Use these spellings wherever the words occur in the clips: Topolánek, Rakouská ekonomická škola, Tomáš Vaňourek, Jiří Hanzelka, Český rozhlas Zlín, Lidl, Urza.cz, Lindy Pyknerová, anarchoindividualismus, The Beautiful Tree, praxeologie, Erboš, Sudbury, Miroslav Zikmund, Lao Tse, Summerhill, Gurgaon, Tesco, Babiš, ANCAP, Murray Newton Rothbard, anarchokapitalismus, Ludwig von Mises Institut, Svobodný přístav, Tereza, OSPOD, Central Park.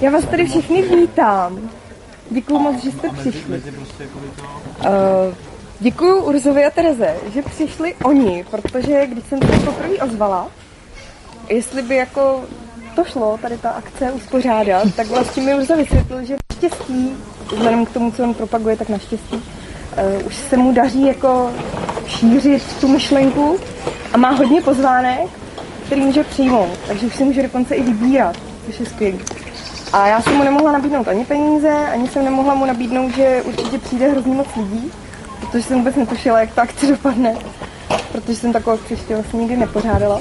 Já vás tady všechny vítám. Děkuju moc, že jste přišli. Děkuju Urzovi a Tereze, že přišli oni, protože když jsem se poprvé ozvala, jestli by jako to šlo, tady ta akce uspořádat, tak vlastně mi Urza vysvětlil, že naštěstí, vzhledem k tomu, co on propaguje, tak naštěstí, už se mu daří jako šířit tu myšlenku a má hodně pozvánek, který může přijmout, takže už si může dokonce i vybírat, což je skvělý. A já jsem mu nemohla nabídnout ani peníze, ani jsem nemohla mu nabídnout, že určitě přijde hrozně moc lidí, protože jsem vůbec netušila, jak ta akce dopadne, protože jsem takovou akci ještě vlastně nikdy nepořádala.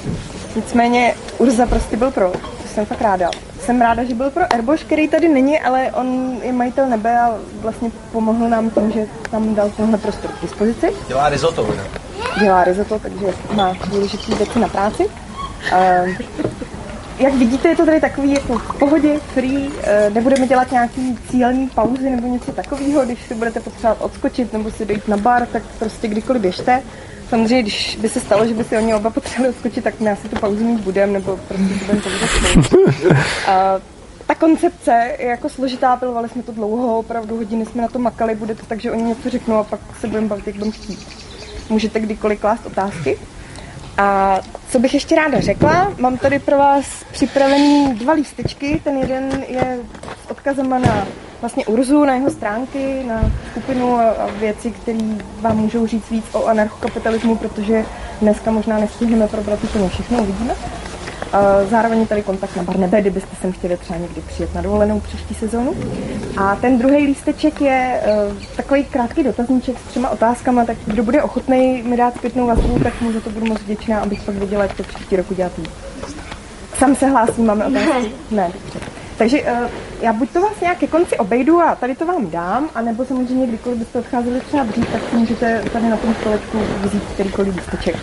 Nicméně Urza prostě byl pro, což jsem fakt ráda. Jsem ráda, že byl pro Erboš, který tady není, ale on je majitel nebe a vlastně pomohl nám tím, že nám dal tenhle prostor k dispozici. Dělá risotto, ne? Dělá risotto, takže má důležitý věci na práci. Jak vidíte, je to tady takový jako v pohodě, free, nebudeme dělat nějaký cílní pauzy nebo něco takového, když si budete potřebovat odskočit nebo si dojít na bar, tak prostě kdykoliv běžte. Samozřejmě, když by se stalo, že by si oni oba potřebovali odskočit, tak my asi tu pauzu mít budeme, nebo prostě si budeme to vyřešit. Ta koncepce je jako složitá, pilovali jsme to dlouho, opravdu hodiny jsme na to makali, bude to tak, že oni něco řeknou a pak se budeme bavit, jak budeme chtít. Můžete kdykoliv klást otázky. A co bych ještě ráda řekla, mám tady pro vás připravený dva lístečky, ten jeden je s odkazem na vlastně Urzu, na jeho stránky, na skupinu a věci, které vám můžou říct víc o anarchokapitalismu, protože dneska možná nestihneme probrat úplně všechno, uvidíme. Zároveň tady kontakt na Bar Nebe, kdybyste sem chtěli třeba někdy přijet na dovolenou příští sezónu. A ten druhý lísteček je takový krátký dotazníček s třema otázkama, tak kdo bude ochotnej mi dát zpětnou vazbu, tak mu za to budu moc vděčná, abych pak věděla, jak to příští roku dělat víc. Sam se hlásím, máme otázky? Ne. Takže já buď to vás nějak ke konci obejdu a tady to vám dám, anebo samozřejmě kdykoliv byste odcházeli třeba dřív, tak si můžete tady na tom stolečku vzít kterýkoliv lísteček.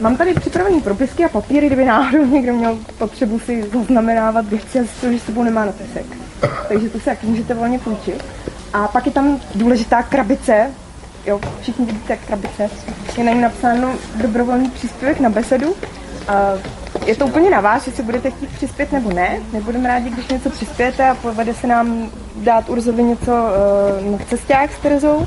Mám tady připravený propisky a papíry, kdyby náhodou někdo měl potřebu si zaznamenávat věci a z toho, že s sebou nemá notisek. Takže to se taky můžete volně půjčit. A pak je tam důležitá krabice, jo, všichni vidíte krabice, je na ní napsáno dobrovolný příspěvek na besedu. Je to úplně na vás, jestli budete chtít přispět nebo ne. My budeme rádi, když něco přispějete a povede se nám dát Urzovi něco na cestách s Terezou.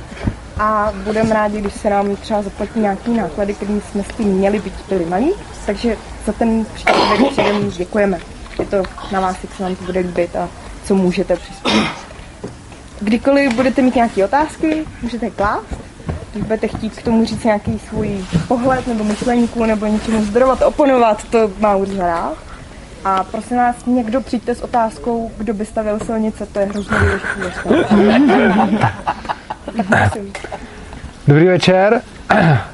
A budeme rádi, když se nám třeba zaplatí nějaký náklady, které jsme s tím měli, byť byli malí. Takže za ten příspěvek předem děkujeme. Je to na vás, jak se nám to bude líbit a co můžete přispět. Kdykoliv budete mít nějaké otázky, můžete je klást. Když budete chtít k tomu říct nějaký svůj pohled nebo myšlenku nebo něčemu zdorovat, oponovat, to má Urza rád. A prosím vás, někdo přijďte s otázkou, kdo by stavěl silnice, to je hrozně důležitý. Dobrý večer,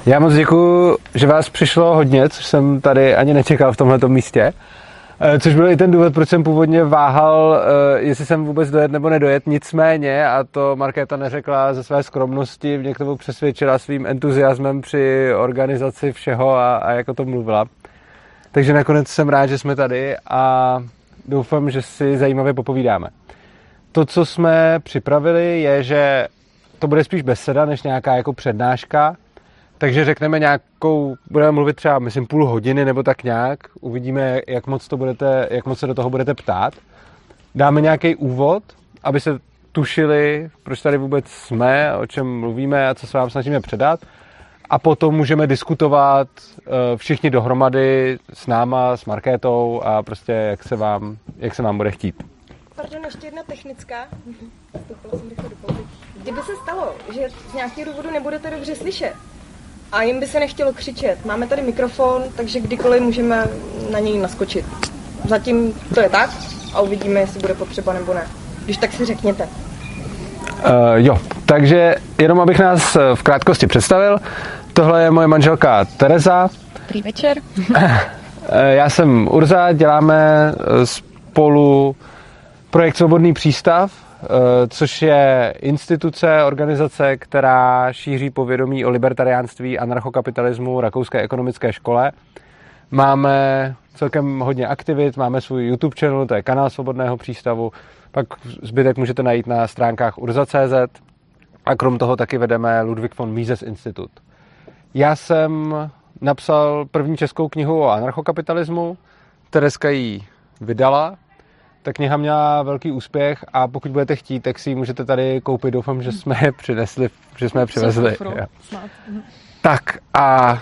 já moc děkuju, že vás přišlo hodně, což jsem tady ani nečekal v tomhletom místě, což byl i ten důvod, proč jsem původně váhal, jestli jsem vůbec dojet nebo nedojet, nicméně, a to Markéta neřekla ze své skromnosti, mě k tomu přesvědčila svým entuziasmem při organizaci všeho a jak o tom mluvila. Takže nakonec jsem rád, že jsme tady a doufám, že si zajímavě popovídáme. To, co jsme připravili, je, že to bude spíš beseda, než nějaká jako přednáška. Takže řekneme nějakou, budeme mluvit třeba, myslím, půl hodiny nebo tak nějak. Uvidíme, jak moc se do toho budete ptát. Dáme nějaký úvod, aby se tušili, proč tady vůbec jsme, o čem mluvíme a co se vám snažíme předat. A potom můžeme diskutovat všichni dohromady s náma, s Markétou a prostě jak se vám bude chtít. Pardon, ještě jedna technická. Kdyby se stalo, že z nějakého důvodu nebudete dobře slyšet a jim by se nechtělo křičet, máme tady mikrofon, takže kdykoliv můžeme na něj naskočit. Zatím to je tak a uvidíme, jestli bude potřeba nebo ne. Když tak si řekněte. Jo, takže jenom abych nás v krátkosti představil, tohle je moje manželka Tereza. Dobrý večer. Já jsem Urza, děláme spolu projekt Svobodný přístav, což je instituce, organizace, která šíří povědomí o libertariánství a anarchokapitalismu Rakouské ekonomické škole. Máme celkem hodně aktivit, máme svůj YouTube channel, to je kanál Svobodného přístavu, pak zbytek můžete najít na stránkách Urza.cz a krom toho taky vedeme Ludwig von Mises Institut. Já jsem napsal první českou knihu o anarchokapitalismu, Tereska ji vydala. Ta kniha měla velký úspěch a pokud budete chtít, tak si ji můžete tady koupit. Doufám, že jsme je přinesli, že jsme je přivezli. Tak a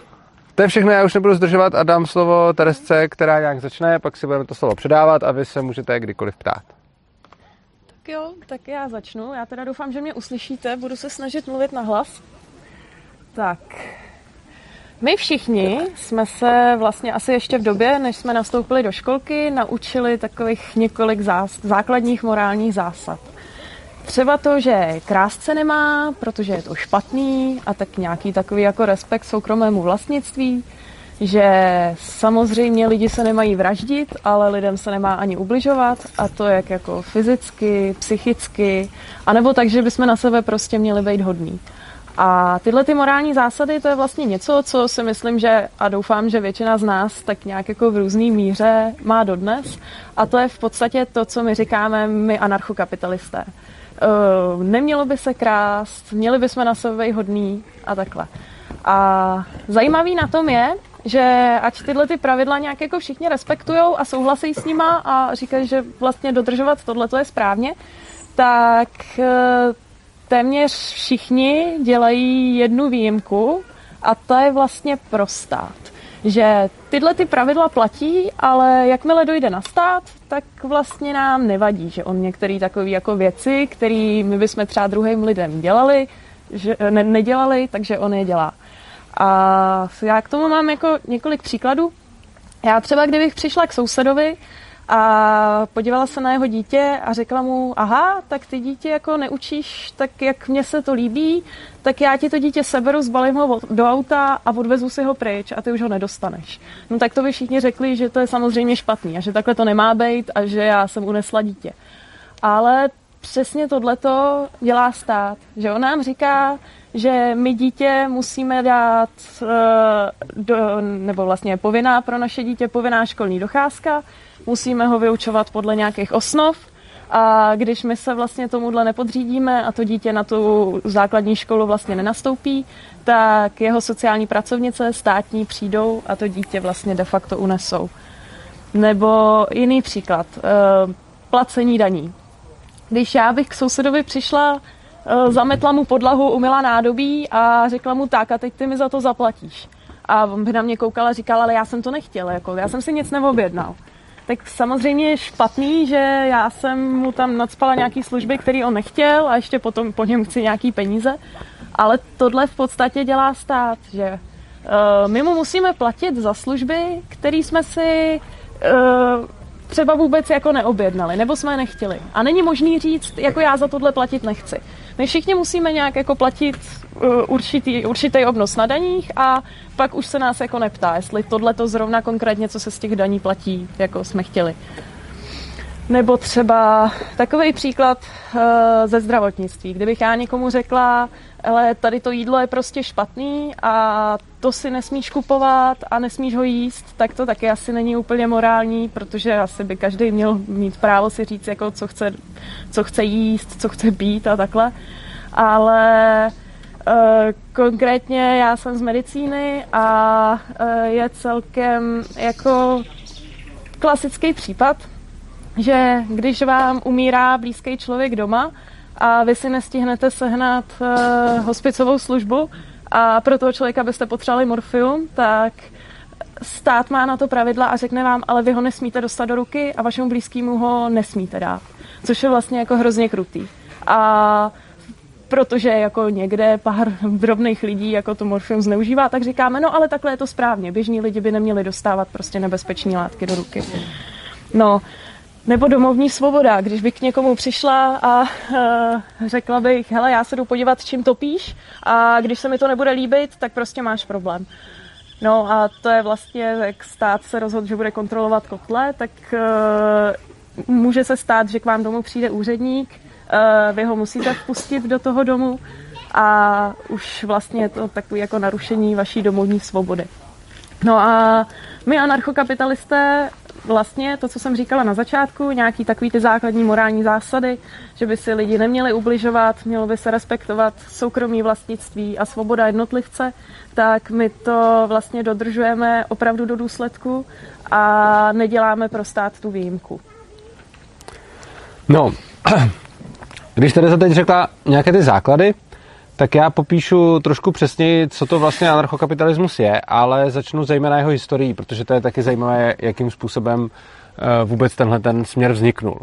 to je všechno, já už nebudu zdržovat a dám slovo Terezce, která nějak začne, pak si budeme to slovo předávat a vy se můžete kdykoliv ptát. Tak jo, tak já začnu. Já teda doufám, že mě uslyšíte, budu se snažit mluvit nahlas. Tak, my všichni jsme se vlastně asi ještě v době, než jsme nastoupili do školky, naučili takových několik základních morálních zásad. Třeba to, že krást se nemá, protože je to špatný a tak nějaký takový jako respekt soukromému vlastnictví, že samozřejmě lidi se nemají vraždit, ale lidem se nemá ani ubližovat a to jak jako fyzicky, psychicky, anebo tak, že bychom na sebe prostě měli být hodní. A tyhle ty morální zásady, to je vlastně něco, co si myslím, že a doufám, že většina z nás tak nějak jako v různý míře má dodnes. A to je v podstatě to, co my říkáme my anarchokapitalisté. Nemělo by se krást, měli bychom na sebe být hodný a takhle. A zajímavý na tom je, že ať tyhle ty pravidla nějak jako všichni respektujou a souhlasí s nima a říkají, že vlastně dodržovat tohleto je správně, tak téměř všichni dělají jednu výjimku a ta je vlastně pro stát. Že tyhle ty pravidla platí, ale jakmile dojde na stát, tak vlastně nám nevadí, že on některé takové jako věci, které my bychom třeba druhým lidem dělali, že nedělali, takže on je dělá. A já k tomu mám jako několik příkladů. Já třeba, kdybych přišla k sousedovi a podívala se na jeho dítě a řekla mu, aha, tak ty dítě jako neučíš, tak jak mně se to líbí, tak já ti to dítě seberu, zbalím ho do auta a odvezu si ho pryč a ty už ho nedostaneš. No tak to by všichni řekli, že to je samozřejmě špatný a že takhle to nemá být a že já jsem unesla dítě. Ale přesně tohleto dělá stát, že on nám říká, že my dítě musíme dát, nebo vlastně je povinná pro naše dítě povinná školní docházka, musíme ho vyučovat podle nějakých osnov a když my se vlastně tomuhle nepodřídíme a to dítě na tu základní školu vlastně nenastoupí, tak jeho sociální pracovnice státní přijdou a to dítě vlastně de facto unesou. Nebo jiný příklad, placení daní. Když já bych k sousedovi přišla, zametla mu podlahu, umyla nádobí a řekla mu tak a teď ty mi za to zaplatíš. A on by na mě koukala a říkala, ale já jsem to nechtěla, jako, já jsem si nic neobjednal. Tak samozřejmě je špatný, že já jsem mu tam nadspala nějaký služby, který on nechtěl a ještě potom po něm chci nějaký peníze. Ale tohle v podstatě dělá stát, že my mu musíme platit za služby, které jsme si třeba vůbec jako neobjednali, nebo jsme je nechtěli. A není možný říct, jako já za tohle platit nechci. My všichni musíme nějak jako platit určitý obnos na daních a pak už se nás jako neptá, jestli tohle to zrovna konkrétně, co se z těch daní platí, jako jsme chtěli. Nebo třeba takový příklad ze zdravotnictví. Kdybych já někomu řekla, ale tady to jídlo je prostě špatný a to si nesmíš kupovat a nesmíš ho jíst, tak to taky asi není úplně morální, protože asi by každý měl mít právo si říct, jako co chce jíst, co chce být a takhle. Ale konkrétně já jsem z medicíny a je celkem jako klasický případ, že když vám umírá blízký člověk doma a vy si nestihnete sehnat hospicovou službu a pro toho člověka byste potřebovali morfium, tak stát má na to pravidla a řekne vám, ale vy ho nesmíte dostat do ruky a vašemu blízkému ho nesmíte dát, což je vlastně jako hrozně krutý. A protože jako někde pár drobných lidí jako to morfium zneužívá, tak říkáme, no ale takhle je to správně, běžní lidi by neměli dostávat prostě nebezpečné látky do ruky. No, nebo domovní svoboda, když bych k někomu přišla a řekla bych, hele, já se jdu podívat, čím topíš a když se mi to nebude líbit, tak prostě máš problém. No a to je vlastně, jak stát se rozhodl, že bude kontrolovat kotle, tak může se stát, že k vám domů přijde úředník, vy ho musíte vpustit do toho domu a už vlastně je to takové jako narušení vaší domovní svobody. No a my anarchokapitalisté vlastně to, co jsem říkala na začátku, nějaký takový ty základní morální zásady, že by si lidi neměli ubližovat, mělo by se respektovat soukromí vlastnictví a svoboda jednotlivce, tak my to vlastně dodržujeme opravdu do důsledku a neděláme pro stát tu výjimku. No, když Tereza teď řekla nějaké ty základy, tak já popíšu trošku přesněji, co to vlastně anarchokapitalismus je, ale začnu zejména jeho historií, protože to je taky zajímavé, jakým způsobem vůbec tenhle ten směr vzniknul.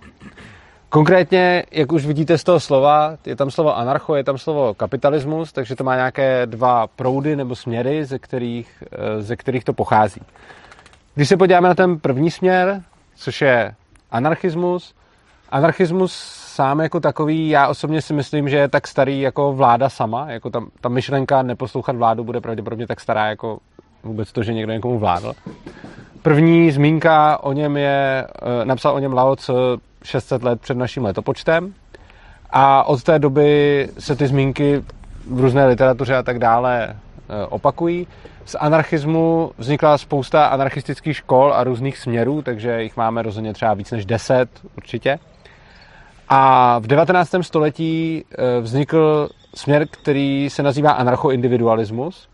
Konkrétně, jak už vidíte z toho slova, je tam slovo anarcho, je tam slovo kapitalismus, takže to má nějaké dva proudy nebo směry, ze kterých to pochází. Když se podíváme na ten první směr, což je anarchismus, anarchismus sám jako takový, já osobně si myslím, že je tak starý jako vláda sama, jako ta myšlenka neposlouchat vládu bude pravděpodobně tak stará jako vůbec to, že někdo někomu vládl. První zmínka o něm je, napsal o něm Lao Tse 600 let před naším letopočtem a od té doby se ty zmínky v různé literatuře a tak dále opakují. Z anarchismu vznikla spousta anarchistických škol a různých směrů, takže jich máme rozhodně třeba víc než 10 určitě. A v 19. století vznikl směr, který se nazývá anarchoindividualismus.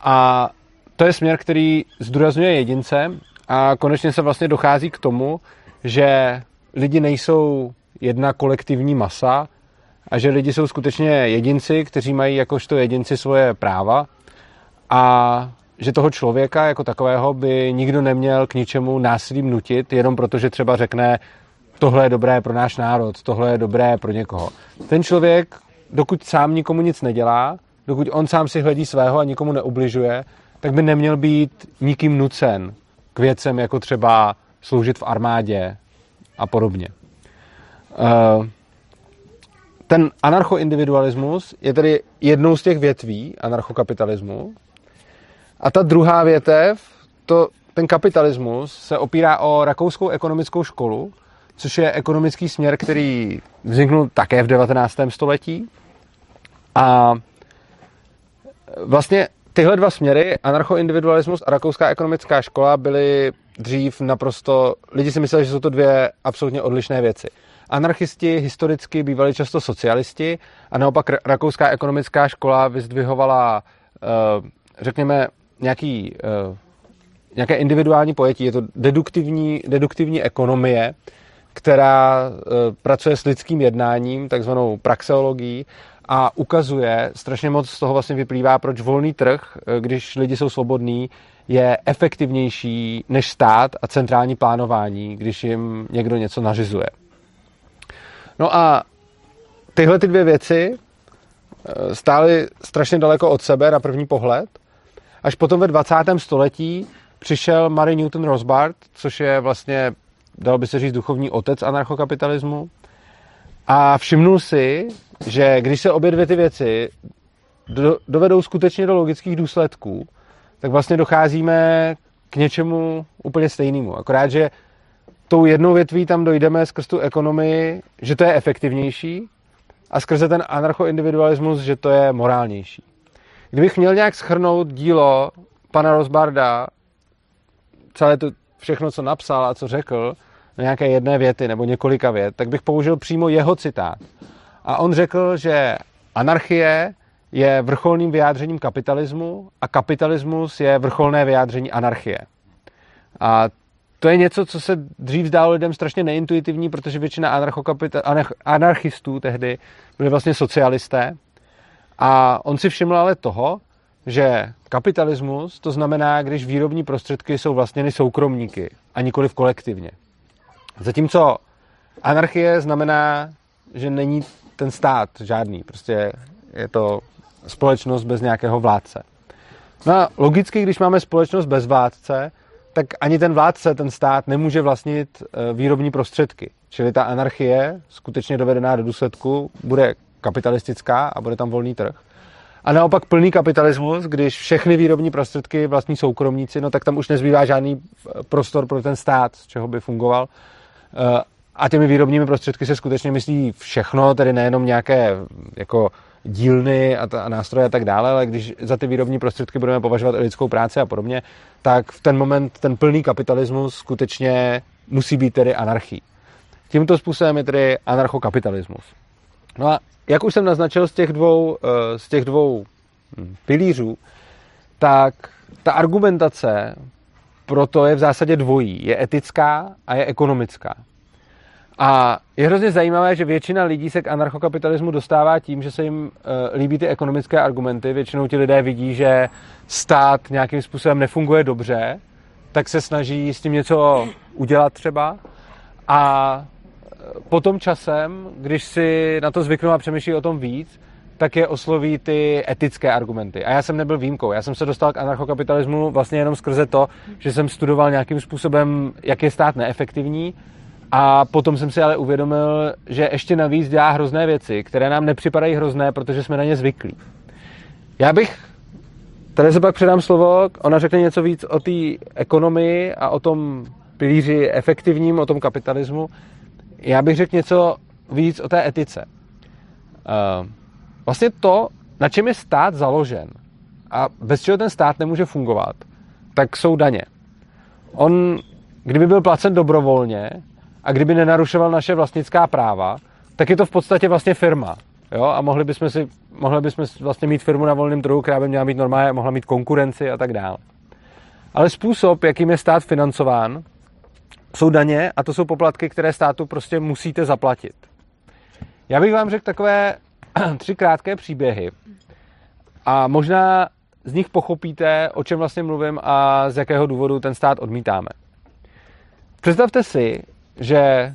A to je směr, který zdůrazňuje jedince a konečně se vlastně dochází k tomu, že lidi nejsou jedna kolektivní masa a že lidi jsou skutečně jedinci, kteří mají jakožto jedinci svoje práva a že toho člověka jako takového by nikdo neměl k ničemu násilím nutit, jenom protože třeba řekne, tohle je dobré pro náš národ, tohle je dobré pro někoho. Ten člověk, dokud sám nikomu nic nedělá, dokud on sám si hledí svého a nikomu neubližuje, tak by neměl být nikým nucen k věcem, jako třeba sloužit v armádě a podobně. Ten anarchoindividualismus je tedy jednou z těch větví anarchokapitalismu. A ta druhá větev, ten kapitalismus, se opírá o Rakouskou ekonomickou školu, což je ekonomický směr, který vzniknul také v 19. století. A vlastně tyhle dva směry, anarchoindividualismus a Rakouská ekonomická škola, byly dřív naprosto... Lidi si mysleli, že jsou to dvě absolutně odlišné věci. Anarchisti historicky bývali často socialisti a naopak Rakouská ekonomická škola vyzdvihovala, řekněme, nějaké individuální pojetí. Je to deduktivní ekonomie, která pracuje s lidským jednáním, takzvanou praxeologií, a ukazuje, strašně moc z toho vlastně vyplývá, proč volný trh, když lidi jsou svobodní, je efektivnější než stát a centrální plánování, když jim někdo něco nařizuje. No a tyhle ty dvě věci stály strašně daleko od sebe na první pohled. Až potom ve 20. století přišel Murray Newton Rothbard, což je vlastně, dalo by se říct, duchovní otec anarchokapitalismu. A všimnul si, že když se obě dvě ty věci dovedou skutečně do logických důsledků, tak vlastně docházíme k něčemu úplně stejnému. Akorát, že tou jednou větví tam dojdeme skrz tu ekonomii, že to je efektivnější, a skrze ten anarchoindividualismus, že to je morálnější. Kdybych měl nějak shrnout dílo pana Rothbarda, celé to všechno, co napsal a co řekl, na nějaké jedné věty nebo několika vět, tak bych použil přímo jeho citát. A on řekl, že anarchie je vrcholným vyjádřením kapitalismu a kapitalismus je vrcholné vyjádření anarchie. A to je něco, co se dřív zdálo lidem strašně neintuitivní, protože většina anarchistů tehdy byli vlastně socialisté. A on si všiml ale toho, že kapitalismus to znamená, když výrobní prostředky jsou vlastněny soukromníky a nikoliv kolektivně. Zatímco anarchie znamená, že není ten stát žádný, prostě je to společnost bez nějakého vládce. No a logicky, když máme společnost bez vládce, tak ani ten vládce, ten stát, nemůže vlastnit výrobní prostředky. Čili ta anarchie, skutečně dovedená do důsledku, bude kapitalistická a bude tam volný trh. A naopak plný kapitalismus, když všechny výrobní prostředky vlastní soukromníci, no tak tam už nezbývá žádný prostor pro ten stát, z čeho by fungoval. A těmi výrobními prostředky se skutečně myslí všechno, tedy nejenom nějaké jako dílny a nástroje a tak dále, ale když za ty výrobní prostředky budeme považovat i lidskou práci a podobně, tak v ten moment ten plný kapitalismus skutečně musí být tedy anarchí. Tímto způsobem je tedy anarchokapitalismus. No a jak už jsem naznačil z těch dvou pilířů, tak ta argumentace proto je v zásadě dvojí. Je etická a je ekonomická. A je hrozně zajímavé, že většina lidí se k anarchokapitalismu dostává tím, že se jim líbí ty ekonomické argumenty. Většinou ti lidé vidí, že stát nějakým způsobem nefunguje dobře, tak se snaží s tím něco udělat třeba. A potom časem, když si na to zvyknou a přemýšlí o tom víc, tak je osloví ty etické argumenty. A já jsem nebyl výjimkou. Já jsem se dostal k anarchokapitalismu vlastně jenom skrze to, že jsem studoval nějakým způsobem, jak je stát neefektivní. A potom jsem si ale uvědomil, že ještě navíc dělá hrozné věci, které nám nepřipadají hrozné, protože jsme na ně zvyklí. Já bych... Tady se pak předám slovo, ona řekne něco víc o té ekonomii a o tom pilíři efektivním, o tom kapitalismu. Já bych řekl něco víc o té etice. Vlastně to, na čem je stát založen a bez čeho ten stát nemůže fungovat, tak jsou daně. On, kdyby byl placen dobrovolně a kdyby nenarušoval naše vlastnická práva, tak je to v podstatě vlastně firma. Jo? A mohli bychom vlastně mít firmu na volném trhu, která by měla být normálně, mohla mít konkurenci a tak dále. Ale způsob, jakým je stát financován, jsou daně a to jsou poplatky, které státu prostě musíte zaplatit. Já bych vám řekl takové 3 krátké příběhy a možná z nich pochopíte, o čem vlastně mluvím a z jakého důvodu ten stát odmítáme. Představte si, že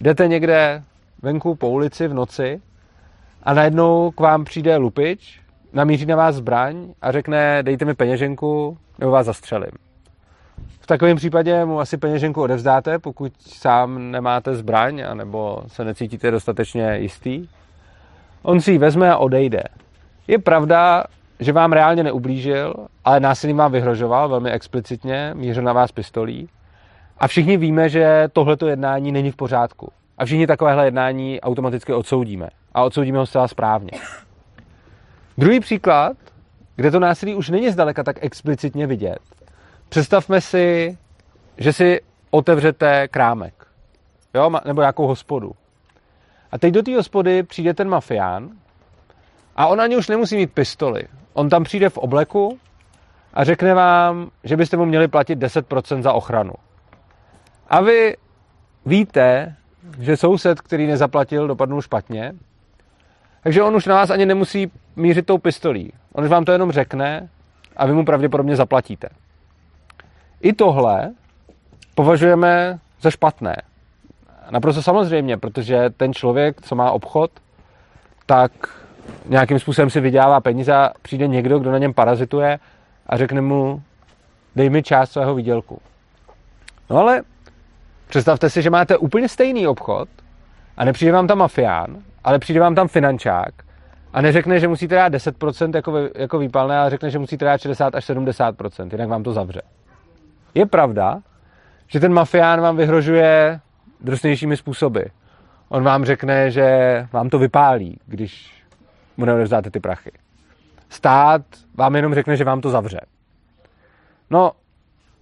jdete někde venku po ulici v noci a najednou k vám přijde lupič, namíří na vás zbraň a řekne, dejte mi peněženku nebo vás zastřelím. V takovém případě mu asi peněženku odevzdáte, pokud sám nemáte zbraň anebo se necítíte dostatečně jistý. On si ji vezme a odejde. Je pravda, že vám reálně neublížil, ale násilím vám vyhrožoval velmi explicitně, mířil na vás pistolí. A všichni víme, že tohleto jednání není v pořádku. A všichni takovéhle jednání automaticky odsoudíme. A odsoudíme ho zcela správně. Druhý příklad, kde to násilí už není zdaleka tak explicitně vidět. Představme si, že si otevřete krámek. Jo? Nebo nějakou hospodu. A teď do té hospody přijde ten mafián a on ani už nemusí mít pistoli. On tam přijde v obleku a řekne vám, že byste mu měli platit 10% za ochranu. A vy víte, že soused, který nezaplatil, dopadnul špatně, takže on už na vás ani nemusí mířit tou pistolí. On už vám to jenom řekne a vy mu pravděpodobně zaplatíte. I tohle považujeme za špatné. Naprosto samozřejmě, protože ten člověk, co má obchod, tak nějakým způsobem si vydělává peníze a přijde někdo, kdo na něm parazituje a řekne mu, dej mi část svého výdělku. No ale představte si, že máte úplně stejný obchod a nepřijde vám tam mafián, ale přijde vám tam finančák a neřekne, že musíte dát 10% jako výpalné, ale řekne, že musíte dát 60 až 70%, jinak vám to zavře. Je pravda, že ten mafián vám vyhrožuje drsnějšími způsoby. On vám řekne, že vám to vypálí, když mu neodevzdáte ty prachy. Stát vám jenom řekne, že vám to zavře. No,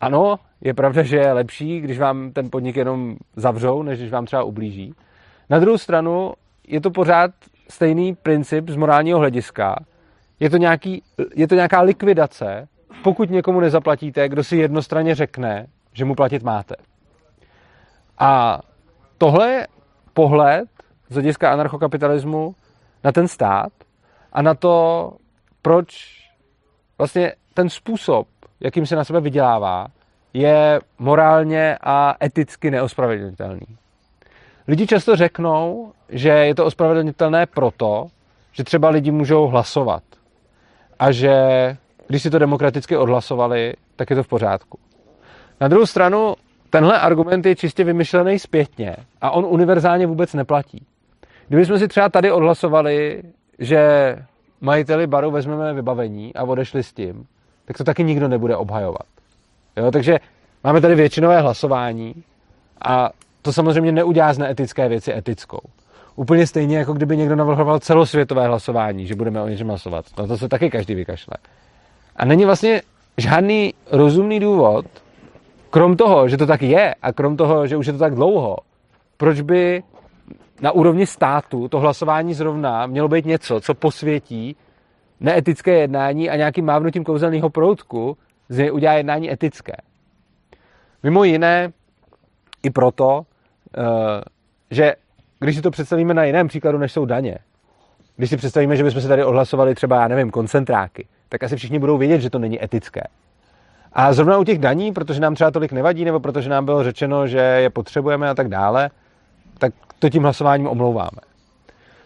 ano, je pravda, že je lepší, když vám ten podnik jenom zavřou, než když vám třeba ublíží. Na druhou stranu je to pořád stejný princip z morálního hlediska. Je to nějaká likvidace, pokud někomu nezaplatíte, kdo si jednostranně řekne, že mu platit máte. A tohle je pohled z hlediska anarchokapitalismu na ten stát a na to, proč vlastně ten způsob, jakým se na sebe vydělává, je morálně a eticky neospravedlnitelný. Lidi často řeknou, že je to ospravedlnitelné proto, že třeba lidi můžou hlasovat a že když si to demokraticky odhlasovali, tak je to v pořádku. Na druhou stranu, tenhle argument je čistě vymyšlený zpětně a on univerzálně vůbec neplatí. Kdybychom si třeba tady odhlasovali, že majiteli baru vezmeme vybavení a odešli s tím, tak to taky nikdo nebude obhajovat. Jo, takže máme tady většinové hlasování a to samozřejmě neudělá z neetické věci etickou. Úplně stejně, jako kdyby někdo navrhoval celosvětové hlasování, že budeme o něčem hlasovat. No to se taky každý vykašle. A není vlastně žádný rozumný důvod, krom toho, že to tak je a krom toho, že už je to tak dlouho, proč by na úrovni státu to hlasování zrovna mělo být něco, co posvětí neetické jednání a nějakým mávnutím kouzelného proutku z něj udělá jednání etické. Mimo jiné i proto, že když si to představíme na jiném příkladu, než jsou daně, když si představíme, že bychom se tady odhlasovali třeba, já nevím, koncentráky, tak asi všichni budou vědět, že to není etické. A zrovna u těch daní, protože nám třeba tolik nevadí, nebo protože nám bylo řečeno, že je potřebujeme a tak dále, tak to tím hlasováním omlouváme.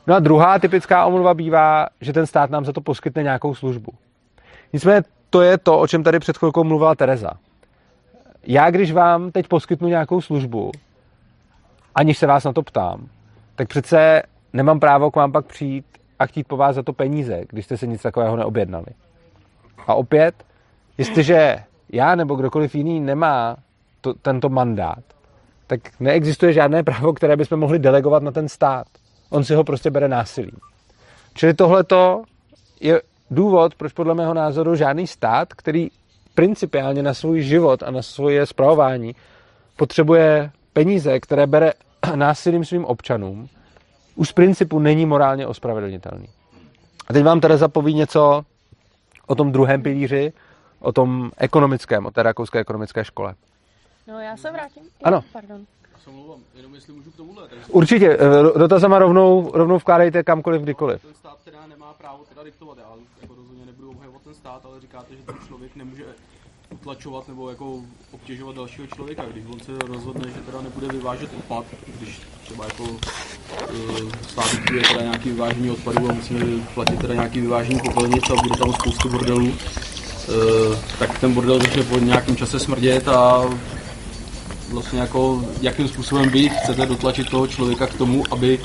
No a druhá typická omluva bývá, že ten stát nám za to poskytne nějakou službu. Nicméně to je to, o čem tady před chvilkou mluvila Tereza. Já, když vám teď poskytnu nějakou službu, aniž se vás na to ptám, tak přece nemám právo k vám pak přijít a chtít po vás za to peníze, když jste se nic takového neobjednali. A opět, jestliže já nebo kdokoliv jiný nemá tento mandát, tak neexistuje žádné právo, které bychom mohli delegovat na ten stát. On si ho prostě bere násilím. Čili tohleto je důvod, proč podle mého názoru žádný stát, který principiálně na svůj život a na svoje spravování potřebuje peníze, které bere násilím svým občanům, už z principu není morálně ospravedlnitelný. A teď vám Tereza poví něco o tom druhém pilíři, o tom ekonomickém, o té rakouské ekonomické škole. No, já se vrátím. Ano. Pardon. Se mluvám, jenom jestli můžu k tomuhle. Určitě, dotazama rovnou vkládejte kamkoliv, kdykoliv. Ten stát teda nemá právo teda diktovat, já jako rozhodně nebudu obhajovat ten stát, ale říkáte, že ten člověk nemůže utlačovat nebo jako obtěžovat dalšího člověka, když on se rozhodne, že teda nebude vyvážet odpad, když třeba jako stát je teda nějaký vyvážení odpadů a musíme platit teda nějaký vyvážení popelnic a bude tam spoustu bordelů, tak ten bordel začne po nějakém čase smrdět a vlastně jako, jakým způsobem vy chcete dotlačit toho člověka k tomu, aby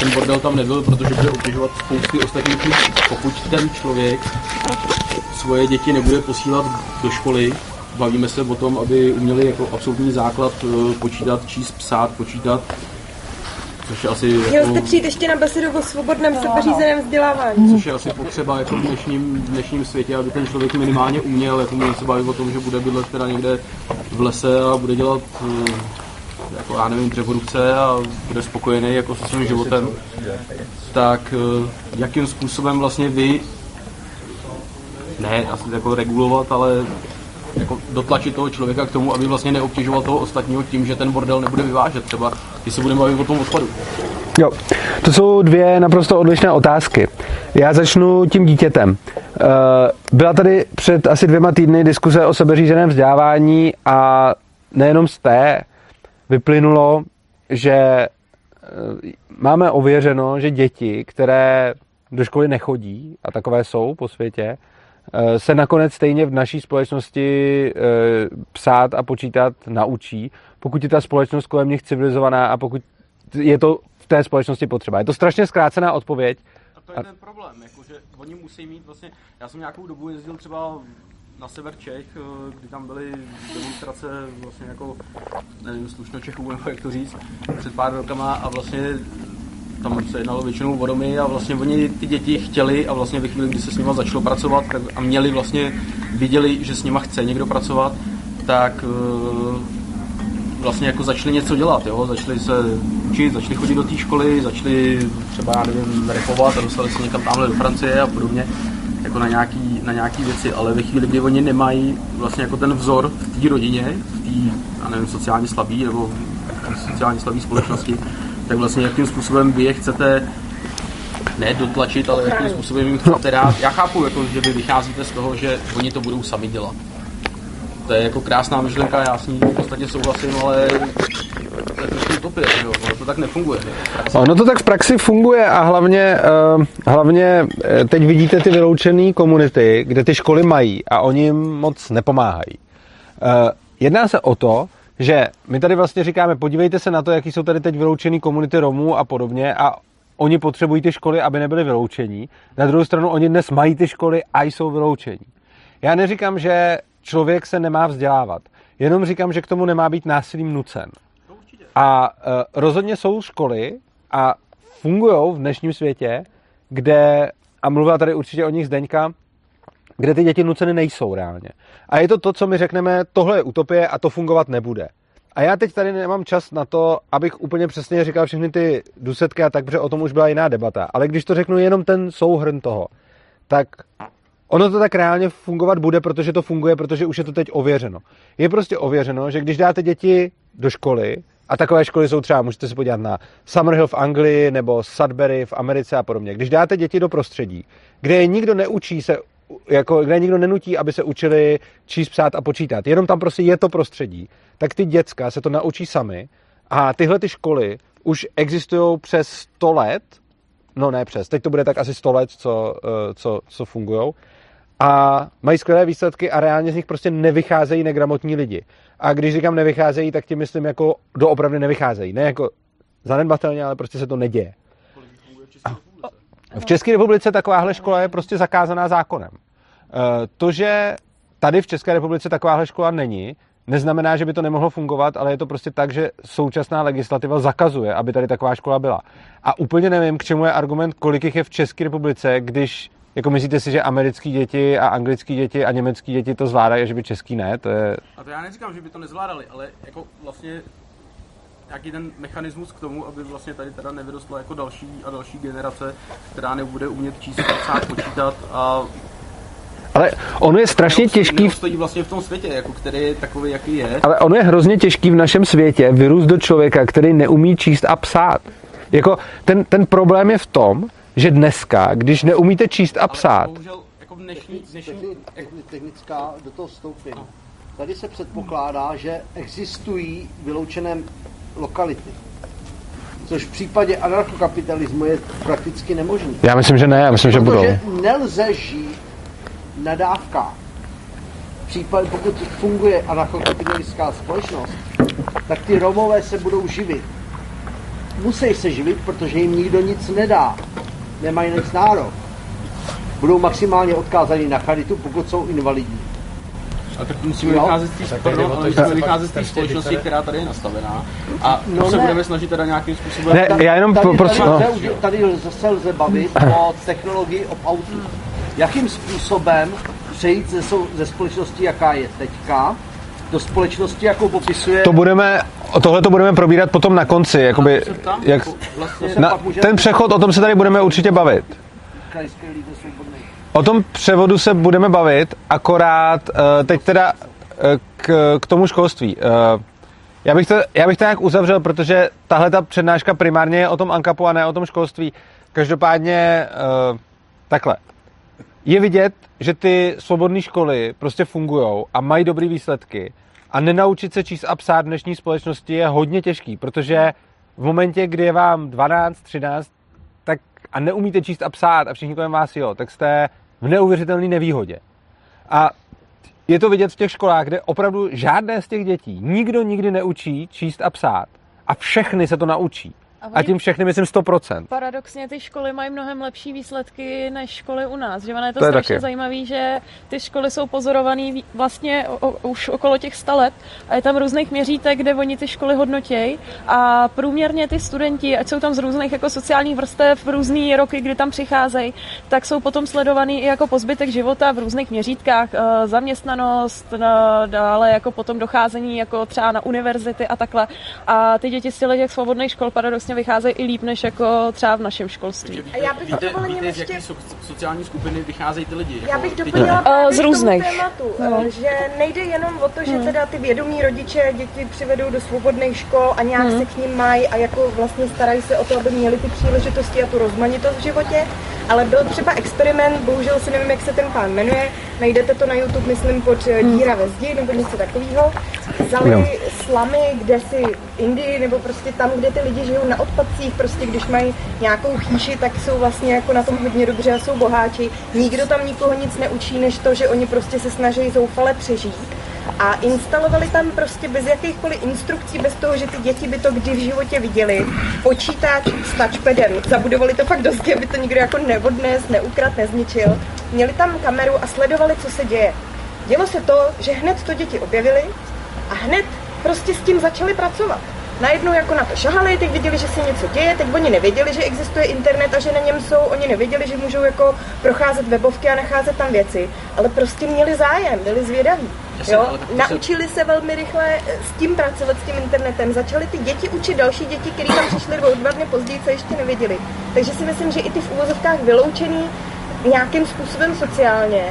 ten bordel tam nebyl, protože bude obtěžovat spousty ostatních lidí. Pokud ten člověk svoje děti nebude posílat do školy, bavíme se o tom, aby uměli jako absolutní základ počítat, číst, psát, počítat, což je asi... Měl jste přijít ještě na besedu o svobodném sebeřízeném vzdělávání. Což je asi potřeba jako v dnešním světě, aby ten člověk minimálně uměl, jako se bavit o tom, že bude bydlet teda někde v lese a bude dělat, jako já nevím, dřevorubce a bude spokojený jako se svým životem, tak jakým způsobem vlastně vy, ne asi jako regulovat, ale jako dotlačit toho člověka k tomu, aby vlastně neobtěžoval toho ostatního tím, že ten bordel nebude vyvážet třeba, když se budeme bavit o tom odpadu. Jo, to jsou dvě naprosto odlišné otázky. Já začnu tím dítětem. Byla tady před asi 2 týdny diskuse o sebeřízeném vzdělávání a nejenom z té vyplynulo, že máme ověřeno, že děti, které do školy nechodí, a takové jsou po světě, se nakonec stejně v naší společnosti psát a počítat naučí, pokud je ta společnost kolem nich civilizovaná a pokud je to v té společnosti potřeba. Je to strašně zkrácená odpověď. A to je ten problém, jakože oni musí mít vlastně... Já jsem nějakou dobu jezdil třeba na sever Čech, kdy tam byly demonstrace vlastně jako, nevím, slušno Čechů, nebo jak to říct, před pár rokama a vlastně tam se jednalo většinou o domy a vlastně oni ty děti chtěli a vlastně ve chvíli, kdy se s nima začalo pracovat a měli vlastně, viděli, že s nima chce někdo pracovat, tak vlastně jako začali něco dělat, jo? Začali se učit, začali chodit do té školy, začali třeba, já nevím, repovat a dostali se někam tamhle do Francie a podobně, jako na nějaký věci, ale ve chvíli, kdy oni nemají vlastně jako ten vzor v té rodině, v té, já nevím, sociálně slabý nebo sociálně slabý společnosti, tak vlastně jakým způsobem vy je chcete ne dotlačit, ale jakým způsobem jim chcete dát. Já chápu, jako, že vy vycházíte z toho, že oni to budou sami dělat. To je jako krásná myšlenka, já s ní v podstatě souhlasím, ale to je trošku utopie, jo? Ono to tak nefunguje. Ono to tak v praxi funguje a hlavně teď vidíte ty vyloučené komunity, kde ty školy mají a oni jim moc nepomáhají. Jedná se o to, že my tady vlastně říkáme, podívejte se na to, jaký jsou tady teď vyloučený komunity Romů a podobně a oni potřebují ty školy, aby nebyly vyloučení. Na druhou stranu oni dnes mají ty školy a jsou vyloučení. Já neříkám, že člověk se nemá vzdělávat, jenom říkám, že k tomu nemá být násilím nucen. A rozhodně jsou školy a fungujou v dnešním světě, kde, a mluvila tady určitě o nich Zdeňka, kde ty děti nuceny nejsou reálně. A je to to, co my řekneme, tohle je utopie a to fungovat nebude. A já teď tady nemám čas na to, abych úplně přesně říkal všechny ty důsledky a tak, protože o tom už byla jiná debata. Ale když to řeknu jenom ten souhrn toho, tak ono to tak reálně fungovat bude, protože to funguje, protože už je to teď ověřeno. Je prostě ověřeno, že když dáte děti do školy, A takové školy jsou třeba, můžete se podívat na Summerhill v Anglii nebo Sudbury v Americe a podobně. Když dáte děti do prostředí, kde je nikdo neučí se, jako, kde nikdo nenutí, aby se učili číst, psát a počítat, jenom tam prostě je to prostředí, tak ty děcka se to naučí sami a tyhle ty školy už existují přes 100 let, no ne přes, teď to bude tak asi 100 let, co fungujou, a mají skvělé výsledky a reálně z nich prostě nevycházejí negramotní lidi. A když říkám nevycházejí, tak tím myslím jako doopravdy nevycházejí. Ne jako zanedbatelně, ale prostě se to neděje. V České republice takováhle škola je prostě zakázaná zákonem. To, že tady v České republice takováhle škola není, neznamená, že by to nemohlo fungovat, ale je to prostě tak, že současná legislativa zakazuje, aby tady taková škola byla. A úplně nevím, k čemu je argument, kolik jich je v České republice, když jako myslíte si, že americký děti a anglický děti a německý děti to zvládají, že by český ne? To je... A to já neříkám, že by to nezvládali, ale jako vlastně jaký ten mechanismus k tomu, aby vlastně tady teda nevyrostla jako další a další generace, která nebude umět číst, psát, počítat a... Ale ono je strašně těžký... Stojí vlastně v tom světě, jako který je takový, jaký je. Ale ono je hrozně těžký v našem světě vyrůst do člověka, který neumí číst a psát. Jako ten problém je v tom, že dneska, když neumíte číst a psát... Ale bohužel, jako technická do toho vstoupí. Tady se předpokládá, že existují vyloučené lokality. Což v případě anarchokapitalismu je prakticky nemožné. Já myslím, že ne, já myslím, že budou. Protože nelze žít na dávkách. Pokud funguje anarchokapitalistická společnost, tak ty Romové se budou živit. Musí se živit, protože jim nikdo nic nedá. Nemají nic nárok. Budou maximálně odkázaní na charitu, pokud jsou invalidní. A tak musíme vycházet z té společnosti, která tady je nastavená. A no se budeme snažit teda nějakým způsobem... Ne, já jenom tady zase lze bavit o technologii, o autu. Jakým způsobem přejít ze společnosti, jaká je teďka, do společnosti, jakou popisuje... Tohle to budeme probírat potom na konci. Jakoby, ten přechod, o tom se tady budeme určitě bavit. O tom převodu se budeme bavit, akorát teď teda k tomu školství. Já bych to nějak uzavřel, protože tahle ta přednáška primárně je o tom ANCAPu a ne o tom školství. Každopádně takhle. Je vidět, že ty svobodné školy prostě fungujou a mají dobrý výsledky. A nenaučit se číst a psát v dnešní společnosti je hodně těžký, protože v momentě, kdy je vám 12, 13 tak a neumíte číst a psát a všichni kolem vás jo, tak jste v neuvěřitelné nevýhodě. A je to vidět v těch školách, kde opravdu žádné z těch dětí nikdo nikdy neučí číst a psát a všechny se to naučí. A tím všechny, myslím, 100%. Paradoxně ty školy mají mnohem lepší výsledky než školy u nás. Že ono je to strašně zajímavé, že ty školy jsou pozorované vlastně už okolo těch 100 let a je tam různých měřítek, kde oni ty školy hodnotějí a průměrně ty studenti, ať jsou tam z různých jako sociálních vrstev v různý roky, kdy tam přicházejí, tak jsou potom sledovaný i jako po zbytek života v různých měřítkách, zaměstnanost, dále jako potom docházení jako třeba na univerzity a takhle. A ty děti z těch svobodných škol paradoxně vycházejí i líp než jako třeba v našem školství. A já bych dovolila ještě sociální skupiny vycházejí ty lidi. Jako já bych doplnila z různých tématu, že nejde jenom o to, že teda ty vědomí rodiče děti přivedou do svobodných škol a nějak se k ním mají a jako vlastně starají se o to, aby měli ty příležitosti a tu rozmanitost v životě, ale byl třeba experiment, bohužel si nevím, jak se ten pán jmenuje, najdete to na YouTube, myslím pod Díra ve zdi nebo něco takového. Vzali slamy, kde si Indii nebo prostě tam, kde ty lidi žijou na odpadcích, prostě když mají nějakou chýši, tak jsou vlastně jako na tom hodně dobře a jsou boháči. Nikdo tam nikoho nic neučí, než to, že oni prostě se snaží zoufale přežít. A instalovali tam prostě bez jakýchkoliv instrukcí, bez toho, že ty děti by to kdy v životě viděli, počítač s touchpadem. Zabudovali to fakt dost, aby to nikdo jako neodnes, neukrad, nezničil. Měli tam kameru a sledovali, co se děje. Dělo se to, že hned to děti objevili a hned prostě s tím začali pracovat. Najednou jako na to šahali, teď viděli, že se něco děje, teď oni nevěděli, že existuje internet a že na něm jsou, oni nevěděli, že můžou jako procházet webovky a nacházet tam věci, ale prostě měli zájem, byli zvědaví. Jo? Naučili se velmi rychle s tím pracovat, s tím internetem, začaly ty děti učit další děti, které tam přišly dva dny později, co ještě nevěděli. Takže si myslím, že i ty v uvozovkách vyloučený nějakým způsobem sociálně,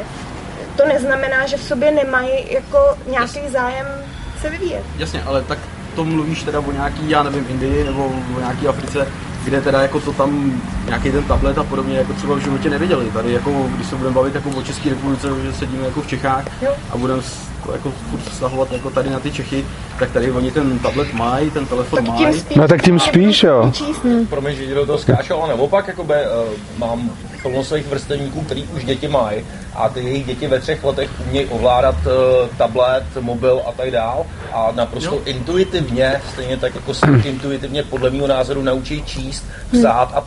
to neznamená, že v sobě nemají jako nějaký zájem se vyvíjet. Jasně, ale tak to mluvíš teda o nějaký, já nevím, Indii nebo o nějaký Africe, kde teda jako to tam nějaký ten tablet a podobně jako třeba v životě neviděli. Tady jako, když se budeme bavit jako o České republice, že sedíme jako v Čechách a budeme jako vztahovat jako tady na ty Čechy, tak tady oni ten tablet mají, ten telefon mají. No tak tím spíš, jo. Promiň, že do toho skáču, ale naopak jakoby, mám plno svých vrstevníků, který už děti mají a ty jejich děti ve 3 letech umějí ovládat tablet, mobil a tak dál a naprosto intuitivně, stejně tak jako se intuitivně podle mého názoru naučí číst, psát a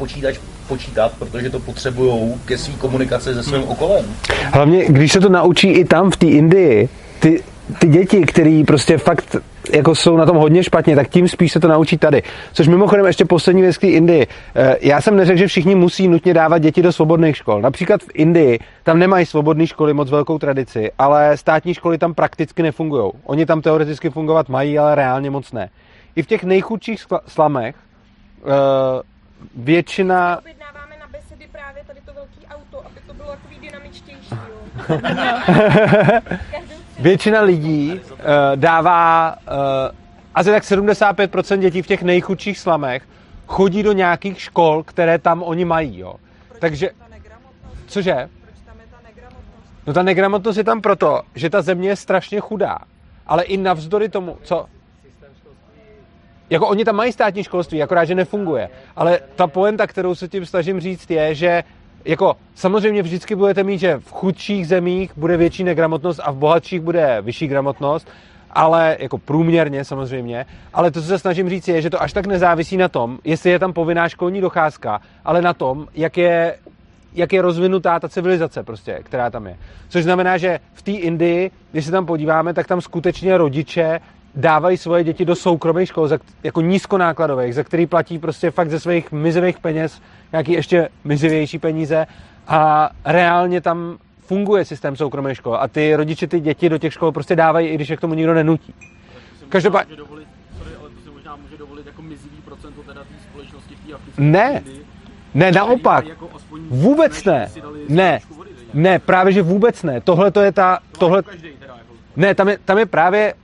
počítat, protože to potřebujou ke své komunikaci se svým okolem. Hlavně, když se to naučí i tam v té Indii, ty děti, který prostě fakt jako jsou na tom hodně špatně, tak tím spíš se to naučí tady. Což mimochodem ještě poslední věc k Indii. Já jsem neřekl, že všichni musí nutně dávat děti do svobodných škol. Například v Indii tam nemají svobodné školy moc velkou tradici, ale státní školy tam prakticky nefungují. Oni tam teoreticky fungovat mají, ale reálně moc ne. I v těch nejchudších slamech většina... Objednáváme na besedy právě tady to velký auto, aby to bylo takový dynamičtější. Většina lidí dává, asi tak 75% dětí v těch nejchudších slamech chodí do nějakých škol, které tam oni mají, jo. Takže, cože? Proč tam je ta negramotnost? No ta negramotnost je tam proto, že ta země je strašně chudá, ale i navzdory tomu, co? Jako oni tam mají státní školství, akorát, že nefunguje. Ale ta poenta, kterou se tím snažím říct, je, že jako samozřejmě vždycky budete mít, že v chudších zemích bude větší negramotnost a v bohatších bude vyšší gramotnost, ale jako průměrně samozřejmě, ale to, co se snažím říct, je, že to až tak nezávisí na tom, jestli je tam povinná školní docházka, ale na tom, jak je rozvinutá ta civilizace prostě, která tam je. Což znamená, že v té Indii, když se tam podíváme, tak tam skutečně rodiče dávají svoje děti do soukromých škol, jako nízkonákladových, za který platí prostě fakt ze svých mizivých peněz nějaký ještě mizivější peníze a reálně tam funguje systém soukromých škol a ty rodiče ty děti do těch škol prostě dávají, i když je k tomu nikdo nenutí. Každopádně... Ale to si možná může dovolit jako mizivý procento teda té společnosti v té Africké Indii. Ne, naopak. Jako vůbec ne. Ne, právě že vůbec ne. Tohle to je ta... Tohle... Ne, tam je právě...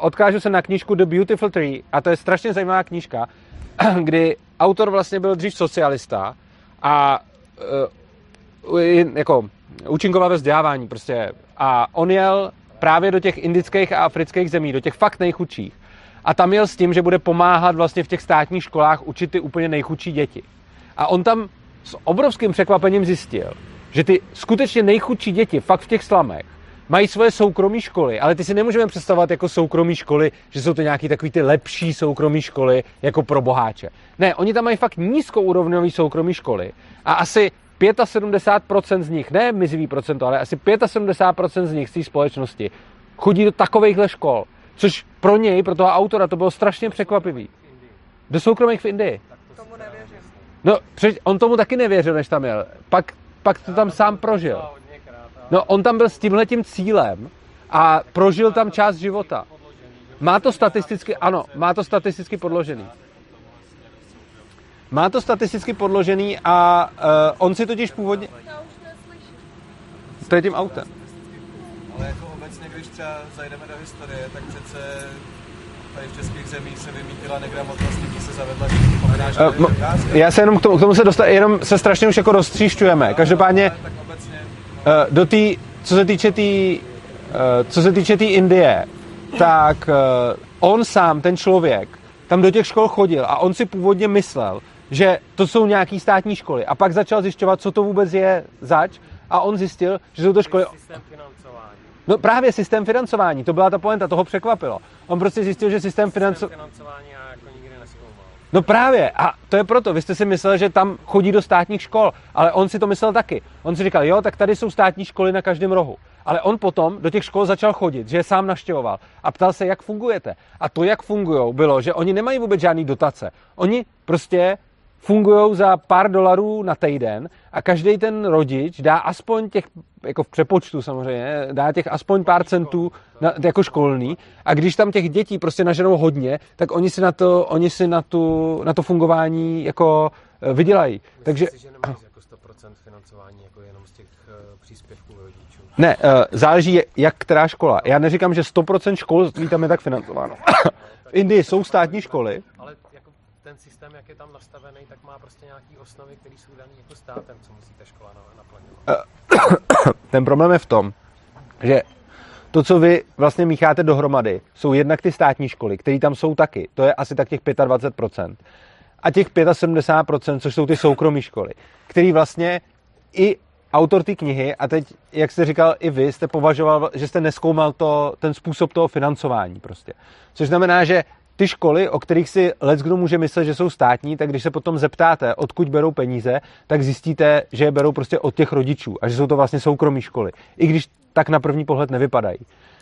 Odkážu se na knížku The Beautiful Tree a to je strašně zajímavá knížka, kdy autor vlastně byl dřív socialista a jako účinkoval ve vzdělávání prostě a on jel právě do těch indických a afrických zemí, do těch fakt nejchudších a tam jel s tím, že bude pomáhat vlastně v těch státních školách učit ty úplně nejchudší děti a on tam s obrovským překvapením zjistil, že ty skutečně nejchudší děti fakt v těch slamech mají svoje soukromé školy, ale ty si nemůžeme představovat jako soukromé školy, že jsou to nějaký takový ty lepší soukromé školy jako pro boháče. Ne, oni tam mají fakt nízkoúrovňové soukromé školy a asi 75% z nich, ne mizivý procento, ale asi 75% z nich z té společnosti chodí do takovejhle škol, což pro něj, pro toho autora, to bylo strašně překvapivý. Do soukromých v Indii. Tomu nevěřil. No, on tomu taky nevěřil, než tam jel. Pak to tam sám prožil. No, on tam byl s tímhletím cílem a prožil tam část života. Má to statisticky podložený a on si totiž původně... To je tím autem. Ale jako obecně, když třeba zajdeme do historie, tak přece tady v českých zemích se vymítila negramotnost, když se zavedla že já se jenom k tomu se dostal, jenom se strašně už jako roztříšťujeme. Každopádně... Co se týče té Indie, tak on sám, ten člověk, tam do těch škol chodil a on si původně myslel, že to jsou nějaký státní školy a pak začal zjišťovat, co to vůbec je zač a on zjistil, že jsou to školy... Systém financování. No právě systém financování, to byla ta pointa, toho překvapilo. On prostě zjistil, že systém financování já jako nikdy nezkoumal. No právě, a to je proto, vy jste si mysleli, že tam chodí do státních škol, ale on si to myslel taky. On si říkal, jo, tak tady jsou státní školy na každém rohu. Ale on potom do těch škol začal chodit, že je sám navštěvoval a ptal se, jak fungujete. A to, jak fungujou, bylo, že oni nemají vůbec žádný dotace. Oni prostě fungujou za pár dolarů na týden a každý ten rodič dá aspoň těch, jako v přepočtu samozřejmě, dá těch aspoň pár centů na, jako školný a když tam těch dětí prostě naženou hodně, tak oni si na to fungování jako vydělají. Takže... Myslíte, že nemáš jako 100% % financování jako jenom z těch příspěvků rodičů? Ne, záleží, jak která škola. Já neříkám, že 100% škol tam je tak financováno. V Indii jsou státní školy. Ale jako ten systém, jak je tam nastavený, tak má prostě nějaké osnovy, které jsou dané jako státem, co musí ta škola naplňovat. Ten problém je v tom, že to, co vy vlastně mícháte dohromady, jsou jednak ty státní školy, které tam jsou taky. To je asi tak těch 25%. A těch 75%, což jsou ty soukromé školy, který vlastně i autor té knihy, a teď, jak jste říkal, i vy jste považoval, že jste neskoumal ten způsob toho financování prostě. Což znamená, že ty školy, o kterých si leckdo může myslet, že jsou státní, tak když se potom zeptáte, odkud berou peníze, tak zjistíte, že je berou prostě od těch rodičů a že jsou to vlastně soukromé školy. I když tak na první pohled nevypadají.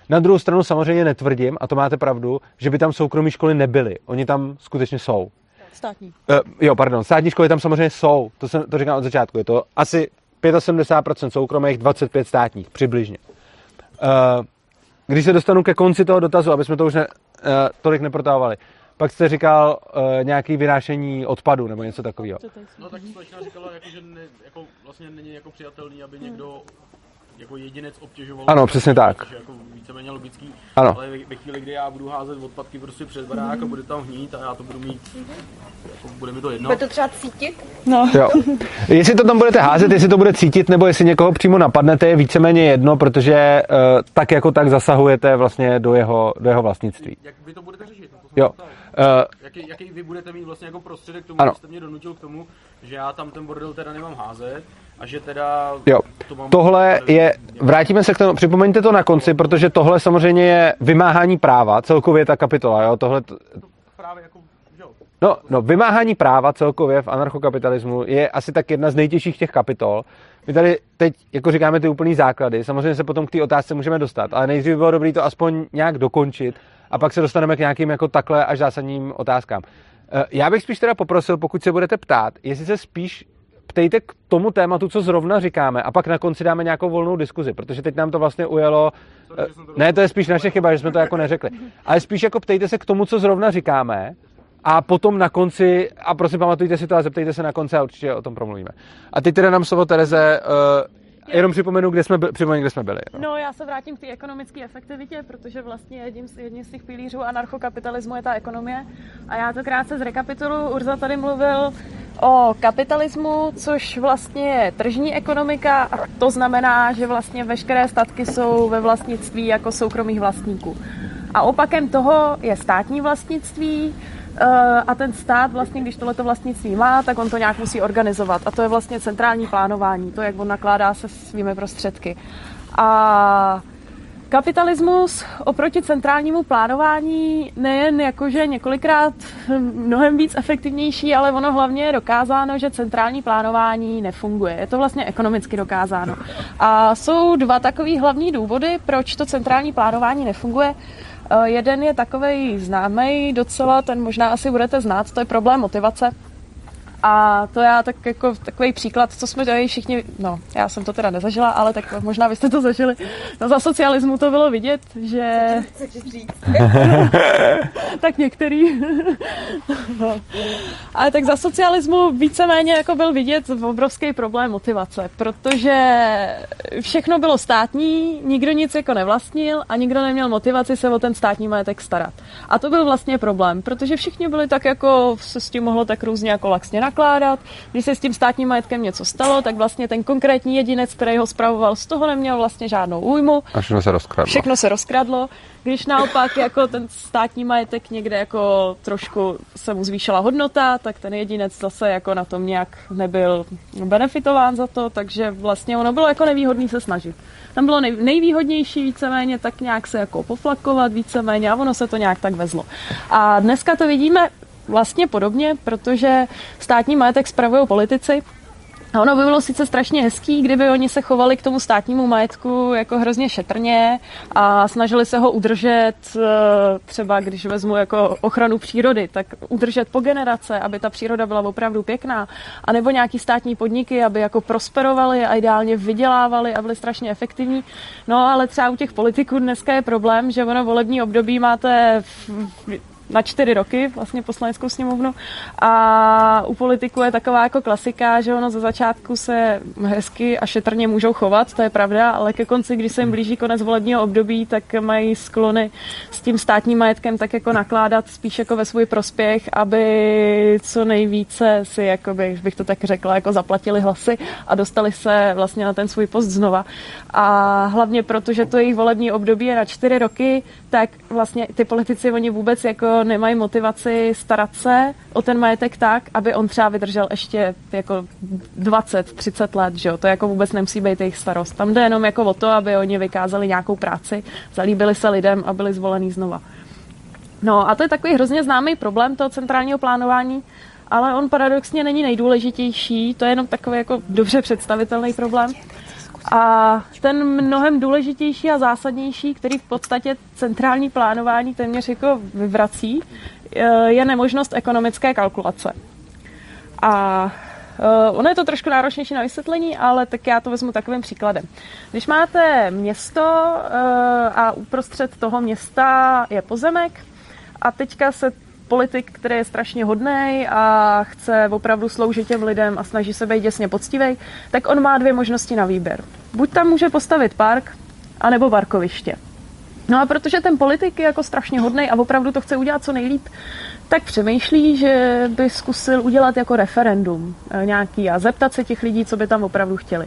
Na druhou stranu samozřejmě netvrdím, a to máte pravdu, že by tam soukromé školy nebyly. Oni tam skutečně jsou. Státní. Státní školy tam samozřejmě jsou. To říkám od začátku. Je to asi 75% soukromých, 25% státních, přibližně. Když se dostanu ke konci toho dotazu, aby jsme to už tolik neprotahovali, pak jste říkal nějaké vynášení odpadu nebo něco takového. No tak slečna říkala, že vlastně není jako přijatelný, aby někdo jako jedinec obtěžoval. Ano, přesně tak. Jako víceméně logický, ano. Ale ve chvíli, kdy já budu házet odpadky prostě před barák a bude tam hnít a já to budu mít, jako bude mi to jedno. Bude to třeba cítit? No. Jo. Jestli to tam budete házet, jestli to bude cítit, nebo jestli někoho přímo napadnete, je víceméně jedno, protože tak jako tak zasahujete vlastně do jeho vlastnictví. Jak vy to budete řešit? No to jo. Jaký vy budete mít vlastně jako prostředek k tomu, ano. Že jste mě donutil k tomu, že já tam ten bordel teda nemám házet a že teda... Jo, tohle je... Vrátíme se k tomu, připomeňte to na konci, protože tohle samozřejmě je vymáhání práva, celkově ta kapitola, jo, tohle... No, vymáhání práva celkově v anarchokapitalismu je asi tak jedna z nejtěžších těch kapitol. My tady teď, jako říkáme, ty úplný základy, samozřejmě se potom k té otázce můžeme dostat, ale nejdřív by bylo dobré to aspoň nějak dokončit a pak se dostaneme k nějakým jako takhle až zásadním otázkám. Já bych spíš teda poprosil, pokud se budete ptát, jestli se spíš ptejte k tomu tématu, co zrovna říkáme, a pak na konci dáme nějakou volnou diskuzi, protože teď nám to vlastně ujelo. Ne, to je spíš naše chyba, že jsme to jako neřekli. Ale spíš jako ptejte se k tomu, co zrovna říkáme, a potom na konci, a prosím, pamatujte si to a zeptejte se na konci a určitě o tom promluvíme. A teď teda nám slovo Tereze. Jenom připomenu, kde jsme byli. No, já se vrátím k té ekonomické efektivitě, protože vlastně jedním z těch pilířů anarchokapitalismu je ta ekonomie. A já to krátce zrekapituluji. Urza tady mluvil o kapitalismu, což vlastně je tržní ekonomika, a to znamená, že vlastně veškeré statky jsou ve vlastnictví jako soukromých vlastníků. A opakem toho je státní vlastnictví, a ten stát vlastně, když tohleto vlastnictví má, tak on to nějak musí organizovat. A to je vlastně centrální plánování, to, jak on nakládá se svými prostředky. A kapitalismus oproti centrálnímu plánování nejen jakože několikrát mnohem víc efektivnější, ale ono hlavně je dokázáno, že centrální plánování nefunguje. Je to vlastně ekonomicky dokázáno. A jsou dva takový hlavní důvody, proč to centrální plánování nefunguje. Jeden je takovej známej docela, ten možná asi budete znát, to je problém motivace. A to já tak jako takový příklad, co jsme tady všichni, no já jsem to teda nezažila, ale tak možná vy jste to zažili. No za socialismu to bylo vidět, že... Chceš říct? Tak některý. No. Ale tak za socialismu víceméně jako byl vidět obrovský problém motivace, protože všechno bylo státní, nikdo nic jako nevlastnil a nikdo neměl motivaci se o ten státní majetek starat. A to byl vlastně problém, protože všichni byli tak jako, se s tím mohlo tak různě jako laxně nakládat. Když se s tím státním majetkem něco stalo, tak vlastně ten konkrétní jedinec, který ho spravoval, z toho neměl vlastně žádnou újmu. A všechno se rozkradlo. Když naopak jako ten státní majetek někde jako trošku se mu zvýšila hodnota, tak ten jedinec zase jako na tom nějak nebyl benefitován za to, takže vlastně ono bylo jako nevýhodný se snažit. Tam bylo nejvýhodnější víceméně tak nějak se jako poflakovat víceméně a ono se to nějak tak vezlo. A dneska to vidíme vlastně podobně, protože státní majetek spravují politici. A ono by bylo sice strašně hezký, kdyby oni se chovali k tomu státnímu majetku jako hrozně šetrně a snažili se ho udržet, třeba když vezmu jako ochranu přírody, tak udržet po generace, aby ta příroda byla opravdu pěkná, anebo nějaký státní podniky, aby jako prosperovaly a ideálně vydělávaly a byly strašně efektivní. No ale třeba u těch politiků dneska je problém, že ono volební období máte na 4 roky vlastně Poslaneckou sněmovnu a u politiků je taková jako klasika, že ono ze začátku se hezky a šetrně můžou chovat, to je pravda, ale ke konci, když se jim blíží konec volebního období, tak mají sklony s tím státním majetkem tak jako nakládat spíš jako ve svůj prospěch, aby co nejvíce si, jakoby, bych to tak řekla, jako zaplatili hlasy a dostali se vlastně na ten svůj post znova. A hlavně proto, že to jejich volební období je na 4 roky, tak vlastně ty politici, oni vůbec jako nemají motivaci starat se o ten majetek tak, aby on třeba vydržel ještě jako 20-30 let, že jo? To jako vůbec nemusí být jejich starost. Tam jde jenom jako o to, aby oni vykázali nějakou práci, zalíbili se lidem a byli zvolený znova. No a to je takový hrozně známý problém toho centrálního plánování, ale on paradoxně není nejdůležitější, to je jenom takový jako dobře představitelný problém. A ten mnohem důležitější a zásadnější, který v podstatě centrální plánování téměř jako vyvrací, je nemožnost ekonomické kalkulace. A ono je to trošku náročnější na vysvětlení, ale tak já to vezmu takovým příkladem. Když máte město a uprostřed toho města je pozemek a teďka se politik, který je strašně hodnej a chce opravdu sloužit těm lidem a snaží se být děsně poctivej, tak on má 2 možnosti na výběr. Buď tam může postavit park, anebo parkoviště. No a protože ten politik je jako strašně hodnej a opravdu to chce udělat co nejlíp, tak přemýšlí, že by zkusil udělat jako referendum nějaký a zeptat se těch lidí, co by tam opravdu chtěli.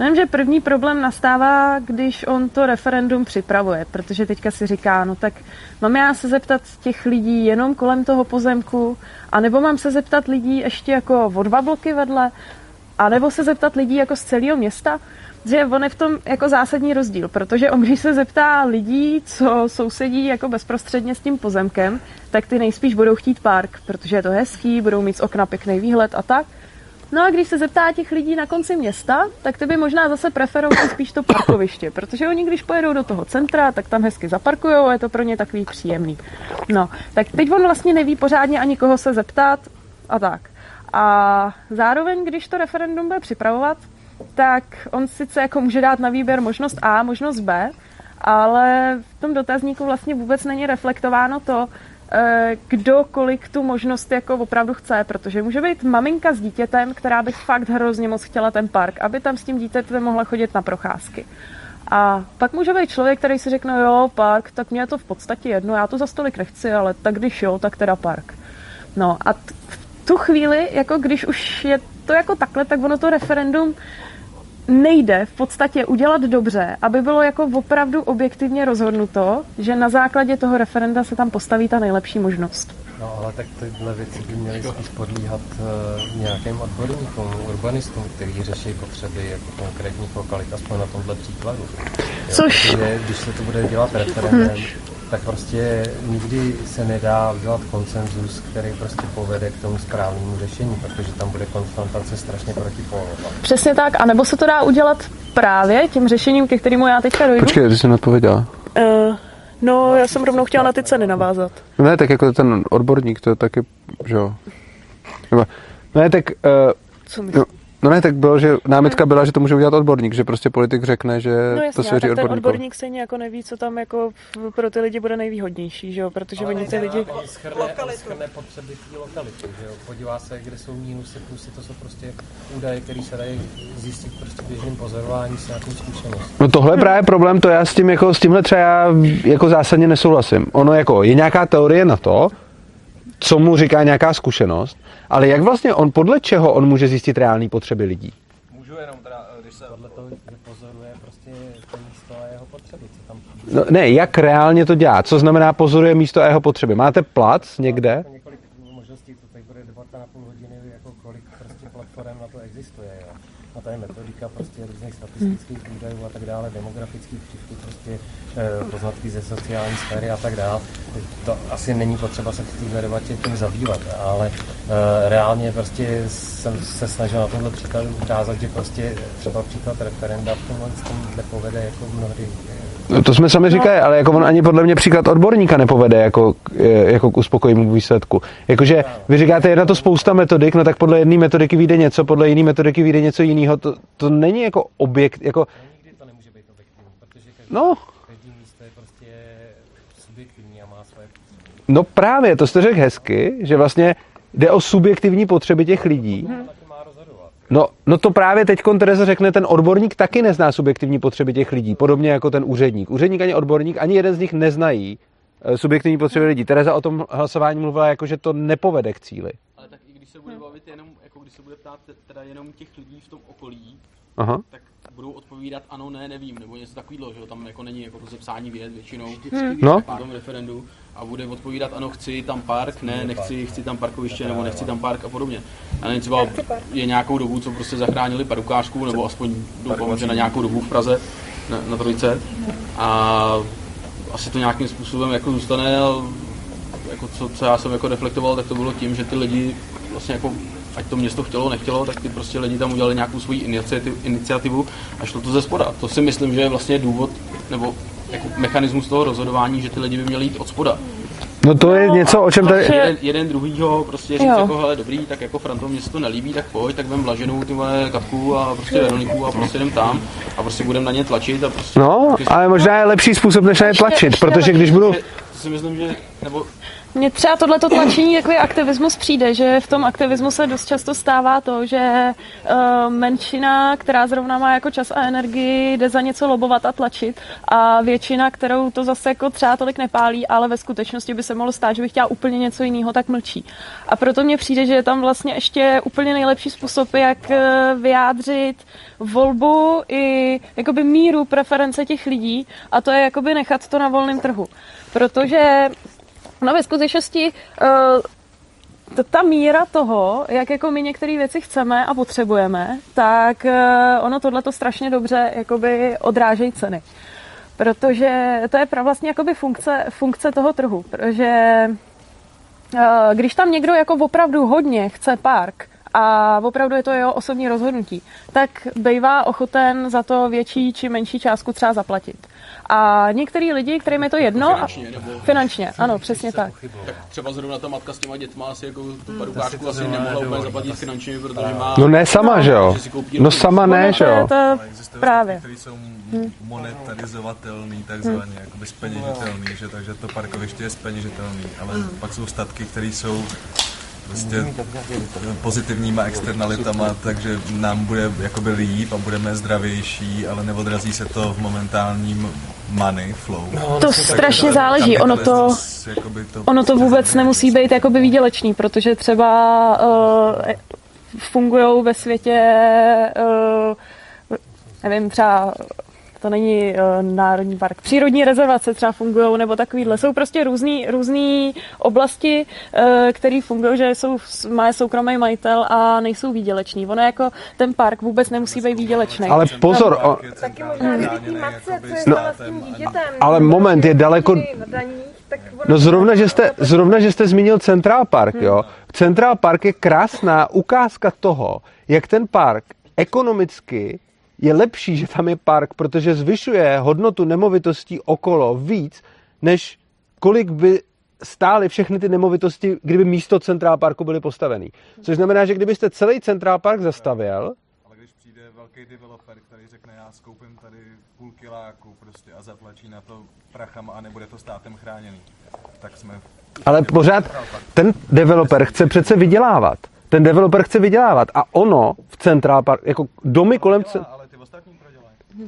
Jenomže první problém nastává, když on to referendum připravuje, protože teďka si říká, no tak mám já se zeptat těch lidí jenom kolem toho pozemku, anebo mám se zeptat lidí ještě jako o 2 bloky vedle, anebo se zeptat lidí jako z celého města, že on je v tom jako zásadní rozdíl, protože on, když se zeptá lidí, co sousedí jako bezprostředně s tím pozemkem, tak ty nejspíš budou chtít park, protože je to hezký, budou mít z okna pěkný výhled a tak. No a když se zeptá těch lidí na konci města, tak ty by možná zase preferovali spíš to parkoviště, protože oni, když pojedou do toho centra, tak tam hezky zaparkujou a je to pro ně takový příjemný. No, tak teď on vlastně neví pořádně ani koho se zeptat a tak. A zároveň, když to referendum bude připravovat, tak on sice jako může dát na výběr možnost A, možnost B, ale v tom dotazníku vlastně vůbec není reflektováno to, kdo kolik tu možnost jako opravdu chce, protože může být maminka s dítětem, která by fakt hrozně moc chtěla ten park, aby tam s tím dítětem mohla chodit na procházky. A pak může být člověk, který si řekne, jo, park, tak mě je to v podstatě jedno, já to za stolik nechci, ale tak když jo, tak teda park. No a v tu chvíli, jako když už je to jako takhle, tak ono to referendum nejde v podstatě udělat dobře, aby bylo jako opravdu objektivně rozhodnuto, že na základě toho referenda se tam postaví ta nejlepší možnost. No ale tak tyhle věci by měly spíš podlíhat nějakým odborníkům, urbanistům, kteří řeší potřeby jako konkrétních lokalit, aspoň na tomhle příkladu. Což... Když se to bude dělat referendem, tak prostě nikdy se nedá udělat konsenzus, který prostě povede k tomu správnému řešení, protože tam bude konfrontace strašně protipólová. Přesně tak, anebo se to dá udělat právě tím řešením, ke kterému já teďka dojdu. Počkej, když jsem odpověděla. No, já jsem rovnou chtěla na ty ceny navázat. Ne, tak jako ten odborník, to je taky, že jo. Ne, tak... Co myslíš? No ne, tak bylo, že námitka byla, že to může udělat odborník, že prostě politik řekne, že no jasně, to svěří odborníkům. No ten odborník stejně jako neví, co tam jako pro ty lidi bude nejvýhodnější, že jo, protože oni ty lidi... Ale schrne potřeby té lokality, že jo, podívá se, kde jsou mínusy, plusy, to jsou prostě údaje, které se dají zjistit prostě běžným pozorováním s nějakou zkušeností. No tohle je právě problém, to já s tím jako, s tímhle třeba já jako zásadně nesouhlasím. Ono jako, je nějaká teorie na to, co mu říká nějaká zkušenost, ale jak vlastně on, podle čeho on může zjistit reální potřeby lidí? Můžu jenom teda, když se podle toho pozoruje prostě to místo a jeho potřeby, co tam... No, ne, jak reálně to dělá? Co znamená pozoruje místo a jeho potřeby? Máte plac někde? Máte několik možností, to tady bude debata na půl hodiny, jako kolik prostě platform na to existuje, jo? A tady metodika prostě různých statistických údajů a tak dále, demografických křivků, prostě poznatky ze sociální sféry a tak dále. To asi není potřeba se v této debatě tím zabývat, ale reálně prostě jsem se snažil na tomhle příkladu ukázat, že prostě třeba příklad referenda v tomhle s tím nepovede jako mnohdy. No to jsme sami říkali, ale jako on ani podle mě příklad odborníka nepovede jako k uspokojivému výsledku. Jakože vy říkáte, je na to spousta metodik, no tak podle jedné metodiky vyjde něco, podle jiné metodiky vyjde něco jiného. To není jako objekt, jako... Nikdy to nemůže být objektivní, protože každý místo je prostě subjektivní a má své potřeby. No právě, to jste řekl hezky, že vlastně jde o subjektivní potřeby těch lidí. No to právě teďkon Tereza řekne, ten odborník taky nezná subjektivní potřeby těch lidí, podobně jako ten úředník. Úředník ani odborník, ani jeden z nich neznají subjektivní potřeby lidí. Tereza o tom hlasování mluvila jako, že to nepovede k cíli. Ale tak i když se bude bavit jenom, jako když se bude ptát teda jenom těch lidí v tom okolí, aha, tak budou odpovídat ano, ne, nevím, nebo něco takového, že tam jako není jako to sepsání věd většinou v tom referendu a bude odpovídat ano, chci tam park, ne, nechci, chci tam parkoviště nebo nechci tam park a podobně. A není třeba je nějakou dobu, co prostě zachránili Padukářku, nebo aspoň doufám, že na nějakou dobu v Praze, na Trojce a asi to nějakým způsobem jako zůstane a jako co já jsem jako reflektoval, tak to bylo tím, že ty lidi vlastně jako ať to město chtělo, nechtělo, tak ty prostě lidi tam udělali nějakou svoji iniciativu a šlo to ze spoda. To si myslím, že je vlastně důvod, nebo jako mechanismus toho rozhodování, že ty lidi by měli jít od spoda. No to je něco, o čem tady... Jeden druhýho prostě říct jako, hele, dobrý, tak jako Franto, mě se to nelíbí, tak pojď, tak vem Blaženou, ty moje Katku a prostě Veroniku a prostě jdem tam a prostě budem na ně tlačit a prostě... No, ale možná je lepší způsob, než na ně tlačit, protože když budu... To si myslím, že... Nebo... Mně třeba tohleto tlačení, takový aktivismus přijde, že v tom aktivismu se dost často stává to, že menšina, která zrovna má jako čas a energii, jde za něco lobovat a tlačit a většina, kterou to zase jako třeba tolik nepálí, ale ve skutečnosti by se mohlo stát, že by chtěla úplně něco jiného, tak mlčí. A proto mně přijde, že je tam vlastně ještě úplně nejlepší způsob, jak vyjádřit volbu i jakoby míru preference těch lidí a to je jakoby nechat to na volném trhu. Protože no ve skutečnosti ta míra toho, jak jako my některé věci chceme a potřebujeme, tak ono tohleto strašně dobře jakoby odrážejí ceny. Protože to je vlastně jakoby funkce toho trhu. Protože když tam někdo jako opravdu hodně chce park a opravdu je to jeho osobní rozhodnutí, tak bývá ochoten za to větší či menší částku třeba zaplatit. A některý lidi, kterým je to jedno... Finančně, ano, přesně tak. Tak třeba zrovna ta matka s těma dětma asi jako tu Padukářku asi nemohla úplně zaplatit finančně, protože má... No ne sama, že jo? No sama ne, že jo? Právě. Které jsou monetarizovatelný, takzvaně, jakoby speněžitelný, že takže to parkoviště je speněžitelný, ale pak jsou statky, které jsou prostě pozitivníma externalitama, takže nám bude jakoby líp a budeme zdravější, ale neodrazí se to v momentálním money flow. To strašně záleží. Ono to vůbec nemusí být jakoby výdělečný, protože třeba fungujou ve světě nevím, třeba to není národní park. Přírodní rezervace třeba fungují, nebo takovýhle. Jsou prostě různý oblasti, které fungují, že má soukromý majitel a nejsou výděleční. Ono jako ten park vůbec nemusí být výdělečný. Ale pozor, taky možná lidí matce, co je s tím dítětem. Ale moment, je daleko... No zrovna, že jste zmínil Central Park, jo. Central Park je krásná ukázka toho, jak ten park ekonomicky je lepší, že tam je park, protože zvyšuje hodnotu nemovitostí okolo víc, než kolik by stály všechny ty nemovitosti, kdyby místo Central Parku byly postavený. Což znamená, že kdybyste celý Central Park zastavil... Ale když přijde velký developer, který řekne, já skoupím tady půl kiláku prostě a zatlačí na to prachama a nebude to státem chráněný, tak jsme... Ale pořád ten developer chce přece vydělávat. Ten developer chce vydělávat a ono v Central Parku, jako domy kolem...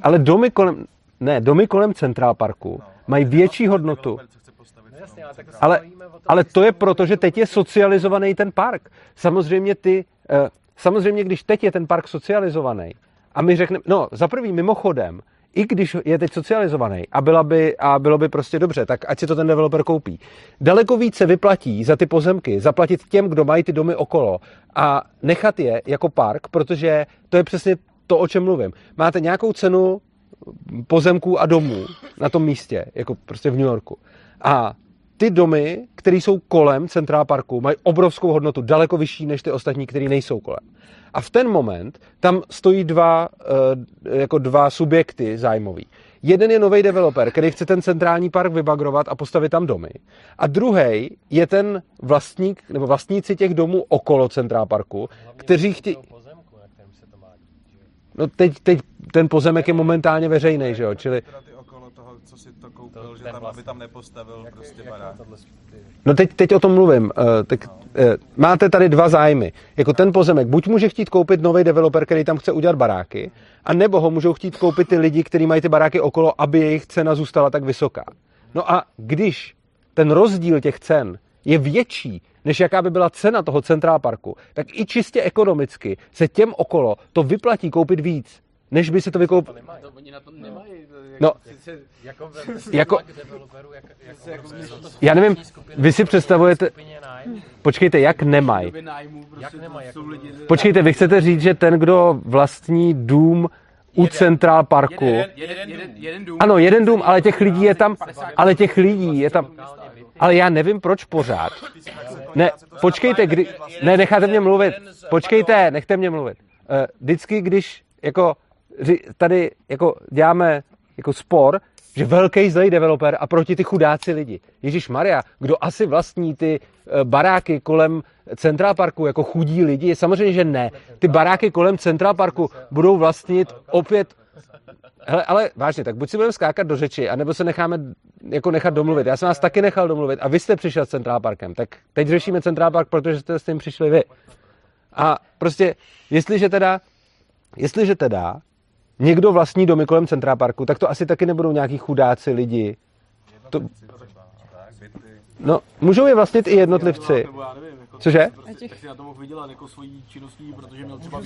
Ale domy kolem Central Parku mají větší hodnotu. Ale to je proto, že teď je socializovaný ten park. Samozřejmě, když teď je ten park socializovaný a my řekneme, no za prvý mimochodem, i když je teď socializovaný a bylo by prostě dobře, tak ať si to ten developer koupí. Daleko více vyplatí za ty pozemky, zaplatit těm, kdo mají ty domy okolo a nechat je jako park, protože to je přesně to, o čem mluvím. Máte nějakou cenu pozemků a domů na tom místě, jako prostě v New Yorku. A ty domy, které jsou kolem Central Parku, mají obrovskou hodnotu, daleko vyšší než ty ostatní, které nejsou kolem. A v ten moment tam stojí dva subjekty zájmový. Jeden je nový developer, který chce ten centrální park vybagrovat a postavit tam domy. A druhej je ten vlastník, nebo vlastníci těch domů okolo Central Parku, kteří chtějí... No teď ten pozemek je momentálně veřejný, že jo? Čili... co si to koupil, to, že tam, vlastně. Aby tam nepostavil jak, prostě barák. No teď o tom mluvím. Máte tady dva zájmy. Jako ten pozemek, buď může chtít koupit nový developer, který tam chce udělat baráky, a nebo ho můžou chtít koupit ty lidi, kteří mají ty baráky okolo, aby jejich cena zůstala tak vysoká. No a když ten rozdíl těch cen je větší, než jaká by byla cena toho Central Parku, tak i čistě ekonomicky se těm okolo to vyplatí koupit víc, než by se to vykoupilo. Oni na to nemají. No. Já nevím, vy si představujete... Počkejte, jak nemají? Počkejte, vy chcete říct, že ten, kdo vlastní dům u Central Parku... Jeden dům. Ano, jeden dům, ale těch lidí je tam... Ale já nevím, proč pořád. Ne, počkejte, ne, necháte mě mluvit. Počkejte, nechte mě mluvit. Vždycky, když jako tady jako děláme jako spor, že velký zlej developer a proti ty chudáci lidi. Ježišmarja, kdo asi vlastní ty baráky kolem Central Parku jako chudí lidi? Samozřejmě, že ne. Ty baráky kolem Central Parku budou vlastnit opět... Hele, ale vážně, tak buď si budeme skákat do řeči, anebo se necháme jako nechat domluvit. Já jsem vás taky nechal domluvit a vy jste přišel s Central Parkem. Tak teď řešíme Central Park, protože jste s tím přišli vy. A prostě, jestliže teda někdo vlastní domy kolem Central Parku, tak to asi taky nebudou nějaký chudáci lidi. To... No, můžou je vlastnit i jednotlivci. Cože? Tak já to mohl vydělat jako svojí činností, protože měl třeba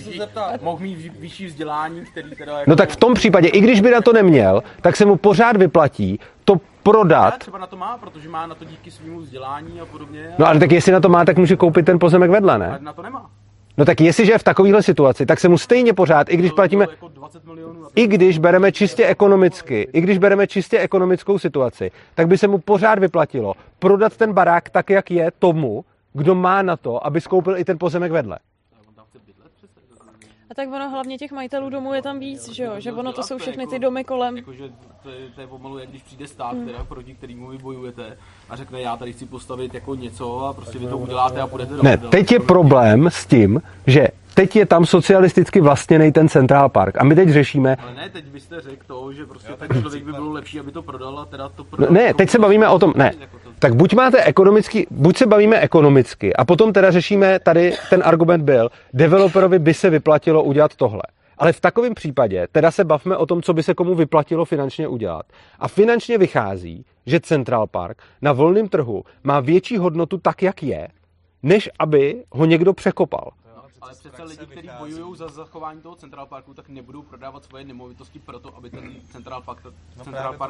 mít vyšší vzdělání, který teda... Jako... No tak v tom případě, i když by na to neměl, tak se mu pořád vyplatí to prodat. Já třeba na to má, protože má na to díky svýmu vzdělání a podobně. No ale tak jestli na to má, tak může koupit ten pozemek vedle, ne? Ale na to nemá. No tak jestliže je v takovéhle situaci, tak se mu stejně pořád, i když platíme, i když bereme čistě ekonomicky, i když bereme čistě ekonomickou situaci, tak by se mu pořád vyplatilo prodat ten barák tak, jak je tomu, kdo má na to, aby skoupil i ten pozemek vedle. A tak ono hlavně těch majitelů domů je tam víc, že jo? Že ono to jsou všechny ty domy kolem. Jakože to je pomalu, jak když přijde stát, teda proti kterýmu vy bojujete a řekne, já tady chci postavit jako něco a prostě vy to uděláte a budete... Ne, teď je problém s tím, že teď je tam socialisticky vlastněnej ten Central Park a my teď řešíme... Ale ne, teď byste řekl to, že prostě ten člověk by bylo lepší, aby to prodal a teda to prodal... Ne, teď se bavíme o tom, ne. Tak buď máte ekonomicky, buď se bavíme ekonomicky a potom teda řešíme, tady ten argument byl, developerovi by se vyplatilo udělat tohle. Ale v takovém případě teda se bavme o tom, co by se komu vyplatilo finančně udělat. A finančně vychází, že Central Park na volném trhu má větší hodnotu tak, jak je, než aby ho někdo překopal. Ale přece lidi, kteří bojují za zachování toho Central Parku, tak nebudou prodávat svoje nemovitosti proto, aby ten Central Park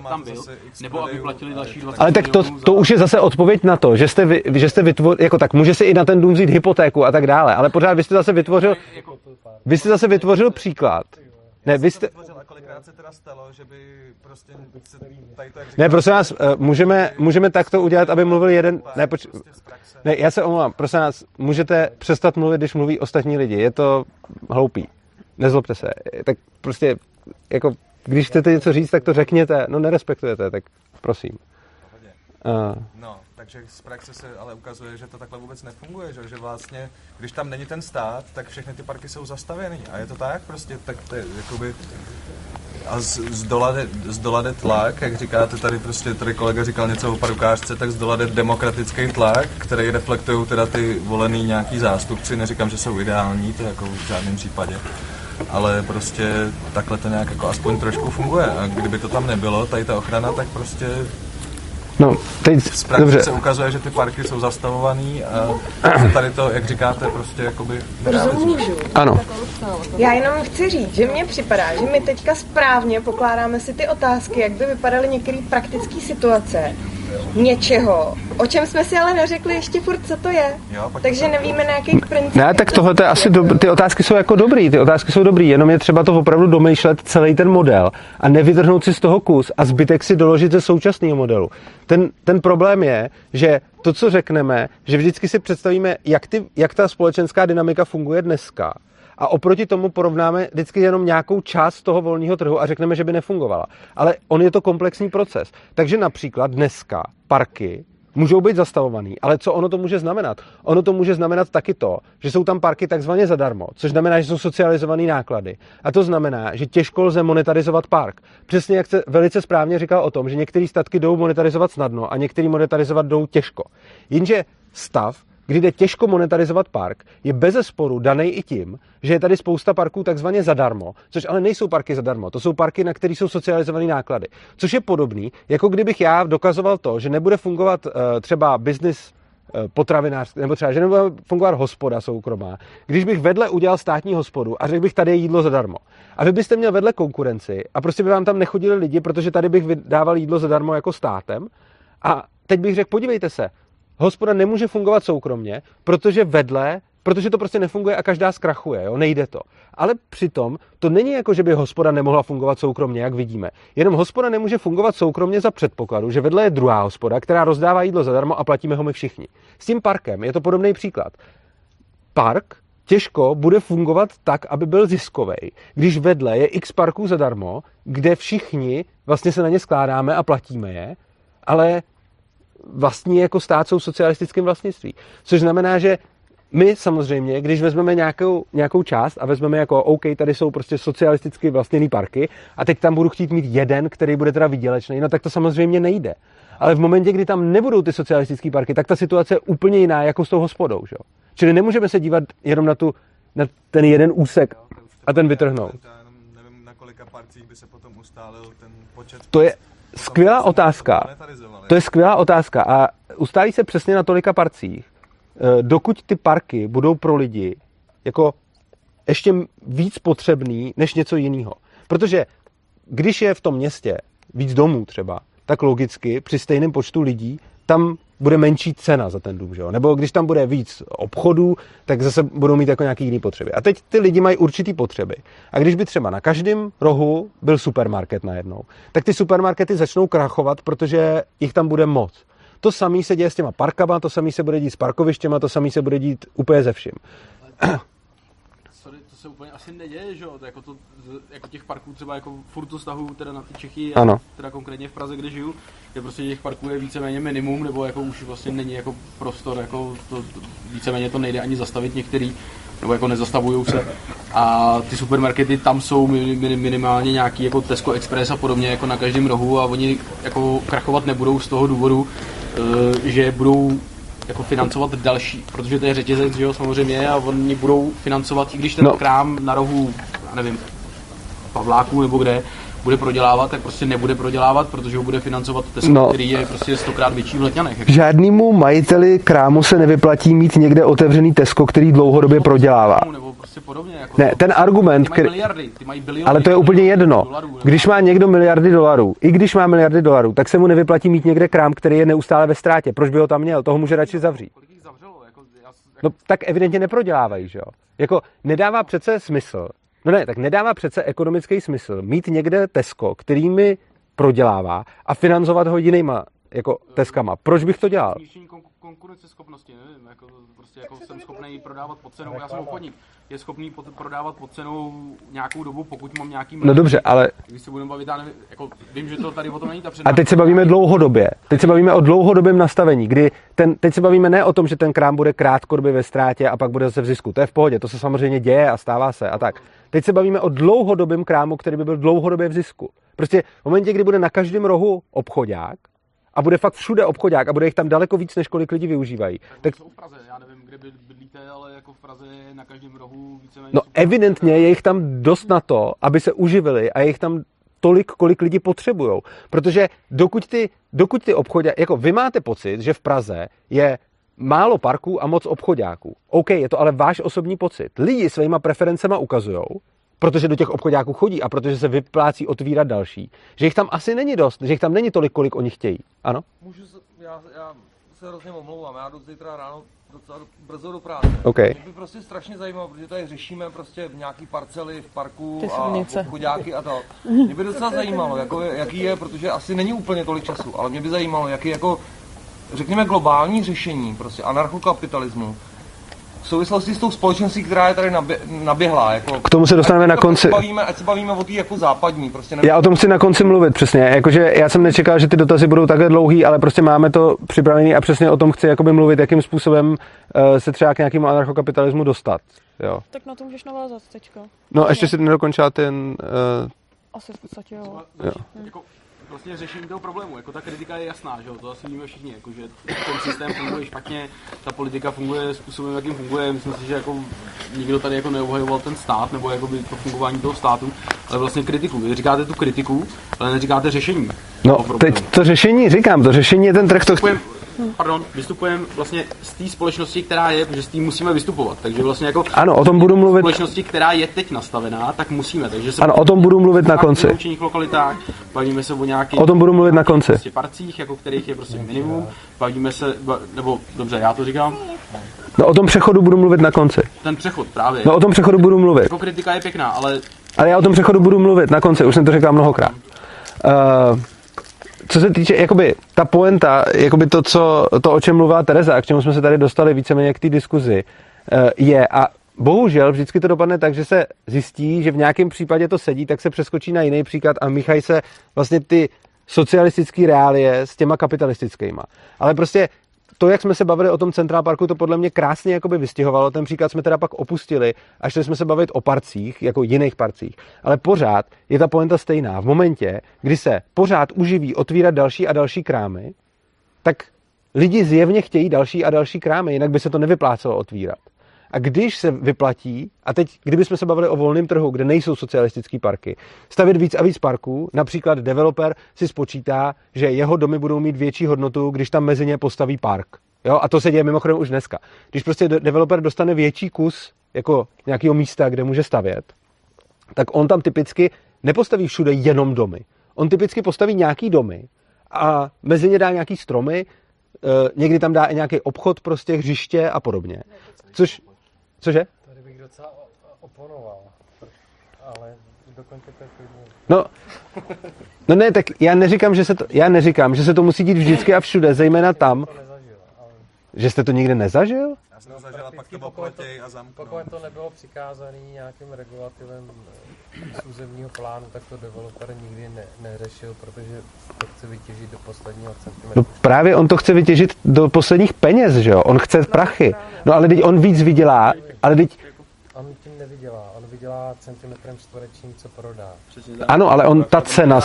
tam byl, nebo aby platili další 20 ale tak to už je zase odpověď na to, že jste vytvořil, jako tak může si i na ten dům vzít hypotéku a tak dále, ale pořád vy jste zase vytvořil příklad. Ne, vy jste... A kolikrát se teda stalo, že by prostě... Ne, prosím vás, můžeme takto udělat, aby mluvil jeden... Ne, já se omlouvám, prosím vás, můžete přestat mluvit, když mluví ostatní lidi, je to hloupý, nezlobte se, tak prostě, jako, když chcete něco říct, tak to řekněte, no nerespektujete, tak prosím. No, takže z praxe se ale ukazuje, že to takhle vůbec nefunguje, že vlastně, když tam není ten stát, tak všechny ty parky jsou zastavěny a je to tak prostě, tak to je jakoby a z dola jde tlak, jak říkáte tady prostě, tady kolega říkal něco o parukářce, tak z dola jde demokratický tlak, který reflektují teda ty volený nějaký zástupci, neříkám, že jsou ideální, to jako v žádném případě. Ale prostě takhle to nějak jako aspoň trošku funguje a kdyby to tam nebylo, tady ta ochrana, tak prostě... No, teď dobře. Se ukazuje, že ty parky jsou zastavovaný a tady to, jak říkáte, prostě jakoby... Rozumížu. Ano. Já jenom chci říct, že mně připadá, že my teďka správně pokládáme si ty otázky, jak by vypadaly některé praktické situace něčeho, o čem jsme si ale neřekli ještě furt, co to je. Jo, takže nevíme na jakých principech. Ne, tak tohle je asi, ty otázky jsou jako dobrý, jenom je třeba to opravdu domýšlet celý ten model a nevytrhnout si z toho kus a zbytek si doložit ze současného modelu. Ten problém je, že to, co řekneme, že vždycky si představíme, jak ta společenská dynamika funguje dneska a oproti tomu porovnáme vždycky jenom nějakou část toho volného trhu a řekneme, že by nefungovala. Ale on je to komplexní proces. Takže například dneska parky můžou být zastavovaný, ale co ono to může znamenat? Ono to může znamenat taky to, že jsou tam parky takzvaně zadarmo, což znamená, že jsou socializované náklady. A to znamená, že těžko lze monetarizovat park. Přesně jak se velice správně říkal o tom, že některé statky jdou monetarizovat snadno a některé monetarizovat jdou těžko. Jenže stav, kdy jde těžko monetarizovat park, je bezesporu daný i tím, že je tady spousta parků takzvaně zadarmo, což ale nejsou parky zadarmo, to jsou parky, na které jsou socializované náklady. Což je podobný, jako kdybych já dokazoval to, že nebude fungovat třeba business potravinářský, nebo třeba, že nebude fungovat hospoda soukromá, když bych vedle udělal státní hospodu a řekl bych, tady je jídlo zadarmo. A vy byste měl vedle konkurenci a prostě by vám tam nechodili lidi, protože tady bych dával jídlo zadarmo jako státem. A teď bych řekl, podívejte se, hospoda nemůže fungovat soukromně, protože to prostě nefunguje a každá zkrachuje, jo? Nejde to. Ale přitom to není jako, že by hospoda nemohla fungovat soukromně, jak vidíme. Jenom hospoda nemůže fungovat soukromně za předpokladu, že vedle je druhá hospoda, která rozdává jídlo zadarmo a platíme ho my všichni. S tím parkem je to podobný příklad. Park těžko bude fungovat tak, aby byl ziskovej, když vedle je x parků zadarmo, kde všichni vlastně se na ně skládáme a platíme je, ale vlastní jako stát jsou socialistickým vlastnictví. Což znamená, že my samozřejmě, když vezmeme nějakou část a vezmeme jako OK, tady jsou prostě socialisticky vlastněný parky a teď tam budu chtít mít jeden, který bude teda výdělečný, no tak to samozřejmě nejde. Ale v momentě, kdy tam nebudou ty socialistické parky, tak ta situace je úplně jiná, jako s tou hospodou. Že? Čili nemůžeme se dívat jenom na ten jeden úsek a ten vytrhnout. Nevím, na kolika parcích by se potom ustálil ten počet. To je skvělá otázka. To je skvělá otázka a ustáví se přesně na tolika parcích, dokud ty parky budou pro lidi jako ještě víc potřebný než něco jiného. Protože když je v tom městě víc domů třeba, tak logicky při stejném počtu lidí tam bude menší cena za ten dům, že jo? Nebo když tam bude víc obchodů, tak zase budou mít jako nějaký jiný potřeby. A teď ty lidi mají určitý potřeby. A když by třeba na každém rohu byl supermarket najednou, tak ty supermarkety začnou krachovat, protože jich tam bude moc. To samé se děje s těma parkama, to samé se bude dít s parkovištěma, to samé se bude dít úplně ze vším. To se úplně asi neděje, že jo? Jako těch parků třeba jako furt to stahuju teda na ty Čechy, a teda konkrétně v Praze, kde žiju, kde prostě těch parků je víceméně minimum, nebo jako už vlastně není jako prostor, jako to víceméně to nejde ani zastavit některý, nebo jako nezastavujou se. A ty supermarkety tam jsou minimálně nějaký jako Tesco Express a podobně jako na každém rohu a oni jako krachovat nebudou z toho důvodu, že budou jako financovat další, protože to je řetězec, že jo, samozřejmě, a oni budou financovat, i když ten krám na rohu, já nevím, Pavláků nebo kde, bude prodělávat, tak prostě nebude prodělávat, protože ho bude financovat Tesco, který je prostě 100krát větší v Letňanech. Žádnému majiteli krámu se nevyplatí mít někde otevřený Tesco, který dlouhodobě prodělává. Nebo prostě podobně, jako ne, ten argument, ty mají biliony, ale to je úplně jedno. Dolarů, když má někdo miliardy dolarů, i když má miliardy dolarů, tak se mu nevyplatí mít někde krám, který je neustále ve ztrátě. Proč by ho tam měl? Toho může radši zavřít. Kolik jich zavřelo? No tak evidentně neprodělávají, že jo. Jako nedává přece smysl. Nedává přece ekonomický smysl mít někde Tesco, který mi prodělává, a financovat ho jinýma jako Teskama. Proč bych to dělal? Snížení konkurenceschopnosti, nevím, jako prostě jako jsem schopný prodávat pod cenou, já jsem obchodník, je schopný prodávat pod cenou nějakou dobu, pokud mám nějaký mluvení. No dobře, ale když se budeme bavit, nevím, jako vím, že to tady o tom není ta přednáška. A teď se bavíme dlouhodobě. Teď se bavíme o dlouhodobém nastavení, kdy teď se bavíme ne o tom, že ten krám bude krátkodobě ve ztrátě a pak bude zase v zisku. To je v pohodě, to se samozřejmě děje a stává se a tak. Teď se bavíme o dlouhodobém krámu, který by byl dlouhodobě v zisku. Prostě v momentě, kdy bude na každém rohu obchodák, a bude fakt všude obchodák a bude jich tam daleko víc, než kolik lidí využívají. Tak jsou v Praze, já nevím, kde bydlíte, ale jako v Praze je na každém rohu víceméně. No evidentně je jich tam dost na to, aby se uživili, a je jich tam tolik, kolik lidi potřebujou. Protože dokud ty obchoďáky, jako vy máte pocit, že v Praze je málo parků a moc obchoďáků. OK, je to ale váš osobní pocit. Lidi svýma preferencema ukazujou, protože do těch obchoďáků chodí a protože se vyplácí otvírat další, že jich tam asi není dost, že jich tam není tolik, kolik oni chtějí. Ano? Já se hrozně omlouvám, já jdu zítra ráno docela brzo do práce. Okay. Mě by prostě strašně zajímalo, protože tady řešíme prostě nějaký parcely v parku a obchoďáky a tak. Mě by docela zajímalo, jako, jaký je, protože asi není úplně tolik času, ale mě by zajímalo, jaký jako, řekněme, globální řešení prostě anarchokapitalismu, v souvislosti s tou společností, která je tady naběhla. Jako, k tomu se dostaneme na konci. Ať se bavíme o té jako západní. Prostě já o tom chci na konci mluvit přesně. Jakože já jsem nečekal, že ty dotazy budou takhle dlouhý, ale prostě máme to připravený a přesně o tom chci jakoby mluvit, jakým způsobem se třeba k nějakému anarchokapitalismu dostat. Jo. Tak na to můžeš navázat teďka. No, ještě si nedokončila ten... Asi v podstatě jo. Vlastně řešení toho problému, jako ta kritika je jasná, že jo, to asi víme všichni, jako, že ten systém funguje špatně, ta politika funguje způsobem, jakým funguje, myslím si, že jako nikdo tady jako neobhajoval ten stát, nebo jakoby to fungování toho státu, ale vlastně kritiku. Vy říkáte tu kritiku, ale neříkáte řešení. No, teď to řešení říkám, to řešení je ten trh, Vystupujeme vlastně z té společnosti, která je, protože s tím musíme vystupovat. Takže vlastně jako ano, o tom budu mluvit. Společnosti, která je teď nastavená, tak musíme. Takže se ano, o tom budu mluvit na konci. Lokalitách, bavíme se o nějakých. O tom budu mluvit na konci. Prostě parcích, jako kterých je prostě minimum. Bavíme se nebo dobře, já to říkám. No o tom přechodu budu mluvit na konci. Ten přechod právě. No o tom přechodu budu mluvit. Jako kritika je pěkná, ale já o tom přechodu budu mluvit na konci. Už jsem to řekl mnohokrát. Co se týče, jakoby, ta poenta, jakoby to, o čem mluvila Tereza, k čemu jsme se tady dostali víceméně k té diskuzi, je, a bohužel vždycky to dopadne tak, že se zjistí, že v nějakém případě to sedí, tak se přeskočí na jiný příklad a míchají se vlastně ty socialistické reálie s těma kapitalistickýma. Ale prostě to, jak jsme se bavili o tom Central Parku, to podle mě krásně jakoby vystihovalo. Ten příklad jsme teda pak opustili a šli jsme se bavit o parcích, jako jiných parcích. Ale pořád je ta pointa stejná. V momentě, kdy se pořád uživí otvírat další a další krámy, tak lidi zjevně chtějí další a další krámy, jinak by se to nevyplácelo otvírat. A když se vyplatí, a teď, kdybychom se bavili o volném trhu, kde nejsou socialistické parky, stavět víc a víc parků, například developer si spočítá, že jeho domy budou mít větší hodnotu, když tam mezi ně postaví park. Jo? A to se děje mimochodem už dneska. Když prostě developer dostane větší kus jako nějakého místa, kde může stavět, tak on tam typicky nepostaví všude jenom domy. On typicky postaví nějaký domy a mezi ně dá nějaký stromy, někdy tam dá i nějaký obchod, prostě hřiště a podobně. Cože? Tady bych docela oponoval, ale dokonce to je No ne, tak já neříkám, že se to musí dít vždycky a všude, zejména tam. Že jste to nikdy nezažil? Já jsem to zažil a pak to bylo proti a zamknout. Pokud to nebylo přikázané nějakým regulativem z územního plánu, tak to developer nikdy neřešil, protože to chce vytěžit do posledního centimetru. No právě on to chce vytěžit do posledních peněz, že jo? On chce prachy. No ale teď on víc vydělá, ale teď... On tím nevydělá, on vydělá centimetrem čtverečním, co prodá. Ano, ale on ta cena,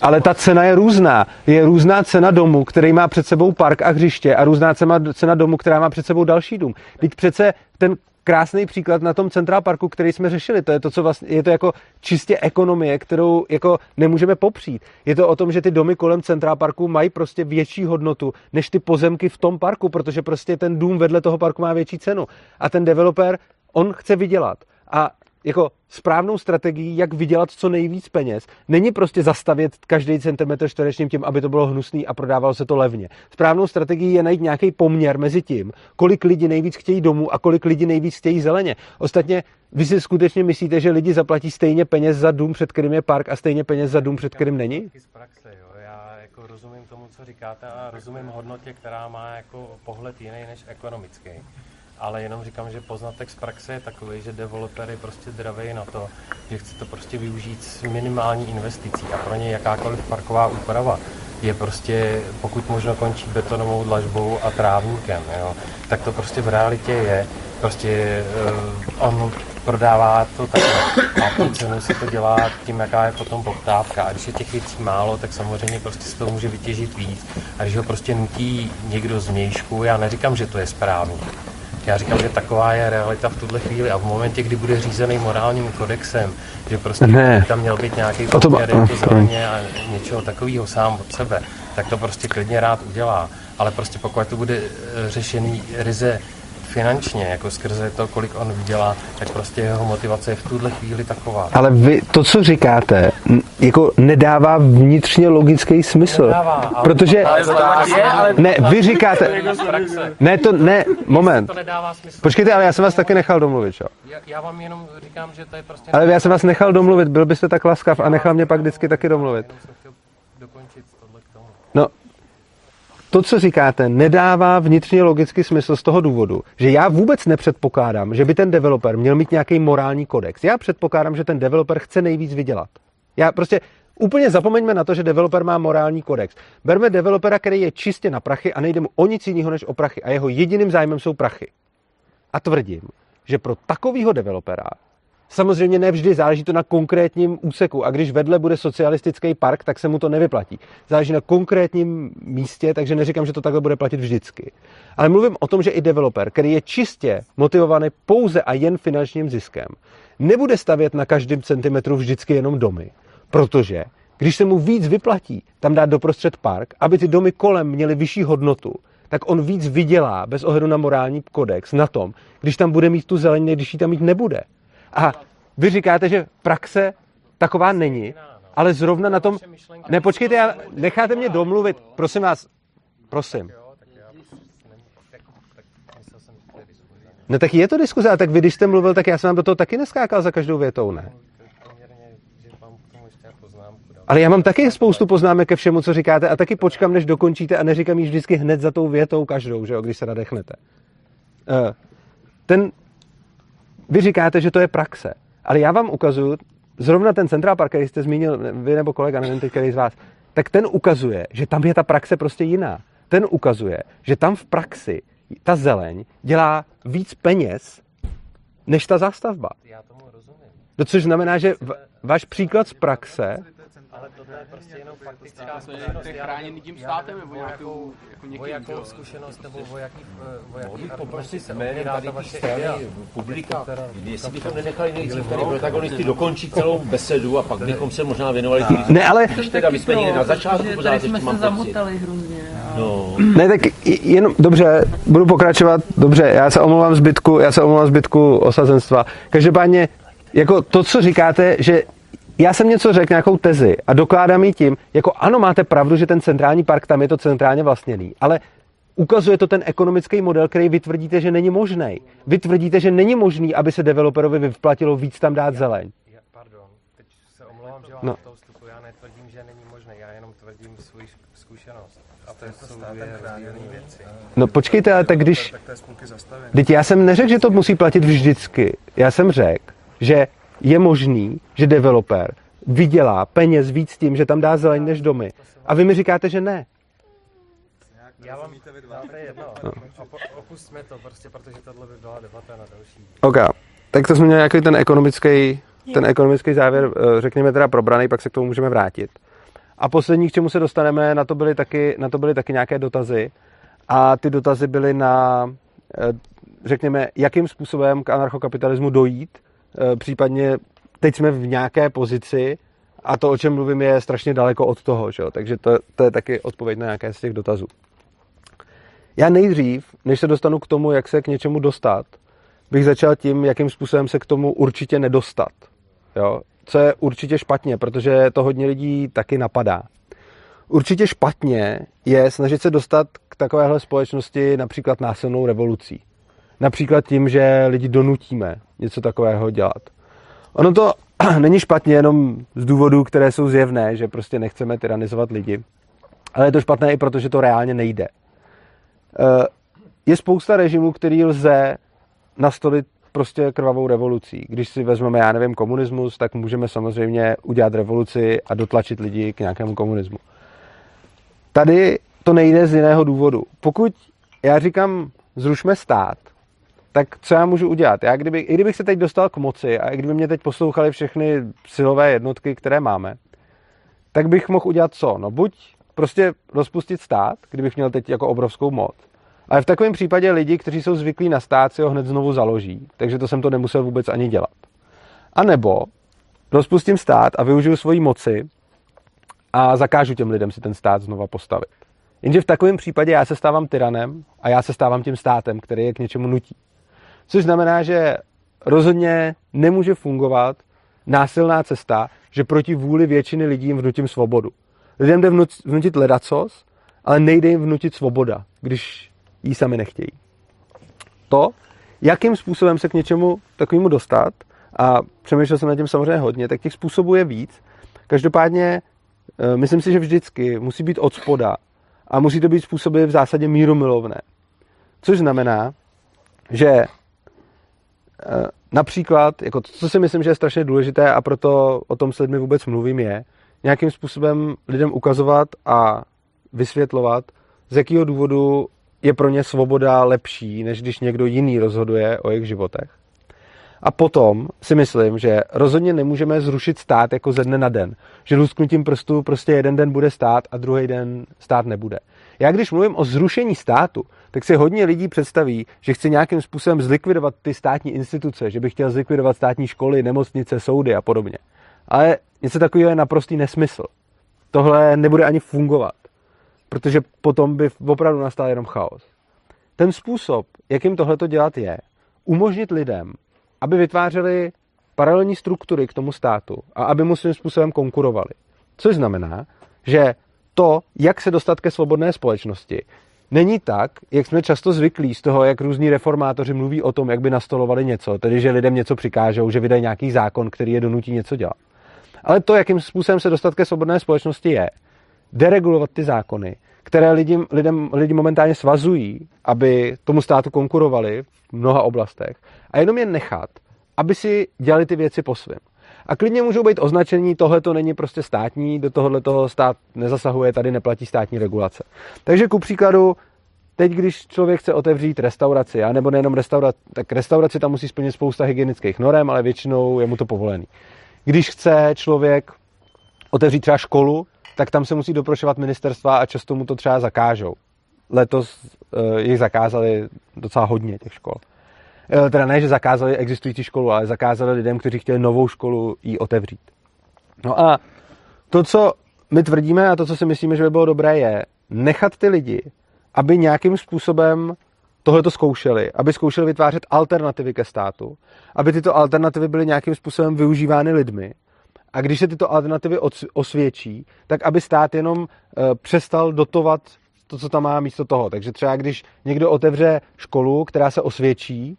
ale ta cena je různá. Je různá cena domu, který má před sebou park a hřiště, a různá cena domu, která má před sebou další dům. Teď přece ten krásný příklad na tom Central Parku, který jsme řešili, to je to, co vlastně je to jako čistě ekonomie, kterou jako nemůžeme popřít. Je to o tom, že ty domy kolem Central Parku mají prostě větší hodnotu než ty pozemky v tom parku, protože prostě ten dům vedle toho parku má větší cenu. A ten developer on chce vydělat a jako správnou strategií, jak vydělat co nejvíc peněz, není prostě zastavět každý centimetr čtverečním tím, aby to bylo hnusný a prodávalo se to levně. Správnou strategií je najít nějaký poměr mezi tím, kolik lidí nejvíc chtějí domů a kolik lidí nejvíc chtějí zeleně. Ostatně vy si skutečně myslíte, že lidi zaplatí stejně peněz za dům, před kterým je park a stejně peněz za dům, před kterým není? Já jako rozumím tomu, co říkáte a rozumím hodnotě, která má jako pohled jiný než ekonomický. Ale jenom říkám, že poznatek z praxe je takový, že developery prostě draví na to, že chce to prostě využít s minimální investicí a pro ně jakákoliv parková úprava je prostě, pokud možno končí betonovou dlažbou a trávníkem, jo. Tak to prostě v realitě je, prostě on prodává to takhle a tu cenu se to dělá tím, jaká je potom poptávka. A když je těch věcí málo, tak samozřejmě prostě se to může vytěžit víc a když ho prostě nutí někdo z vnějšku, já neříkám, že to je správný. Já říkám, že taková je realita v tuhle chvíli a v momentě, kdy bude řízený morálním kodexem, že prostě tam měl být nějaký poměr jako zeleně a něčeho takového sám od sebe, tak to prostě klidně rád udělá. Ale prostě pokud to bude řešený ryze finančně, jako skrze to, kolik on vydělá, tak prostě jeho motivace je v tuhle chvíli taková. Ale vy to, co říkáte, jako nedává vnitřně logický smysl. Nedává, protože... Ne, vy říkáte... Moment. Počkejte, ale já jsem vás taky nechal domluvit, jo? Já vám jenom říkám, že to je prostě... Ale já jsem vás nechal domluvit, byl byste tak laskav a nechal mě pak vždycky taky domluvit. No, to, co říkáte, nedává vnitřně logicky smysl z toho důvodu, že já vůbec nepředpokládám, že by ten developer měl mít nějaký morální kodex. Já předpokládám, že ten developer chce nejvíc vydělat. Já prostě úplně zapomeňme na to, že developer má morální kodex. Berme developera, který je čistě na prachy a nejde mu o nic jiného než o prachy a jeho jediným zájmem jsou prachy. A tvrdím, že pro takového developera samozřejmě ne vždy, záleží to na konkrétním úseku a když vedle bude socialistický park, tak se mu to nevyplatí. Záleží na konkrétním místě, takže neříkám, že to takhle bude platit vždycky. Ale mluvím o tom, že i developer, který je čistě motivovaný pouze a jen finančním ziskem, nebude stavět na každém centimetru vždycky jenom domy, protože když se mu víc vyplatí tam dát doprostřed park, aby ty domy kolem měly vyšší hodnotu, tak on víc vydělá bez ohledu na morální kodex na tom, když tam bude mít tu zeleň, když ji tam mít nebude. A vy říkáte, že praxe taková není, ale zrovna na tom... Ne, počkejte, necháte mě domluvit, prosím vás, prosím. No tak je to diskuze, a tak vy, když jste mluvil, tak já jsem vám do toho taky neskákal za každou větou, ne? Ale já mám taky spoustu poznámek ke všemu, co říkáte, a taky počkám, než dokončíte a neříkám ji vždycky hned za tou větou každou, že jo, když se nadechnete. Vy říkáte, že to je praxe, ale já vám ukazuju, zrovna ten Central Park, který jste zmínil, vy nebo kolega, nevím teď, který z vás, tak ten ukazuje, že tam je ta praxe prostě jiná. Ten ukazuje, že tam v praxi ta zeleň dělá víc peněz, než ta zástavba. Já tomu rozumím. No, což znamená, že váš příklad z praxe... Ale to je prostě jenom faktická zkušenost. Je chráněný tím státem nebo nějakou vojakou zkušenost nebo vojaký poprosí se jméně tady té strany publika. Jestli bychom nenechali nejdřív tady protagonisty dokončit celou besedu a pak bychom se možná věnovali tím. Ne, ale... Teda bychom jeli na začátku pořád, ještě mám pocit. Ne, tak jenom, dobře, budu pokračovat, dobře, já se omlouvám zbytku osazenstva. Každopádně, jako to, co říkáte, že já jsem něco řekl, nějakou tezi a dokládám ji tím, jako ano, máte pravdu, že ten centrální park, tam je to centrálně vlastněný, ale ukazuje to ten ekonomický model, který vy tvrdíte, že není možný. Vy tvrdíte, že není možný, aby se developerovi vyplatilo víc tam dát zeleň. Pardon, teď se omlouvám, že vám do toho vstupu, já netvrdím, že není možný, já jenom tvrdím svůj zkušenost. A to je to státem chráněný věci. No počkejte, ale tak když... Teď já jsem neřekl, že to musí platit vždycky. Já jsem řekl, že je možný, že developer vydělá peněz víc tím, že tam dá zeleň než domy. A vy mi říkáte, že ne. Já vám dáte jedno. Opustme to prostě, protože tohle by byla debata na další. OK. Tak to jsme měli nějaký ten ekonomický závěr, řekněme teda probraný, pak se k tomu můžeme vrátit. A poslední, k čemu se dostaneme, na to byly taky nějaké dotazy. A ty dotazy byly na, řekněme, jakým způsobem k anarchokapitalismu dojít, případně teď jsme v nějaké pozici a to, o čem mluvím, je strašně daleko od toho, že jo? Takže to je taky odpověď na nějaké z těch dotazů. Já nejdřív, než se dostanu k tomu, jak se k něčemu dostat, bych začal tím, jakým způsobem se k tomu určitě nedostat, jo? Co je určitě špatně, protože to hodně lidí taky napadá. Určitě špatně je snažit se dostat k takovéhle společnosti například násilnou revolucí. Například tím, že lidi donutíme něco takového dělat. Ono to není špatně jenom z důvodů, které jsou zjevné, že prostě nechceme tyranizovat lidi, ale je to špatné i proto, že to reálně nejde. Je spousta režimů, který lze nastolit prostě krvavou revolucí. Když si vezmeme, já nevím, komunismus, tak můžeme samozřejmě udělat revoluci a dotlačit lidi k nějakému komunismu. Tady to nejde z jiného důvodu. Pokud já říkám, zrušme stát, tak co já můžu udělat? I kdybych se teď dostal k moci a i kdyby mě teď poslouchali všechny silové jednotky, které máme, tak bych mohl udělat co? No buď prostě rozpustit stát, kdybych měl teď jako obrovskou moc. Ale v takovém případě lidi, kteří jsou zvyklí na stát, si ho hned znovu založí. Takže to jsem to nemusel vůbec ani dělat. A nebo rozpustím stát a využiju svoji moci a zakážu těm lidem si ten stát znova postavit. Jenže v takovém případě já se stávám tyranem a já se stávám tím státem, který je k něčemu nutí. Což znamená, že rozhodně nemůže fungovat násilná cesta, že proti vůli většiny lidí jim vnutím svobodu. Lidem jde vnutit ledacos, ale nejde jim vnutit svoboda, když ji sami nechtějí. To, jakým způsobem se k něčemu takovému dostat, a přemýšlel jsem nad tím samozřejmě hodně, tak těch způsobů je víc. Každopádně myslím si, že vždycky musí být od spoda a musí to být způsoby v zásadě mírumilovné. Což znamená, že například, jako to, co si myslím, že je strašně důležité a proto o tom s lidmi vůbec mluvím, je nějakým způsobem lidem ukazovat a vysvětlovat, z jakého důvodu je pro ně svoboda lepší, než když někdo jiný rozhoduje o jejich životech. A potom si myslím, že rozhodně nemůžeme zrušit stát jako ze dne na den. Že lusknutím prstu prostě jeden den bude stát a druhý den stát nebude. Já když mluvím o zrušení státu, tak si hodně lidí představí, že chci nějakým způsobem zlikvidovat ty státní instituce, že bych chtěl zlikvidovat státní školy, nemocnice, soudy a podobně. Ale něco takového je naprostý nesmysl. Tohle nebude ani fungovat, protože potom by opravdu nastal jenom chaos. Ten způsob, jakým tohleto dělat, je umožnit lidem, aby vytvářeli paralelní struktury k tomu státu a aby mu svým způsobem konkurovali. Což znamená, že to, jak se dostat ke svobodné společnosti, není tak, jak jsme často zvyklí z toho, jak různí reformátoři mluví o tom, jak by nastolovali něco, tedy že lidem něco přikážou, že vydají nějaký zákon, který je donutí něco dělat. Ale to, jakým způsobem se dostat ke svobodné společnosti, je deregulovat ty zákony, které lidi momentálně svazují, aby tomu státu konkurovali v mnoha oblastech, a jenom je nechat, aby si dělali ty věci po svém. A klidně můžou být označení, tohle to není prostě státní, do tohoto stát nezasahuje, tady neplatí státní regulace. Takže ku příkladu, teď když člověk chce otevřít restauraci, a nebo nejenom restauraci, tak restauraci tam musí splnit spousta hygienických norem, ale většinou je mu to povolený. Když chce člověk otevřít třeba školu, tak tam se musí doprošovat ministerstva a často mu to třeba zakážou. Letos jich zakázali docela hodně těch škol. Teda ne, že zakázali existující školu, ale zakázali lidem, kteří chtěli novou školu, ji otevřít. No a to, co my tvrdíme a to, co si myslíme, že by bylo dobré, je nechat ty lidi, aby nějakým způsobem tohleto zkoušeli, aby zkoušeli vytvářet alternativy ke státu, aby tyto alternativy byly nějakým způsobem využívány lidmi. A když se tyto alternativy osvědčí, tak aby stát jenom přestal dotovat to, co tam má místo toho. Takže třeba když někdo otevře školu, která se osvědčí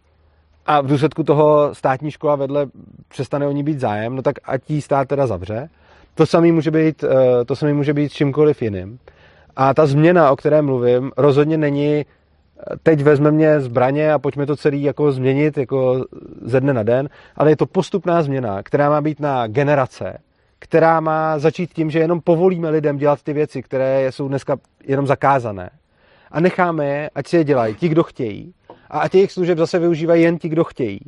a v důsledku toho státní škola vedle přestane o ní být zájem, no tak ať jí stát teda zavře. To samé může být čímkoliv jiným. A ta změna, o které mluvím, rozhodně není teď vezmeme zbraně a pojďme to celý jako změnit jako ze dne na den, ale je to postupná změna, která má být na generace, která má začít tím, že jenom povolíme lidem dělat ty věci, které jsou dneska jenom zakázané. A necháme je, ať si je dělají ti, kdo chtějí, a ať jejich služeb zase využívají jen ti, kdo chtějí.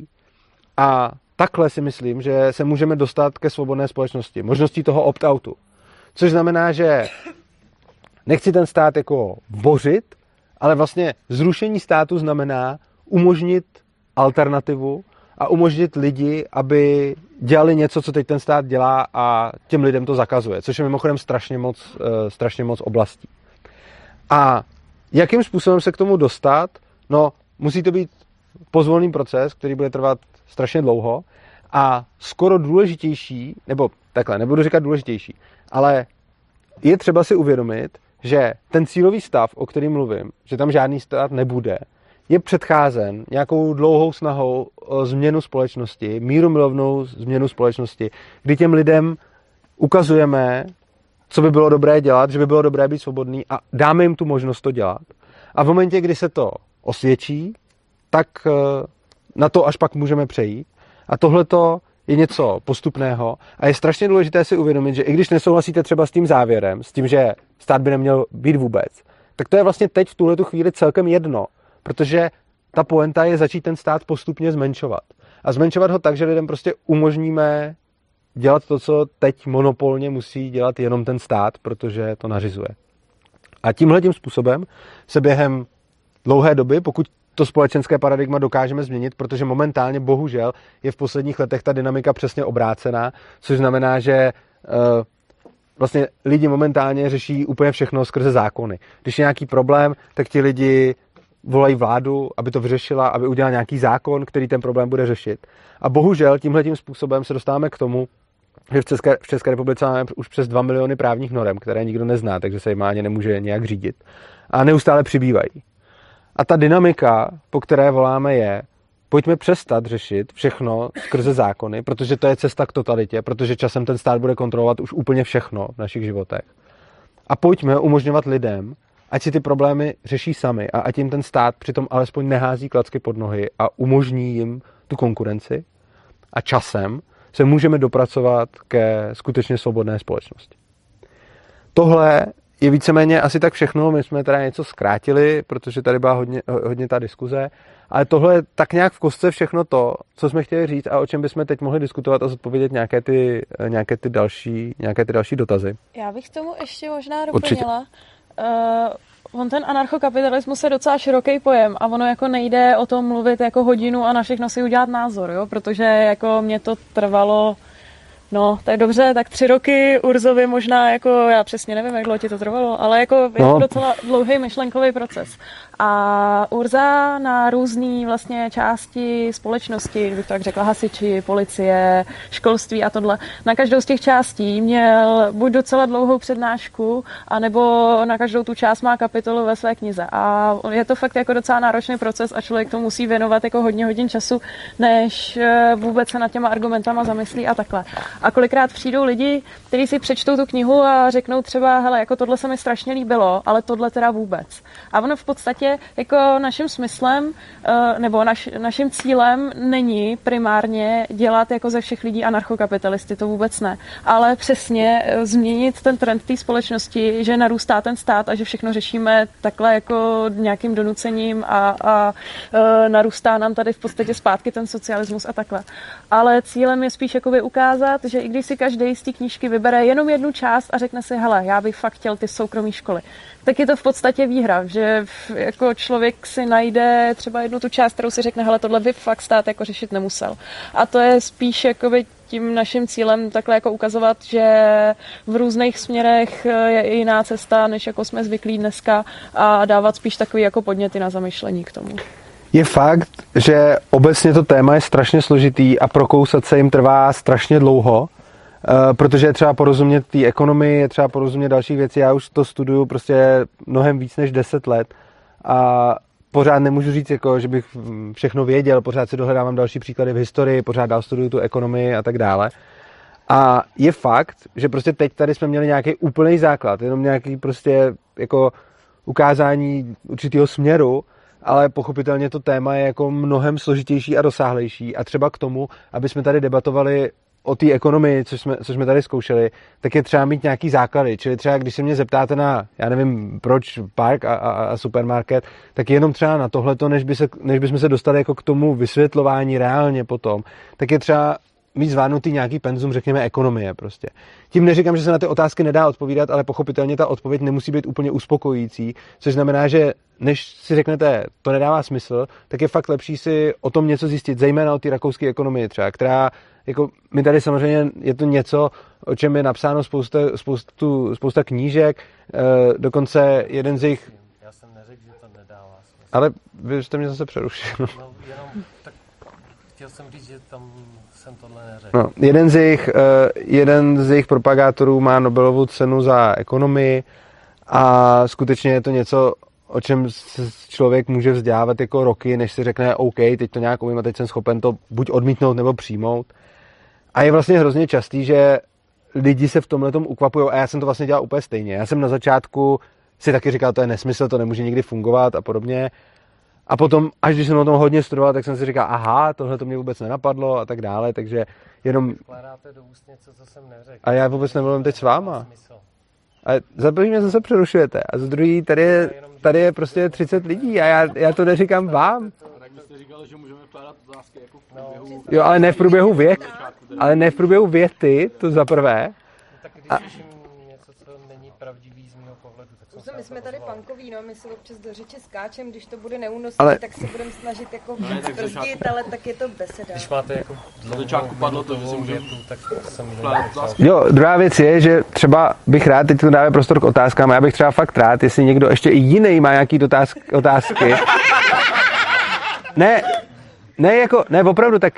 A takhle si myslím, že se můžeme dostat ke svobodné společnosti, možností toho opt-outu. Což znamená, že nechci ten stát jako bořit, ale vlastně zrušení státu znamená umožnit alternativu a umožnit lidi, aby dělali něco, co teď ten stát dělá a těm lidem to zakazuje, což je mimochodem strašně moc oblastí. A jakým způsobem se k tomu dostat? No, musí to být pozvolný proces, který bude trvat strašně dlouho a skoro důležitější, nebo takhle, nebudu říkat důležitější, ale je třeba si uvědomit, že ten cílový stav, o kterém mluvím, že tam žádný stát nebude, je předcházen nějakou dlouhou snahou o změnu společnosti, mírumilovnou změnu společnosti, kdy těm lidem ukazujeme, co by bylo dobré dělat, že by bylo dobré být svobodný a dáme jim tu možnost to dělat. A v momentě, kdy se to osvědčí, tak na to až pak můžeme přejít. A tohleto je něco postupného a je strašně důležité si uvědomit, že i když nesouhlasíte třeba s tím závěrem, s tím, že stát by neměl být vůbec, tak to je vlastně teď v tuhletu chvíli celkem jedno, protože ta poenta je začít ten stát postupně zmenšovat. A zmenšovat ho tak, že lidem prostě umožníme dělat to, co teď monopolně musí dělat jenom ten stát, protože to nařizuje. A tímhletím způsobem se během dlouhé doby, pokud to společenské paradigma dokážeme změnit, protože momentálně bohužel je v posledních letech ta dynamika přesně obrácená, což znamená, že vlastně lidi momentálně řeší úplně všechno skrze zákony. Když je nějaký problém, tak ti lidi volají vládu, aby to vyřešila, aby udělala nějaký zákon, který ten problém bude řešit. A bohužel tímhletím způsobem se dostáváme k tomu, že v České republice máme už přes 2 miliony právních norem, které nikdo nezná, takže se jim ani nemůže nějak řídit. A neustále přibývají. A ta dynamika, po které voláme, je, pojďme přestat řešit všechno skrze zákony, protože to je cesta k totalitě, protože časem ten stát bude kontrolovat už úplně všechno v našich životech. A pojďme umožňovat lidem, ať si ty problémy řeší sami a ať jim ten stát přitom alespoň nehází klacky pod nohy a umožní jim tu konkurenci a časem se můžeme dopracovat ke skutečně svobodné společnosti. Tohle je víceméně asi tak všechno, my jsme teda něco zkrátili, protože tady byla hodně ta diskuze, ale tohle je tak nějak v kostce všechno to, co jsme chtěli říct a o čem bychom teď mohli diskutovat a zodpovědět nějaké ty další dotazy. Já bych tomu ještě možná doplnila. On ten anarchokapitalismus je docela široký pojem a ono jako nejde o tom mluvit jako hodinu a na všechno si udělat názor, jo? Protože jako mě to trvalo, no tak dobře, tak 3 roky, Urzovi možná jako, já přesně nevím, jak dlouho ti to trvalo, ale jako je to docela dlouhý myšlenkový proces. A Urza na různý vlastně části společnosti, kdybych to tak řekla, hasiči, policie, školství a tohle, na každou z těch částí měl buď docela dlouhou přednášku, anebo na každou tu část má kapitolu ve své knize. A je to fakt jako docela náročný proces a člověk to musí věnovat jako hodně hodin času, než vůbec se nad těma argumentama zamyslí a takhle. A kolikrát přijdou lidi, kteří si přečtou tu knihu a řeknou třeba, hele, jako tohle se mi strašně líbilo, ale tohle teda vůbec. A ono v podstatě jako naším smyslem nebo naším cílem není primárně dělat jako ze všech lidí anarchokapitalisty, to vůbec ne, ale přesně změnit ten trend té společnosti, že narůstá ten stát a že všechno řešíme takhle jako nějakým donucením a narůstá nám tady v podstatě zpátky ten socialismus a takhle. Ale cílem je spíš jakoby ukázat, že i když si každý z té knížky vybere jenom jednu část a řekne si, hele, já bych fakt chtěl ty soukromé školy, tak je to v podstatě výhra, že jako člověk si najde třeba jednu tu část, kterou si řekne, hele, tohle by fakt stát jako řešit nemusel. A to je spíš jakoby tím naším cílem takhle jako ukazovat, že v různých směrech je jiná cesta, než jako jsme zvyklí dneska, a dávat spíš takový jako podněty na zamyšlení k tomu. Je fakt, že obecně to téma je strašně složitý a prokousat se jim trvá strašně dlouho, protože je třeba porozumět té ekonomii, je třeba porozumět další věci. Já už to studuju prostě mnohem víc než 10 let a pořád nemůžu říct, jako, že bych všechno věděl, pořád si dohledávám další příklady v historii, pořád dál studuju tu ekonomii a tak dále. A je fakt, že prostě teď tady jsme měli nějaký úplný základ, jenom nějaký prostě jako ukázání určitého směru, ale pochopitelně to téma je jako mnohem složitější a rozsáhlejší a třeba k tomu, aby jsme tady debatovali o té ekonomii, což jsme tady zkoušeli, tak je třeba mít nějaký základy. Čili třeba, když se mě zeptáte na, já nevím, proč park a supermarket, tak jenom třeba na tohleto, než bychom se dostali jako k tomu vysvětlování reálně potom, tak je třeba mít zvládnutý nějaký penzum, řekněme, ekonomie prostě. Tím neříkám, že se na ty otázky nedá odpovídat, ale pochopitelně ta odpověď nemusí být úplně uspokojící, což znamená, že než si řeknete, to nedává smysl, tak je fakt lepší si o tom něco zjistit, zejména o té rakouské ekonomii třeba, která jako my tady samozřejmě je to něco, o čem je napsáno spousta knížek, dokonce jeden z jich... Já jsem neřekl, že to nedává smysl. Ale vy jste mě zase přerušil. No, jenom, tak chtěl jsem říct, že tam jsem tohle neřekl. No, jeden z jejich propagátorů má Nobelovu cenu za ekonomii a skutečně je to něco, o čem člověk může vzdělávat jako roky, než si řekne, OK, teď to nějak umím a teď jsem schopen to buď odmítnout nebo přijmout. A je vlastně hrozně častý, že lidi se v tomhletom ukvapují a já jsem to vlastně dělal úplně stejně. Já jsem na začátku si taky říkal, to je nesmysl, to nemůže nikdy fungovat a podobně. A potom, až když jsem o tom hodně studoval, tak jsem si říkal, aha, tohle to mě vůbec nenapadlo a tak dále, takže jenom... Vkládáte do úst něco, co jsem neřekl. A já vůbec nemluvím teď s váma. A za první mě zase přerušujete a za druhý tady je prostě 30 lidí a já to neříkám vám. Jste říkal, že můžeme vkládat otázky jako v průběhu... Jo, ale ne v průběhu věk, ale ne v průběhu věty, to za prvé. No, tak když řeším něco, co není pravdivý z mého pohledu, tak jsem... My jsme tady punkoví, no, my se občas do řeči skáčem, když to bude neúnosné, ale... tak se budeme snažit jako víc brzdit, ale tak je to beseda. Když máte jako dlouhou padlo to, že si můžeme... Tak jsem jo, druhá věc je, že třeba bych rád, teď tu dáme prostor k otázkám, a já bych třeba fakt rád, jestli někdo ještě jiný má nějaký otázky. Ne, opravdu, tak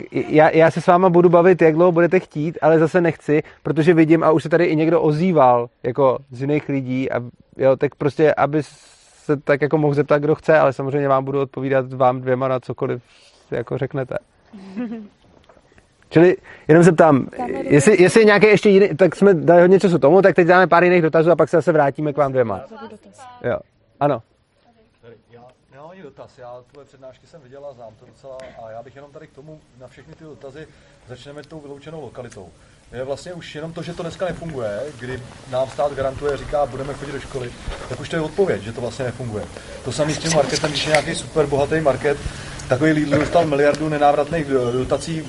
já se s váma budu bavit, jak dlouho budete chtít, ale zase nechci, protože vidím, a už se tady i někdo ozýval, jako z jiných lidí, a jo, tak prostě, aby se tak jako mohl zeptat, kdo chce, ale samozřejmě vám budu odpovídat vám dvěma na cokoliv, jako řeknete. Čili jenom se ptám, jestli nějaké ještě jiný, tak jsme dali hodně času tomu, tak teď dáme pár jiných dotazů a pak se zase vrátíme k vám dvěma. Jo. Ano. Já mám dotaz, já tvoje přednášky jsem viděla, znám to docela a já bych jenom tady k tomu na všechny ty dotazy začneme tou vyloučenou lokalitou. Je vlastně už jenom to, že to dneska nefunguje, kdy nám stát garantuje, říká, budeme chodit do školy, tak už to je odpověď, že to vlastně nefunguje. To samé s tím marketem, když je nějaký super bohatý market, takový Lidl dostal miliardu nenávratných dotací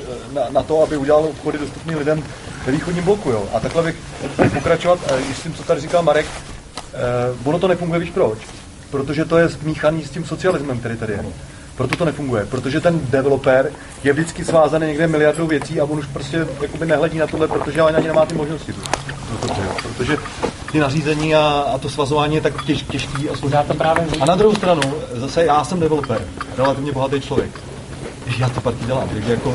na to, aby udělal obchody dostupný lidem ve východním bloku. Jo. A takhle bych pokračovat s tím, co tady říkal Marek, ono to nefunguje, víš proč? Protože to je smíchaný s tím socialismem, který tady je. Proto to nefunguje, protože ten developer je vždycky svázaný někde miliardou věcí a on už prostě jakoby nehledí na tohle, protože ani nemá ty možnosti. Protože ty nařízení a to svazování je tak těžký a složitý. A na druhou stranu, zase já jsem developer, relativně bohatý člověk. Já ty parky dělám, takže jako...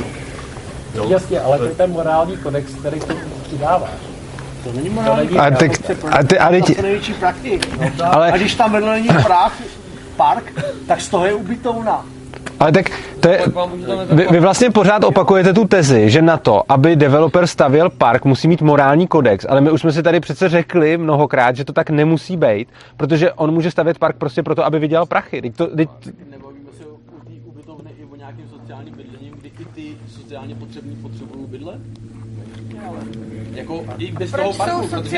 Jo, jasně, ale to je ten morální kodex, který to přidává. To není morální kodex, ale to je největší praktik. A když tam vedle není park, tak z toho je ubytovna. Ale tak to je, vy vlastně pořád opakujete tu tezi, že na to, aby developer stavěl park, musí mít morální kodex, ale my už jsme si tady přece řekli mnohokrát, že to tak nemusí být, protože on může stavět park prostě proto, aby vydělal prachy. Nebo se ubytovny i o nějakým sociálním bydlením, kdy i ty sociálně potřební potřebují bydlet? Jako i bez toho parku, protože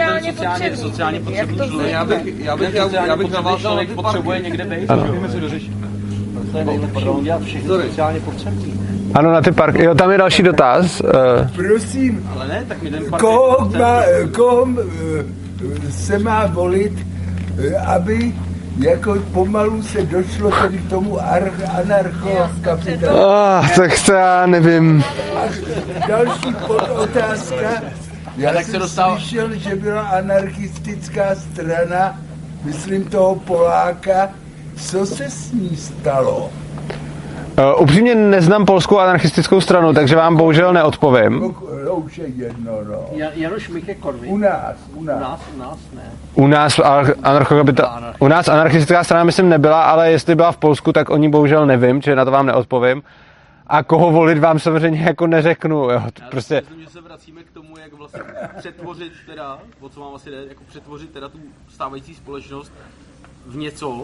ten sociálně potřebný člověk, já bych navázal, že potřebuje někde být, můžeme si dořešit. To je nejlepší, dělat všechno sociálně potřebný. Ano, na ty parky, jo, tam je další dotaz. Prosím, ale ne, tak mi ten park koho se má volit, aby jako pomalu se došlo tady k tomu anarchokapitalismu. Tak to já nevím. A další podotázka. Já tak jsem slyšel, že byla anarchistická strana, myslím toho Poláka. Co se s ní stalo? Upřímně neznám polskou anarchistickou stranu, takže vám bohužel neodpovím. Už je jedno, no. Jaroš Mikke Korvin. U nás ne. U nás anarchistická strana, myslím, nebyla, ale jestli byla v Polsku, tak o ní bohužel nevím, čiže na to vám neodpovím. A koho volit vám samozřejmě jako neřeknu, jo. Já myslím, že se vracíme k tomu, jak vlastně přetvořit teda, o co mám asi jde, jako přetvořit teda tu stávající společnost v něco,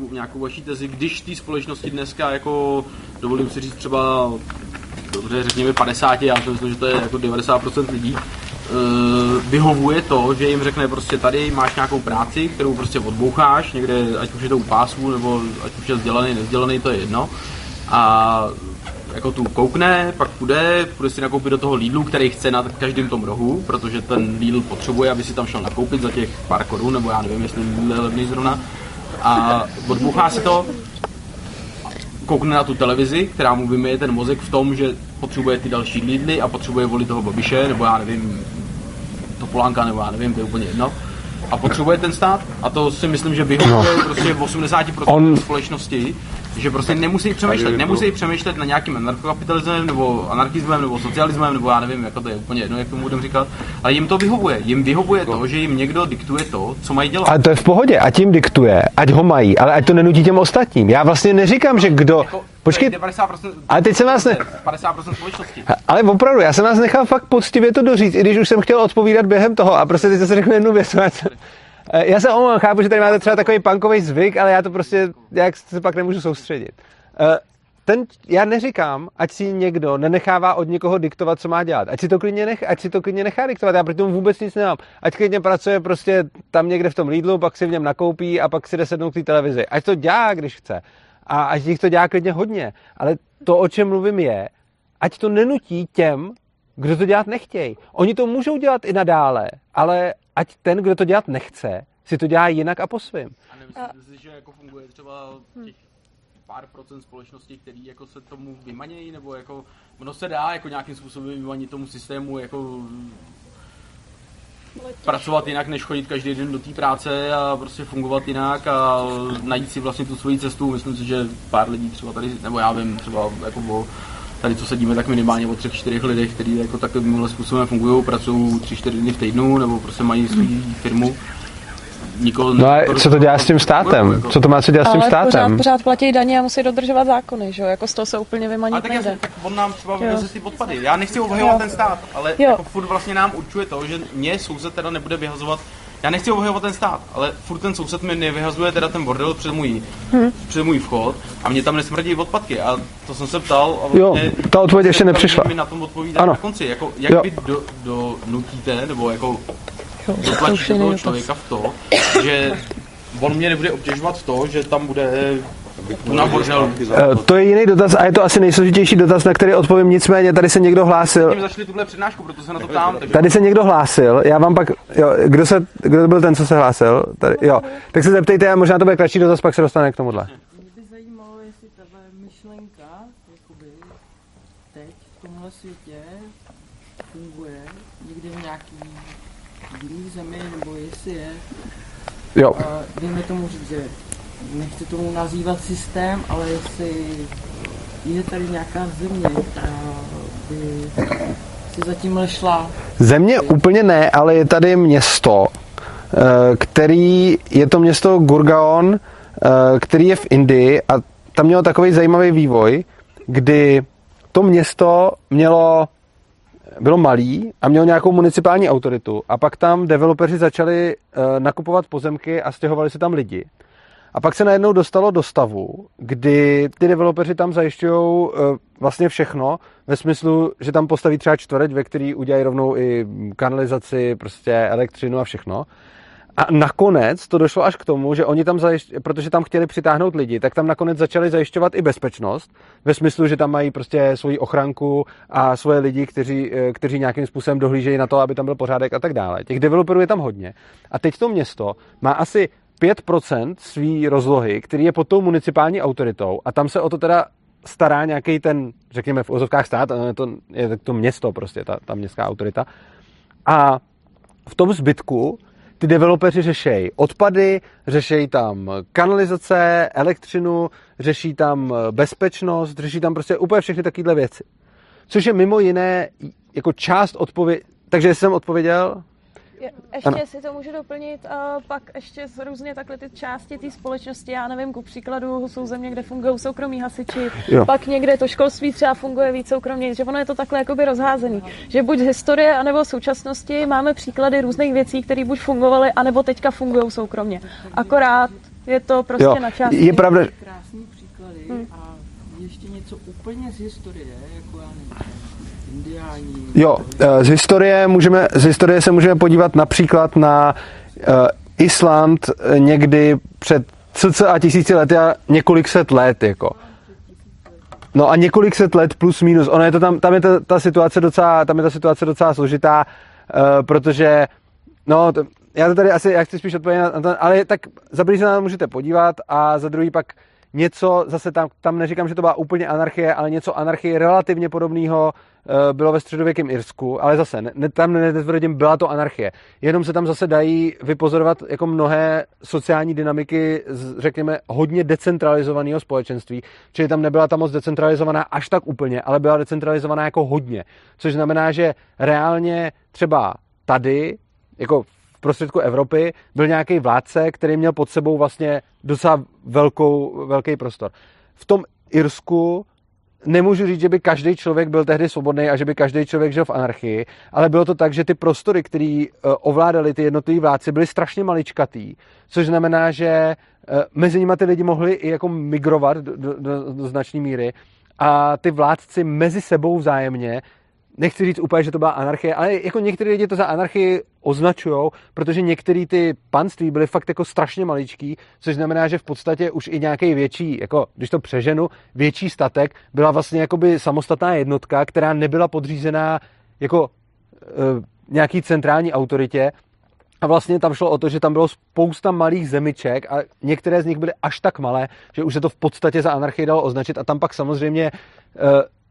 v nějakou vaší tezi, když té společnosti dneska, jako dovolím si říct třeba, dobře řekněme 50, já si myslím, že to je jako 90% lidí, vyhovuje to, že jim řekne prostě tady máš nějakou práci, kterou prostě odboucháš někde, ať už je to u pásů, nebo ať už je vzdělaný, nevzdělaný, to je jedno. A jako tu koukne, pak půjde si nakoupit do toho Lidlu, který chce na každém tom rohu, protože ten Lidl potřebuje, aby si tam šel nakoupit za těch pár korun, nebo já nevím, jestli Lidl je levný zrovna. A odbouchá si to, koukne na tu televizi, která mu vymije ten mozek v tom, že potřebuje ty další Lidly a potřebuje volit toho Babiše, nebo já nevím, Topolánka, nebo já nevím, to je úplně jedno. A potřebuje ten stát, a to si myslím, že vyhovuje prostě 80% společnosti, že prostě nemusí přemýšlet na nějakým anarchokapitalismem, nebo anarchismem, nebo socialismem, nebo já nevím, jako to je úplně jedno, jak tomu budeme říkat, ale jim to vyhovuje. Jim vyhovuje to, že jim někdo diktuje to, co mají dělat. Ale to je v pohodě, ať jim diktuje, ať ho mají, ale ať to nenutí těm ostatním. Já vlastně neříkám, že kdo... Jako, počkej, 90%, ale teď jsem vás 50% společnosti. Ale opravdu, já jsem vás nechal fakt poctivě to doříct, i když už jsem chtěl odpovídat během toho a prostě teď se řeknu jednu věc. Já se omlouvám, chápu, že tady máte třeba takový punkový zvyk, ale já to prostě, jak se pak nemůžu soustředit. Já neříkám, ať si někdo nenechává od někoho diktovat, co má dělat. Ať si to klidně nechá diktovat, já proti tomu vůbec nic nemám. Ať klidně pracuje prostě tam někde v tom Lidlu, pak si v něm nakoupí a pak si jde sednout k té televizi. Ať to dělá, když chce. A ať jich to dělá klidně hodně. Ale to, o čem mluvím, je, ať to nenutí těm, kdo to dělat nechtějí. Oni to můžou dělat i nadále, ale ať ten, kdo to dělat nechce, si to dělá jinak a po svým. A nemyslíte si, že jako funguje třeba těch pár procent společností, který jako se tomu vymanějí, nebo jako ono se dá jako nějakým způsobem vymanit tomu systému jako pracovat jinak, než chodit každý den do té práce a prostě fungovat jinak a najít si vlastně tu svoji cestu. Myslím si, že pár lidí třeba tady, nebo já vím, třeba jako tady, co sedíme, tak minimálně o 3-4 lidech, kteří jako takovýmhle způsobem fungují, pracují 3-4 dny v týdnu, nebo prostě mají svou firmu. No a co to dělá s tím státem? Co to má co dělat s tím státem? Ale pořád platí daně a musí dodržovat zákony, že jo? Jako z toho se úplně vymanit nejde. Tak on nám třeba vyveze ty odpady. Já nechci obhajovat ten stát, ale jako furt vlastně nám určuje to, že mě souzet teda nebude vyhazovat Já nechci obhajovat ten stát, ale furt ten soused mi nevyhazuje teda ten bordel před můj vchod a mě tam nesmrdí odpadky. A to jsem se ptal a jo, mě, ta odpověď ještě nepřišla. Mi na tom odpovídá na konci, jako, jak jo. Vy donutíte, nebo jako dotlačíte toho člověka v to, že on mě nebude obtěžovat v to, že tam bude... To je jiný dotaz a je to asi nejsložitější dotaz, na který odpovím, nicméně tady se někdo hlásil. Tady se někdo hlásil, já vám pak, jo, kdo to byl ten, co se hlásil? Tady, jo. Tak se zeptejte a možná to bude kratší dotaz, pak se dostane k tomuhle. Mě by zajímalo, jestli tahle myšlenka, jakoby teď v tomhle světě funguje někde v nějaký jiný zemi, nebo jestli je, dejme tomu říct, že nechci tomu nazývat systém, ale jestli je tady nějaká země, která by si zatím šla. Země úplně ne, ale je tady město, který je to město Gurgaon, který je v Indii a tam mělo takový zajímavý vývoj, kdy to město bylo malý a mělo nějakou municipální autoritu a pak tam developeři začali nakupovat pozemky a stěhovali se tam lidi. A pak se najednou dostalo do stavu, kdy ty developeři tam zajišťují vlastně všechno, ve smyslu, že tam postaví třeba čtvrť, ve který udělají rovnou i kanalizaci, prostě elektřinu a všechno. A nakonec to došlo až k tomu, že oni tam protože tam chtěli přitáhnout lidi, tak tam nakonec začali zajišťovat i bezpečnost, ve smyslu, že tam mají prostě svoji ochranku a svoje lidi, kteří nějakým způsobem dohlížejí na to, aby tam byl pořádek a tak dále. Těch developerů je tam hodně. A teď to město má asi 5% svý rozlohy, který je pod tou municipální autoritou a tam se o to teda stará nějaký ten, řekněme v ozovkách stát, je to město prostě, ta městská autorita. A v tom zbytku ty developeři řešejí odpady, řešejí tam kanalizace, elektřinu, řeší tam bezpečnost, řeší tam prostě úplně všechny takovéhle věci. Což je mimo jiné jako část odpovědi, takže jsem odpověděl... Ještě si to můžu doplnit, a pak ještě různě takhle ty části té společnosti, já nevím, ku příkladu jsou země, kde fungují soukromí hasiči, pak někde to školství třeba funguje víc soukromě, že ono je to takhle jakoby rozházený, že buď historie, anebo současnosti máme příklady různých věcí, které buď fungovaly, anebo teďka fungují soukromě. Akorát je to prostě na části. Je pravda. Krásný příklady a ještě něco úplně z historie, jako já nevím. Jo, z historie se můžeme podívat například na Island někdy před cca 1000 lety a několik set let, jako. No a několik set let plus minus, ono je to tam je ta situace docela, tam je ta situace docela složitá, protože, no, já to tady asi, já chci spíš odpovědět na to, ale tak za první se na to můžete podívat a za druhý pak něco, zase tam neříkám, že to byla úplně anarchie, ale něco anarchie relativně podobného bylo ve středověkém Irsku, ale zase, tam netvrdím, byla to anarchie. Jenom se tam zase dají vypozorovat jako mnohé sociální dynamiky, řekněme, hodně decentralizovaného společenství, čili tam nebyla ta moc decentralizovaná až tak úplně, ale byla decentralizovaná jako hodně, což znamená, že reálně třeba tady, jako v prostředku Evropy, byl nějaký vládce, který měl pod sebou vlastně docela velký prostor. V tom Irsku nemůžu říct, že by každý člověk byl tehdy svobodný a že by každý člověk žil v anarchii, ale bylo to tak, že ty prostory, které ovládali ty jednotliví vládci, byly strašně maličkatý, což znamená, že mezi nimi ty lidi mohli i jako migrovat do značné míry a ty vládci mezi sebou vzájemně, nechci říct úplně, že to byla anarchie, ale jako některé lidi to za anarchii označujou, protože některé ty panství byly fakt jako strašně maličký, což znamená, že v podstatě už i nějaký větší, jako když to přeženu, větší statek byla vlastně jakoby samostatná jednotka, která nebyla podřízená jako nějaký centrální autoritě. A vlastně tam šlo o to, že tam bylo spousta malých zemiček a některé z nich byly až tak malé, že už se to v podstatě za anarchii dalo označit a tam pak samozřejmě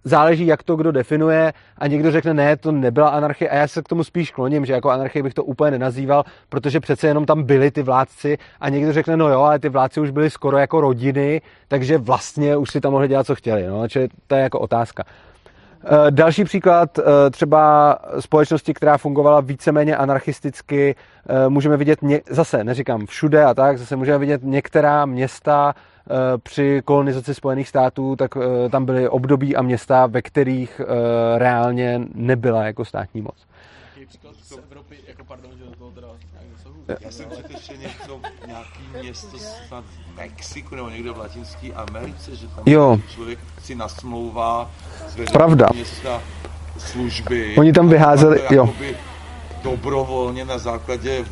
záleží, jak to kdo definuje a někdo řekne, ne, to nebyla anarchie a já se k tomu spíš kloním, že jako anarchii bych to úplně nenazýval, protože přece jenom tam byli ty vládci a někdo řekne, no jo, ale ty vládci už byli skoro jako rodiny, takže vlastně už si tam mohli dělat, co chtěli, no, čili to je jako otázka. Další příklad třeba společnosti, která fungovala víceméně anarchisticky, můžeme vidět, zase neříkám všude a tak, zase můžeme vidět některá města při kolonizaci Spojených států, tak tam byly období a města, ve kterých reálně nebyla jako státní moc. Jaký příklad z Evropy, jako pardon, že do toho teda nějak dosahuji. Já jsem četl ještě nějaké město snad v Mexiku nebo někde v Latinské Americe, že tam člověk si nasmlouvá z veřejného města služby. Oni tam vyházeli, dobrovolně na základě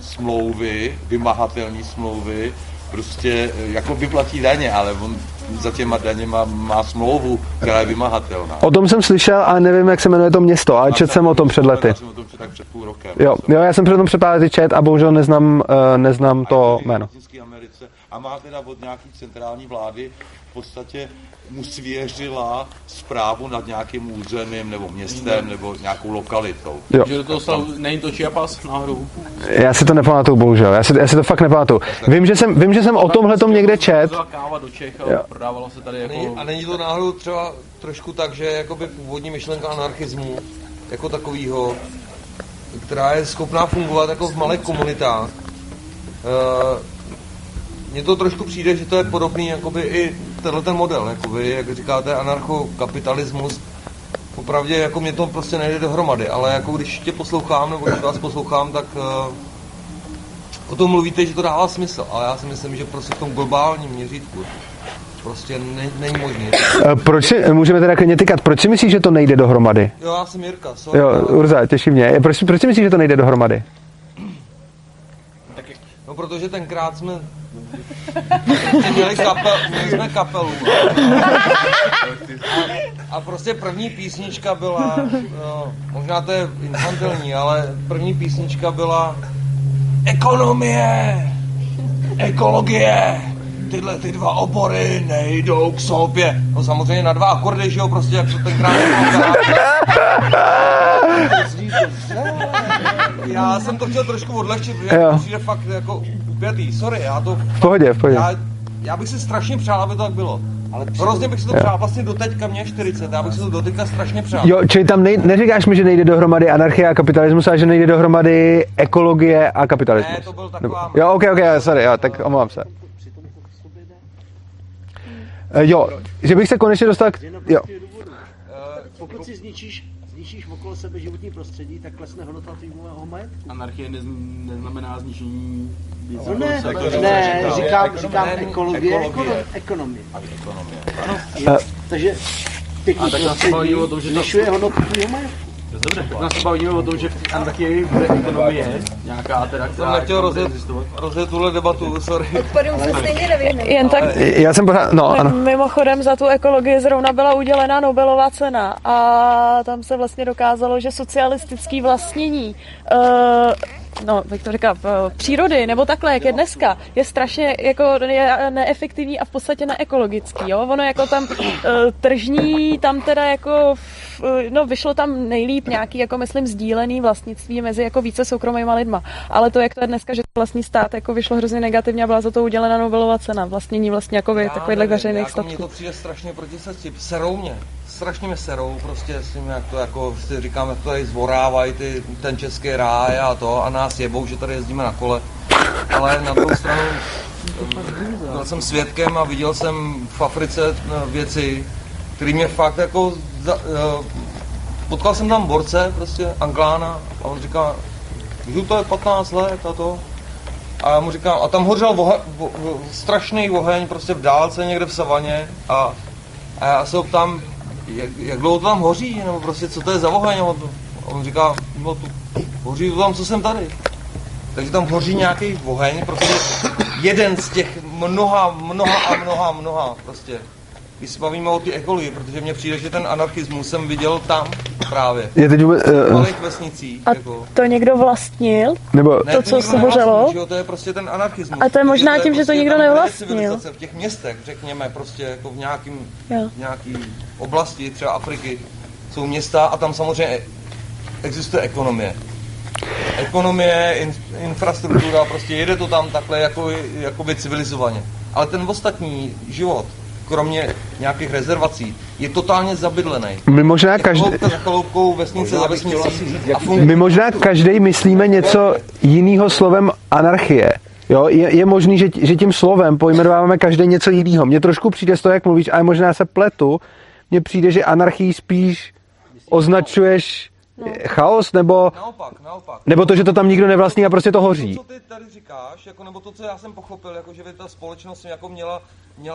smlouvy, vymahatelní smlouvy, prostě jako vyplatí daně, ale on za těma daněma má smlouvu, která je vymahatelná. O tom jsem slyšel, ale nevím, jak se jmenuje to město, ale četl jsem o tom před lety. Já jsem o tom tak před půl rokem. Jo, já jsem před tom před pár lety četl a bohužel neznám to jméno. A má teda od nějaký centrální vlády v podstatě mu svěřila správu nad nějakým územím nebo městem nebo nějakou lokalitou. Jo. Že do toho stavu není to Chiapas náhodou? Já si to nepamatuju, bohužel. Já si to fakt nepamatuju. Vím, že jsem o tomhletom někde čet. Káva do Čech a prodávala se tady jako... A není to náhodou třeba trošku tak, že jakoby původní myšlenka anarchismu jako takovýho, která je schopná fungovat jako v malých komunitách. Mně to trošku přijde, že to je podobný jakoby i tenhle model, jakoby, jak říkáte, anarchokapitalismus. Popravdě jako mě to prostě nejde dohromady, ale jako když tě poslouchám, nebo když vás poslouchám, tak o tom mluvíte, že to dává smysl, ale já si myslím, že prostě v tom globálním měřítku prostě není možný. Můžeme teda klidně tykat, proč si myslíš, že to nejde dohromady? Jo, já jsem Jirka, sorry. Jo, Urza, těší mě. Proč si myslíš, že to nejde dohromady? No, protože tenkrát měli jsme kapelu. A prostě první písnička byla, no, možná to je infantilní, ale první písnička byla ekonomie, ekologie, tyhle ty dva obory nejdou k sobě. No samozřejmě na dva akordy, že jo, prostě jak to tenkrát nebylo. Já jsem to chtěl trošku odlehčit, protože je fakt jako upětý. Sorry, já to... V pohodě. Já bych si strašně přál, aby to tak bylo. Ale hrozně bych si to přál, vlastně doteďka mě 40, já bych si to doteďka strašně přál. Jo, čili tam neříkáš mi, že nejde dohromady anarchie a kapitalismus, ale že nejde dohromady ekologie a kapitalismus. Ne, to byl taková... Jo, ok, sorry, tak omlouvám se. Jo, že bych se konečně dostal k... Jo. Pokud si zničíš okolo sebe životní prostředí, tak klesne hodnota tvého majetku. Anarchie neznamená zničení... říkám ekologie. Ekonomie. Takže pěkný prostředí zničuje hodnotu tvého majetku. Dobře, tak nás bavíme o tom, že v Anarchii bude ekonomie, nějaká teda, která... Já chtěl rozjet tuhle debatu, sorry. Odpadům se stejně nevyhneme. Jen tak, já jsem pořád, ano. Mimochodem za tu ekologii zrovna byla udělena Nobelová cena a tam se vlastně dokázalo, že socialistický vlastnění přírody, nebo takhle, jak je dneska, je strašně jako neefektivní a v podstatě neekologický, jo? Ono jako tam tržní, tam teda jako, vyšlo tam nejlíp nějaký, jako myslím, sdílený vlastnictví mezi jako více soukromýma lidma. Ale to, jak to je dneska, že vlastní stát jako vyšlo hrozně negativně a byla za to udělena Nobelova cena, vlastnění vlastně jako takových veřejných statků. Mně to přijde strašně proti srdci, serou mě. Strašně mě serou, prostě s tím, jak to jako si říkáme, to tady zvorávají ten český ráj a to a nás jebou, že tady jezdíme na kole. Ale na druhou stranu byl jsem svědkem a viděl jsem v Africe věci, které mě fakt jako... Potkal jsem tam borce, prostě Anglána, a on říká, že to je 15 let a to. A já mu říkám, a tam hořel strašný oheň prostě v dálce někde v savaně a já se ho ptám, jak dlouho to tam hoří, nebo prostě co to je za oheň? On říká, no to hoří to tam, co jsem tady. Takže tam hoří nějaký oheň, prostě jeden z těch mnoha prostě. Když se bavíme o té ekologii, protože mně přijde, že ten anarchismus jsem viděl tam právě. Je teď vůbec... malých vesnicích. A jako. To někdo vlastnil? Nebo... Ne, to, co se hořelo? To je prostě ten anarchismus. A to je možná tím, že to nikdo nevlastnil. V těch městech, řekněme, prostě jako v nějaký oblasti, třeba Afriky, jsou města a tam samozřejmě existuje ekonomie. Ekonomie, infrastruktura, prostě jede to tam takhle jakoby civilizovaně. Ale ten ostatní život, kromě nějakých rezervací, je totálně zabydlený. My možná každý myslíme něco jinýho slovem anarchie. Jo, je možný, že tím slovem pojmenováváme každé něco jiného. Mně trošku přijde z toho, jak mluvíš, ale možná se pletu. Mně přijde, že anarchii spíš označuješ chaos, nebo naopak. Nebo to, že to tam nikdo nevlastní a prostě to hoří. To, co ty tady říkáš, jako, nebo to, co já jsem pochopil, jako, že by ta společnost jako měla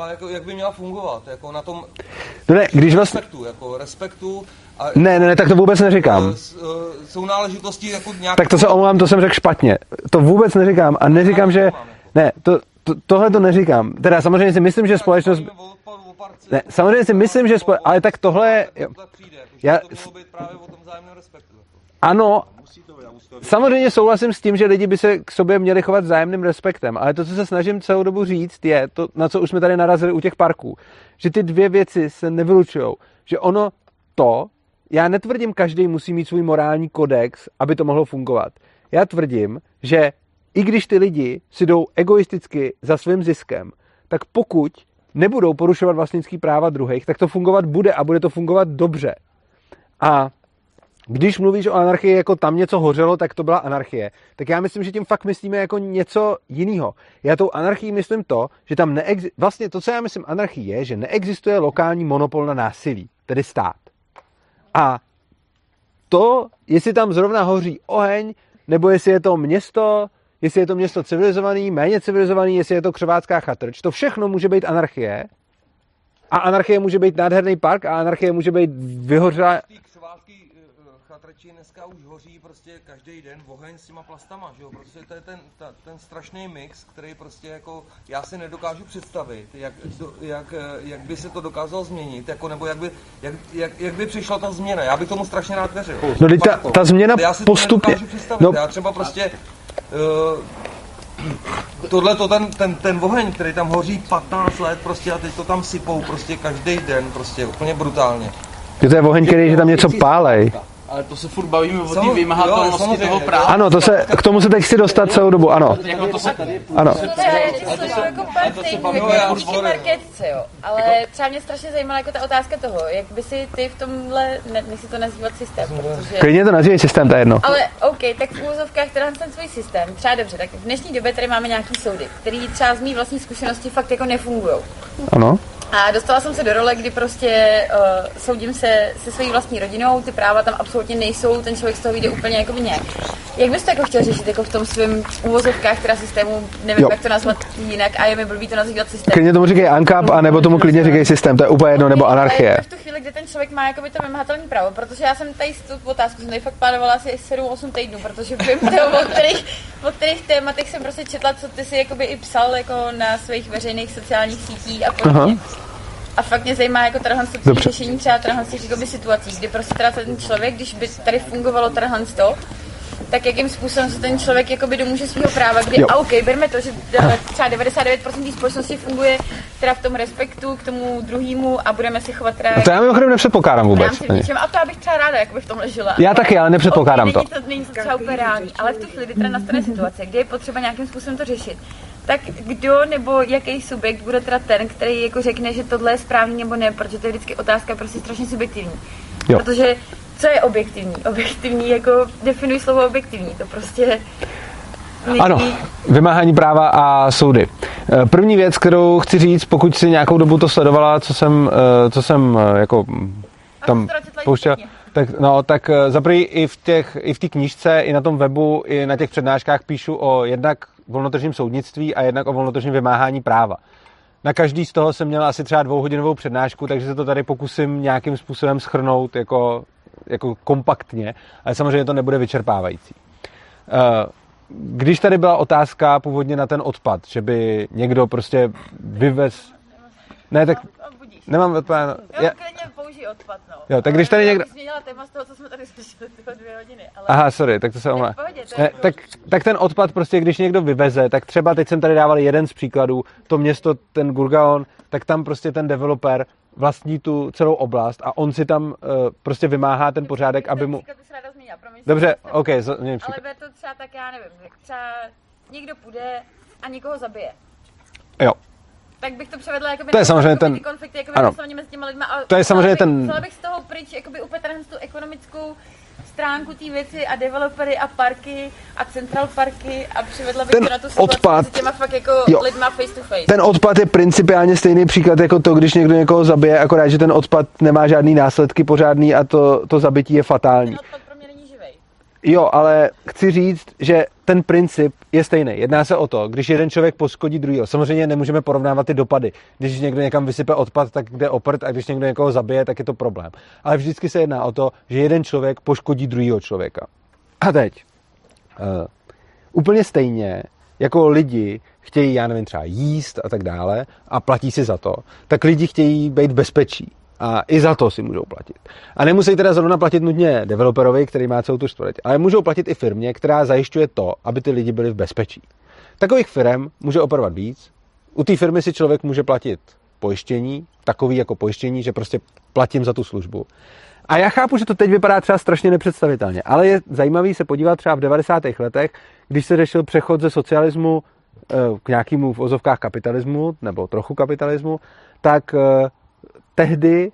jako, jak by měla fungovat, jako na tom respektu. A ne, tak to vůbec neříkám. Jsou náležitosti jako nějak... Tak to se omlouvám, to jsem řekl špatně. To vůbec neříkám a neříkám, že... Ne, tohle to neříkám. Teda samozřejmě si myslím, že společnost... Ne, samozřejmě si myslím, že společnost... Ale tak tohle... Já... Ano, samozřejmě souhlasím s tím, že lidi by se k sobě měli chovat vzájemným respektem, ale to, co se snažím celou dobu říct, je to, na co už jsme tady narazili u těch parků. Že ty dvě věci se nevylučujou. Že ono to... Já netvrdím, každý musí mít svůj morální kodex, aby to mohlo fungovat. Já tvrdím, že i když ty lidi si jdou egoisticky za svým ziskem, tak pokud nebudou porušovat vlastnický práva druhých, tak to fungovat bude a bude to fungovat dobře. A když mluvíš o anarchii, jako tam něco hořelo, tak to byla anarchie, tak já myslím, že tím fakt myslíme jako něco jiného. Já tou anarchii myslím to, že tam vlastně to, co já myslím anarchie, je, že neexistuje lokální monopol na násilí, tedy stát. A to, jestli tam zrovna hoří oheň, nebo jestli je to město civilizovaný, méně civilizovaný, jestli je to křovácká chatrč, to všechno může být anarchie. A anarchie může být nádherný park a anarchie může být vyhořelá... Chatrči dneska už hoří prostě každý den oheň s těma plastama, že jo? Prostě to je ten strašný mix, který prostě jako já si nedokážu představit, jak by se to dokázalo změnit, jako nebo jak by přišla ta změna. Já bych tomu strašně rád věřil. No teď ta změna já si postupně. Já si to nedokážu představit. No. Já třeba prostě tohle to ten oheň, který tam hoří 15 let prostě a teď to tam sypou prostě každý den prostě úplně brutálně. To je oheň, který že tam něco pálej. Ale to se furt bavíme o té vymahatelnosti toho práva. Ano, to se, k tomu se teď chci dostat celou dobu, ano. Jako to se tady... Ano. To marketce, jo. Ale třeba mě strašně zajímala jako ta otázka toho, jak by si ty v tomhle, nechci to nazývat systém, protože... Klidně to nazývej systém, to je jedno. Ale OK, tak v úvozovkách teda jsem svůj systém, třeba dobře, tak v dnešní době tady máme nějaký soudy, který třeba z mý vlastní zkušenosti fakt jako nefungujou. Ano. A dostala jsem se do role, kdy prostě soudím se se svojí vlastní rodinou, ty práva tam absolutně nejsou, ten člověk z toho vyjde úplně jako nějak. Jak bys to jako chtěl řešit jako v tom svém uvozovkách, která systému, nevím, jo, jak to nazvat jinak, a je mi blbý to nazývat systém. Klidně tomu říkej ANCAP, a nebo tomu klidně říkej systém, to je úplně jedno, nebo anarchie. Je to v tu chvíli, kde ten člověk má jakoby to vymahatelné právo, protože já jsem tady tu otázku jsem tady fakt plánovala asi 7-8 týdnů, protože vím to, o kterých tématech jsem prostě četla, co ty si jakoby i psal jako na svých veřejných sociálních sítích a podobně. A fakt mě zajímá jako tohle řešení třeba tohle situací, kdy prostě teda ten člověk, když by tady fungovalo tohle to, tak jakým způsobem se ten člověk jakoby domůže svého práva, kdy jo. A OK, berme to, že třeba 99% společnosti funguje teda v tom respektu k tomu druhému a budeme si chovat teda... No to já mimochodem nepředpokládám vůbec. A to já bych třeba ráda jakoby v tomhle žila. Já taky, ale nepředpokládám okay, to. Není to třeba úplně reálný, ale v tu chvíli, kdy teda nastane situace, kdy je potřeba nějakým způsobem to řešit, tak kdo nebo jaký subjekt bude teda ten, který jako řekne, že tohle je správný nebo ne, protože to je vždycky otázka prostě strašně subjektivní. Jo. Protože co je objektivní? Objektivní, jako definuji slovo objektivní, to prostě... Ano, vymáhání práva a soudy. První věc, kterou chci říct, pokud si nějakou dobu to sledovala, co jsem jako tam pouštěla... Tak zaprý i v té knížce, i na tom webu, i na těch přednáškách píšu o jednak volnotržním soudnictví a jednak o volnotržním vymáhání práva. Na každý z toho jsem měl asi třeba 2hodinovou přednášku, takže se to tady pokusím nějakým způsobem shrnout jako kompaktně, ale samozřejmě to nebude vyčerpávající. Když tady byla otázka původně na ten odpad, že by někdo prostě vyvez... Ne, tak... Nemám odpad. Já použij odpad, no. Jo, tak když tady někdo... změnila téma z toho, co jsme tady slyšeli tyhle 2 hodiny, ale... Aha, sorry, tak to se omlouvám. Tak ten odpad prostě, když někdo vyveze, tak třeba teď jsem tady dával jeden z příkladů, to město, ten Gurgaon, tak tam prostě ten developer vlastní tu celou oblast a on si tam prostě vymáhá ten pořádek, aby mu... Dobře, OK. Ale bude to třeba tak, já nevím, třeba někdo půjde a někoho zabije. Jo. Tak bych to převedla jakoby to je samozřejmě ten konflikty jakoby s těma lidma. To je samozřejmě ten. Chtěla bych z toho pryč jakoby úplně tu ekonomickou stránku té věci a developery a parky a Central Parky a přivedla bych to na tu situaci s těma fakt jako lidma face to face. Ten odpad je principiálně stejný příklad jako to, když někdo někoho zabije, akorát, že ten odpad nemá žádný následky pořádný a to zabití je fatální. Ten odpad pro mě není živej. Jo, ale chci říct, že ten princip je stejný. Jedná se o to, když jeden člověk poškodí druhýho. Samozřejmě nemůžeme porovnávat ty dopady. Když někdo někam vysype odpad, tak jde o prd, a když někdo někoho zabije, tak je to problém. Ale vždycky se jedná o to, že jeden člověk poškodí druhýho člověka. A teď. Úplně stejně, jako lidi chtějí, já nevím, třeba jíst a tak dále a platí si za to, tak lidi chtějí být bezpečí. A i za to si můžou platit. A nemusí teda zrovna platit nutně developerovi, který má celou tu čtvrť, ale můžou platit i firmě, která zajišťuje to, aby ty lidi byli v bezpečí. Takových firm může opravovat víc. U té firmy si člověk může platit pojištění, takový jako pojištění, že prostě platím za tu službu. A já chápu, že to teď vypadá třeba strašně nepředstavitelně, ale je zajímavý se podívat třeba v 90. letech, když se řešil přechod ze socialismu k nějakému v ozovkách kapitalismu, nebo trochu kapitalismu, tak tehdy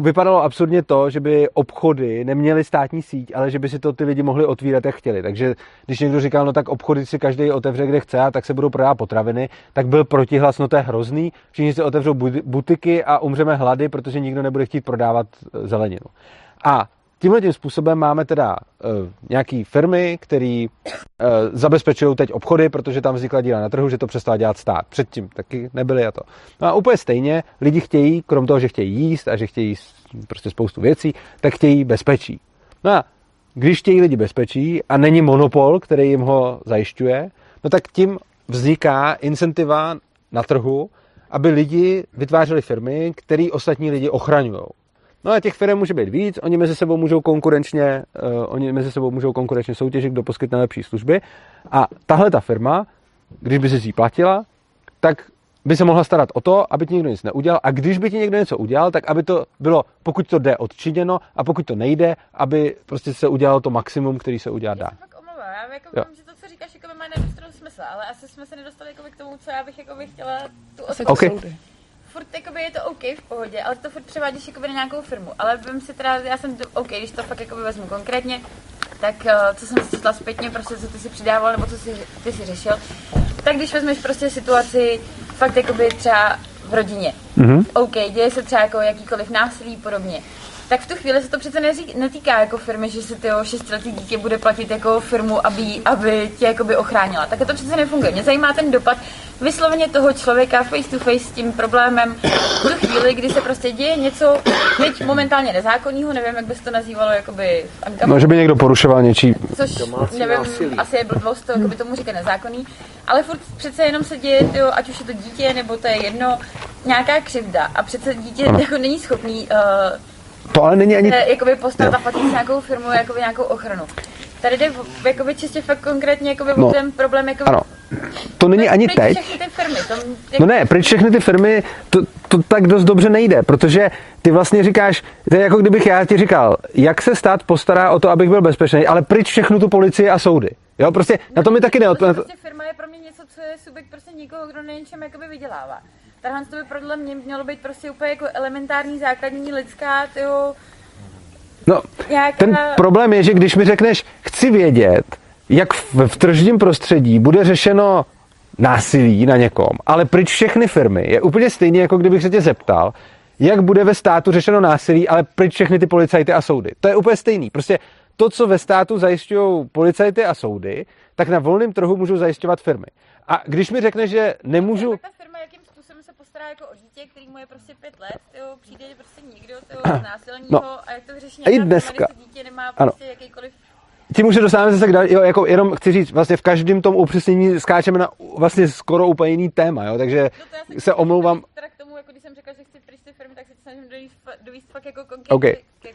vypadalo absurdně to, že by obchody neměly státní síť, ale že by si to ty lidi mohli otvírat, jak chtěli. Takže když někdo říkal, no tak obchody si každý otevře, kde chce, a tak se budou prodávat potraviny, tak byl protihlas, no to je hrozný, všichni si otevřou butiky a umřeme hlady, protože nikdo nebude chtít prodávat zeleninu. A tímhletím způsobem máme teda nějaký firmy, které zabezpečují teď obchody, protože tam vznikla díla na trhu, že to přestává dělat stát. Předtím taky nebyly a to. No a úplně stejně lidi chtějí, krom toho, že chtějí jíst a že chtějí prostě spoustu věcí, tak chtějí bezpečí. No a když chtějí lidi bezpečí a není monopol, který jim ho zajišťuje, no tak tím vzniká incentiva na trhu, aby lidi vytvářeli firmy, které ostatní lidi ochraňují. No a těch firem může být víc, oni mezi sebou můžou konkurenčně soutěžit, kdo poskytne lepší služby. A tahle ta firma, když by si ji platila, tak by se mohla starat o to, aby ti někdo nic neudělal. A když by ti někdo něco udělal, tak aby to bylo, pokud to jde, odčiněno, a pokud to nejde, aby prostě se udělalo to maximum, který se udělat dá. Já jako vím, že to, co říkáš, jako má největší smysl, ale asi jsme se nedostali jako k tomu, co já bych jako chtěla tu odpověď. Furt jakoby, je to OK v pohodě, ale to furt převádíš jakoby na nějakou firmu. Ale vím si teda, já jsem OK, když to fakt jakoby vezmu konkrétně, tak co jsem si četla zpětně, prostě co ty si přidával, nebo co ty si řešil, tak když vezmeš prostě situaci fakt jakoby třeba v rodině. Mm-hmm. OK, děje se třeba jako jakýkoliv násilí podobně. Tak v tu chvíli se to přece netýká jako firmy, že si ty 6letý dítě bude platit jako firmu, aby tě jakoby ochránila. Tak to přece nefunguje. Mě zajímá ten dopad vysloveně toho člověka face to face s tím problémem v tu chvíli, kdy se prostě děje něco teď momentálně nezákonního, nevím, jak by se to nazývalo, jakoby... No, že by někdo porušoval něčí... Což, nevím, násilí. Asi je blbost, to, jakoby tomu říká nezákonný. Ale furt přece jenom se děje, jo, ať už je to dítě, nebo to je jedno, nějaká křivda. A přece dítě jako není schopný... To ale není ani... Jakoby postavit a platit nějakou firmu, jakoby nějakou ochranu. Tady jde jakoby čistě fakt konkrétně jakoby o ten problém, jakoby... Ano. To není ani teď. Všechny ty firmy, no ne, pryč všechny ty firmy, to tak dost dobře nejde, protože ty vlastně říkáš, to je jako kdybych já ti říkal, jak se stát postará o to, abych byl bezpečný, ale pryč všechnu tu policii a soudy. Jo, prostě no, na to mi taky neodpovědá. Prostě firma je pro mě něco, co je subjekt prostě někoho, kdo na něčem jakoby vydělává. Tahle to by podle mě mělo být prostě úplně jako elementární, základní, lidská, tyjo. No, nějaká... ten problém je, že když mi řekneš, chci vědět, jak v tržním prostředí bude řešeno násilí na někom, ale pryč všechny firmy, je úplně stejně, jako kdybych se tě zeptal, jak bude ve státu řešeno násilí, ale pryč všechny ty policajty a soudy. To je úplně stejný. Prostě to, co ve státu zajišťují policajty a soudy, tak na volném trhu můžou zajišťovat firmy. A když mi řekneš, že nemůžu... stará jako o dítě, který mu je prostě 5 let, přijde prostě někdo násilního, no. A jak to řeší někdo, dneska dítě nemá prostě jakýkoliv... Tím už se dostáváme zase dál, jo, jako jenom chci říct, vlastně v každém tom upřesnění skáčeme na vlastně skoro úplně jiný téma, jo, takže no se omlouvám... Teda k tomu, jako když jsem řekla, že chci pryč té firmy, tak se snažím dovíst fakt jako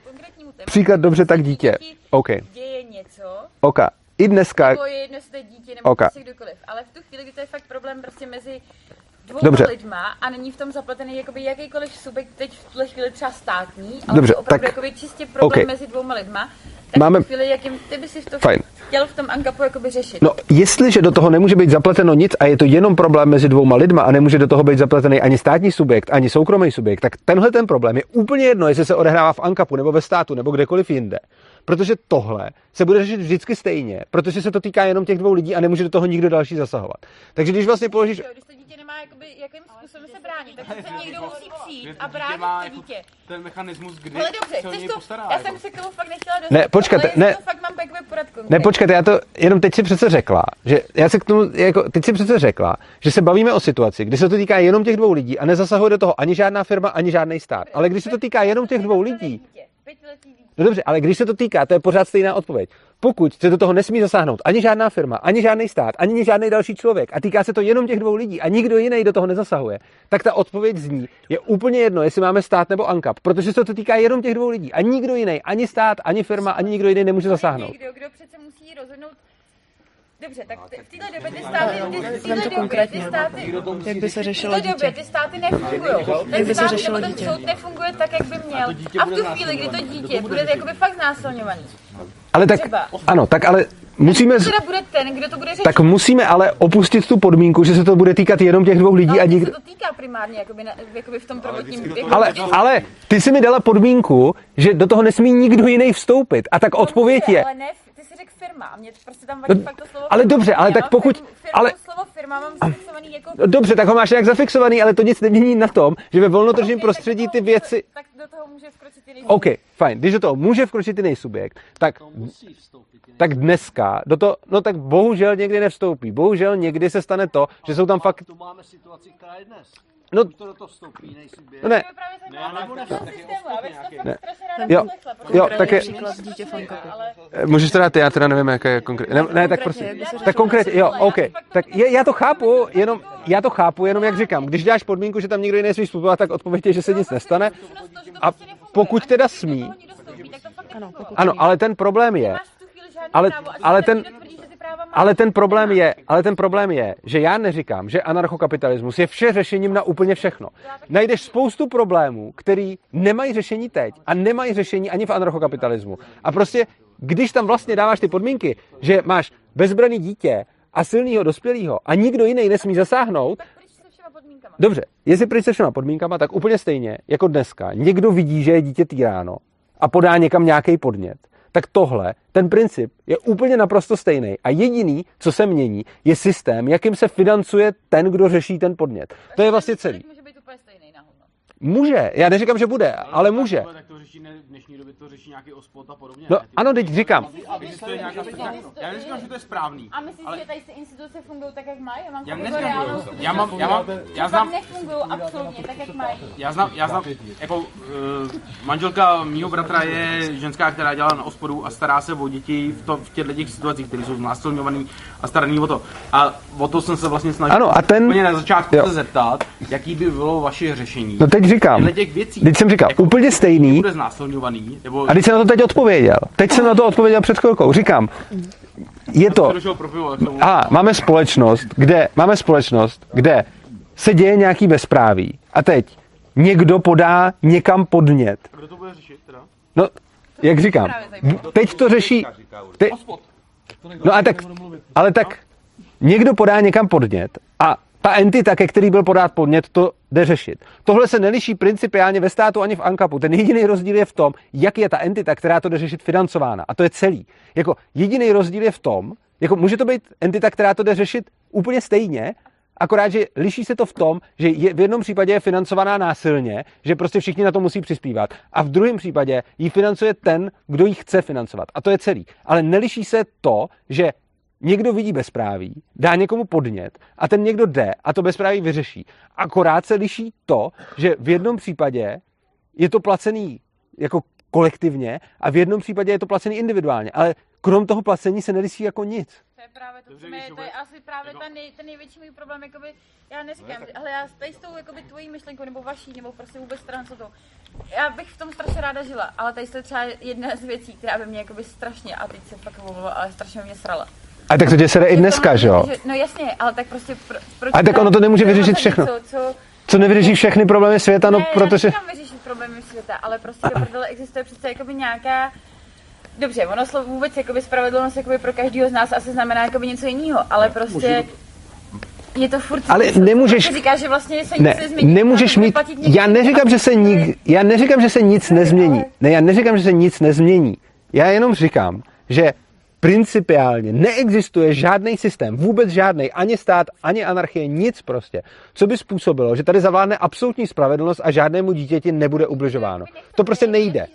konkrétnímu tému. Příklad, dobře, tak dítě. Okay. Děje něco. OK. I dneska... To je jedno, jestli to je dítě, nebo prostě kdokoliv. Ale v tu chvíli, kdy to je fakt problém prostě mezi dvou lidma a není v tom zapletený jakoby jakýkoliv subjekt, teď v tuhle chvíli třeba státní, ale dobře, to opravdu tak, jakoby čistě problém mezi dvouma lidma, tak máme... v chvíli, jakým ty by si to chtěl v tom ankapu jakoby řešit. No, jestliže do toho nemůže být zapleteno nic a je to jenom problém mezi dvouma lidma a nemůže do toho být zapletený ani státní subjekt, ani soukromý subjekt, tak tenhle ten problém je úplně jedno, jestli se odehrává v ankapu nebo ve státu nebo kdekoliv jinde. Protože tohle se bude řešit vždycky stejně, protože se to týká jenom těch dvou lidí a nemůže do toho nikdo další zasahovat. Takže když vlastně položíš... Když to dítě nemá jakým způsobem se bránit, tak se někdo musí přijít a bránit to dítě. Ten mechanismus, kdy se o něj postará. Já jsem se k tomu fakt nechtěla dostat, fakt mám takový poradku. Ne, počkat, já to jenom teď si přece řekla, že se bavíme o situaci, kdy se to týká jenom těch dvou lidí a nezasahuje do toho ani žádná firma, ani žádný stát. Ale když se to týká jenom těch dvou lidí. No dobře, ale když se to týká, to je pořád stejná odpověď. Pokud se do toho nesmí zasáhnout ani žádná firma, ani žádný stát, ani žádný další člověk a týká se to jenom těch dvou lidí a nikdo jiný do toho nezasahuje, tak ta odpověď zní, je úplně jedno, jestli máme stát nebo ANCAP, protože se to týká jenom těch dvou lidí a nikdo jiný, ani stát, ani firma, ani nikdo jiný nemůže zasáhnout. Někdo, kdo přece musí rozhodnout. Dobře, tak v této době ty státy nefungují. Ten stát nebo soud nefunguje tak, jak by měl. A v tu chvíli, kdy to dítě bude jakoby fakt znásilňovaný. Ale tak, ano, tak ale musíme... Teda bude ten, kdo to bude řešit. Tak musíme ale opustit tu podmínku, že se to bude týkat jenom těch dvou lidí a nikdo... No, to týká primárně, jakoby v tom prvotním... Ale ty jsi mi dala podmínku, že do toho nesmí nikdo jiný vstoupit. A tak odpověď je... firma. Mě prostě tam vadí fakt to slovo. Ale firma. Dobře, ale tak pokud slovo firma mám zafixovaný jako... Dobře, tak ho máš nějak zafixovaný, ale to nic nemění na tom, že ve volnotržním prostředí ty věci... Tak do toho může vkročit jiný subjekt. OK, fajn. Když do toho může vkročit jiný subjekt, tak dneska do toho, no tak bohužel někdy nevstoupí. Bohužel někdy se stane to, že jsou tam fakt... To máme situaci, která je dnes. No, to do toho vstoupí, nejsem běh. Ne, jo, tak je... Můžeš to dát ty, já teda nevím, jaké je konkrétně. Ne, tak prosím. Tak konkrétně, jo, OK. Tak já to chápu, jenom jak říkám, když dáš podmínku, že tam nikdo jiný nesmí vstupovat, tak odpověď je, že se nic nestane. A pokud teda smí... Ano, ale ten problém je... Ale ten problém je, že já neříkám, že anarchokapitalismus je vše řešením na úplně všechno. Najdeš spoustu problémů, který nemají řešení teď a nemají řešení ani v anarchokapitalismu. A prostě, když tam vlastně dáváš ty podmínky, že máš bezbranný dítě a silného dospělého a nikdo jiný nesmí zasáhnout, dobře, jestli pryč se všema podmínkama, tak úplně stejně, jako dneska, někdo vidí, že je dítě týráno a podá někam nějaký podnět. Tak tohle, ten princip je úplně naprosto stejný. A jediný, co se mění, je systém, jakým se financuje ten, kdo řeší ten podnět. To je vlastně celý. Může být úplně stejný na hovno. Může, já neříkám, že bude, ale může. Tak to řeší v dnešní době, to řeší nějaký OSPOD a podobně. No ano, teď říkám. Já neříkám, že to je správný. A myslíš, že tady ty instituce fungují tak, jak mají? Já znám. Nefungují absolutně tak, jak mají. Já znám. Jako manželka mýho bratra je ženská, která dělá na OSPODu a stará se o děti v těchto situacích, které jsou znásilňovaný a staraný o to. A o to jsem se vlastně snažil. Ano, a ten na začátku se zeptat, jaký by bylo vaše řešení. No teď říkám. Teď jsem říkal, úplně stejný. A když jsem na to teď odpověděl. Teď jsem na to odpověděl před chvilkou. Říkám, je to... A máme společnost, kde se děje nějaký bezpráví. A teď někdo podá někam podnět. A kdo to bude řešit teda? No, jak říkám, teď to řeší... No a tak, ale tak někdo podá někam podnět a ta entita, ke který byl podát podnět, to jde řešit. Tohle se neliší principiálně ve státu ani v ANCAPu. Ten jediný rozdíl je v tom, jak je ta entita, která to jde řešit, financována. A to je celý. Jako jediný rozdíl je v tom, jako může to být entita, která to jde řešit úplně stejně, akorát, že liší se to v tom, že v jednom případě je financovaná násilně, že prostě všichni na to musí přispívat. A v druhém případě ji financuje ten, kdo ji chce financovat. A to je celý. Ale neliší se to, že někdo vidí bezpráví, dá někomu podnět a ten někdo jde a to bezpráví vyřeší. Akorát se liší to, že v jednom případě je to placený jako kolektivně a v jednom případě je to placený individuálně, ale krom toho placení se neliší jako nic. To je právě to, to je asi právě ten největší můj problém, jakoby, já neříkám, ale já tady s tou jakoby tvojí myšlenkou, nebo vaší, nebo prostě vůbec transotou, já bych v tom strašně ráda žila, ale tady je třeba jedna z věcí, která by mě jakoby strašně, a teď jsem fakt mluvila, ale strašně mě srala. A tak to děje se i dneska, že jo? No jasně, ale tak prostě... A tak ono to nemůže vyřešit všechno. Co nevyřeší všechny problémy světa, no protože... Ne, já nechám vyřešit problémy světa, ale prostě do prdele existuje přece jakoby nějaká... Dobře, ono slovo vůbec jakoby spravedlnost jakoby pro každého z nás asi znamená jakoby něco jiného, ale prostě... Je to furt... Ale nemůžeš... Říkáš, že vlastně se nic nezmění. Nemůžeš mít... Já neříkám, že se nic nezmění. Ne, já neříkám, že se nic nezmění. Já jenom říkám, že principiálně neexistuje žádný systém, vůbec žádný, ani stát, ani anarchie, nic prostě, co by způsobilo, že tady zavládne absolutní spravedlnost a žádnému dítěti nebude ubližováno. To prostě nejde.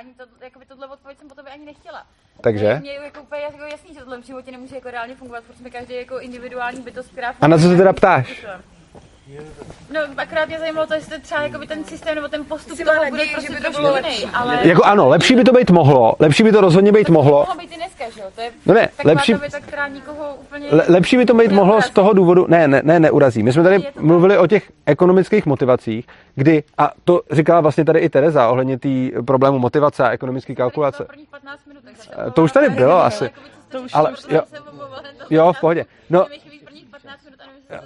Ani to, jakoby tohle odpověď jsem po tobě ani nechtěla. Takže? Mě jako úplně jako jasný, že tohle v životě nemůže jako reálně fungovat, protože jsme každý jako individuální bytost, která funguje. A na co se teda ptáš? No, akorát mě zajímalo to, jestli třeba jakoby ten systém nebo ten postup toho bude prostě trošku jiný, ale... Jako ano, lepší by to být mohlo, lepší by to rozhodně být mohlo. To by mohlo být i dneska, že jo? To je no ne, lepší... věta, která nikoho úplně... Lepší by to být mohlo z toho důvodu... Ne, neurazí. My jsme tady mluvili o těch ekonomických motivacích, kdy, a to říkala vlastně tady i Tereza ohledně tý problému motivace a ekonomické kalkulace. To už tady bylo asi. Ale jo, v pohodě. No.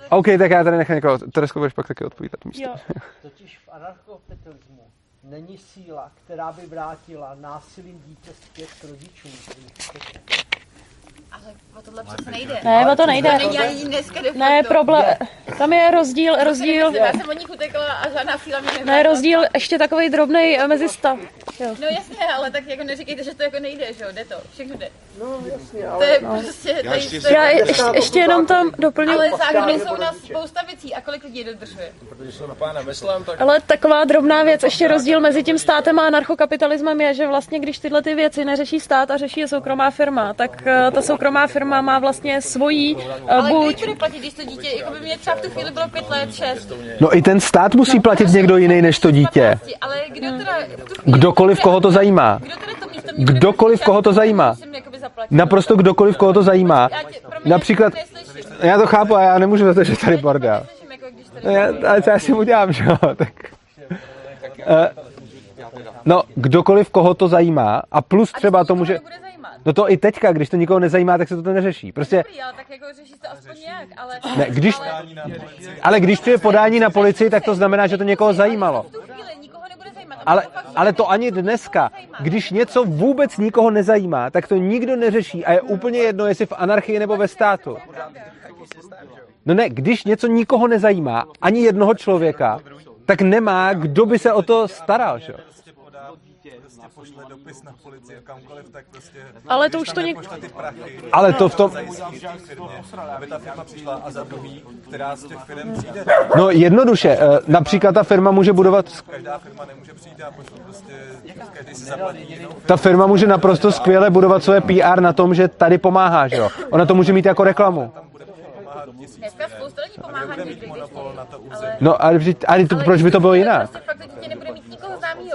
OK, tak já tady nechám někoho. Teresko, budeš pak taky odpovídat místo. Jo. Totiž v anarchokapitalismu není síla, která by vrátila násilím dítě zpět k rodičům. Ale o tohle přece nejde. Ne, o to nejde. Ne, problém. Tam je rozdíl. Já jsem od nich utekla a žádná síla mě nevrátil. Ne, rozdíl ještě takovej drobnej mezi stav. No jasně, ale tak jako neříkejte, že to jako nejde, že jo, jde to, všechno jde. No jasně, ale... To je prostě... Já ještě jenom tam doplňuji. Ale zákony jsou na spousta věcí a kolik lidí dodržuje. Protože jsou na pána veslám, tak... Ale taková drobná věc, ještě rozdíl mezi tím státem a anarchokapitalismem je, že vlastně když tyhle ty věci neřeší stát a řeší je soukromá firma, tak ta soukromá firma má vlastně svojí buď... Ale kdo platit, když to dítě, jako by mě třeba v tu chvíli bylo 5 let, 6. No i ten stát musí platit někdo jiný než to dítě. Ale kdo teda... Kdokoliv, koho to zajímá. Kdokoliv, koho to zajímá. Naprosto kdokoliv, koho to zajímá. Například... Já to chápu a já nemůžu za to, že tady bordel. Ale co já si udělám, že jo? No, kdokoliv, koho to zajímá a plus třeba to může... No to i teďka, když to nikoho nezajímá, tak se to neřeší. Prostě... tak jako řeší to aspoň nějak, ale... Ne, když... Ale když to je podání na policii, tak to znamená, že to někoho zajímalo. Ale to ani dneska, když něco vůbec nikoho nezajímá, tak to nikdo neřeší a je úplně jedno, jestli v anarchii nebo ve státu. No ne, když něco nikoho nezajímá, ani jednoho člověka, tak nemá, kdo by se o to staral, že jo? Pošle dopis na policii kamkoliv, tak prostě... Ale to už to někdo... Ale to v tom... No jednoduše, například ta firma může budovat... Každá firma nemůže přijít a prostě... Každý si zaplatí jinou firmu. Ta firma může naprosto skvěle budovat své PR na tom, že tady pomáhá, že jo? Ona to může mít jako reklamu. Dneska spousta lidí pomáhá někdy. No, ale to, proč by to bylo jinak?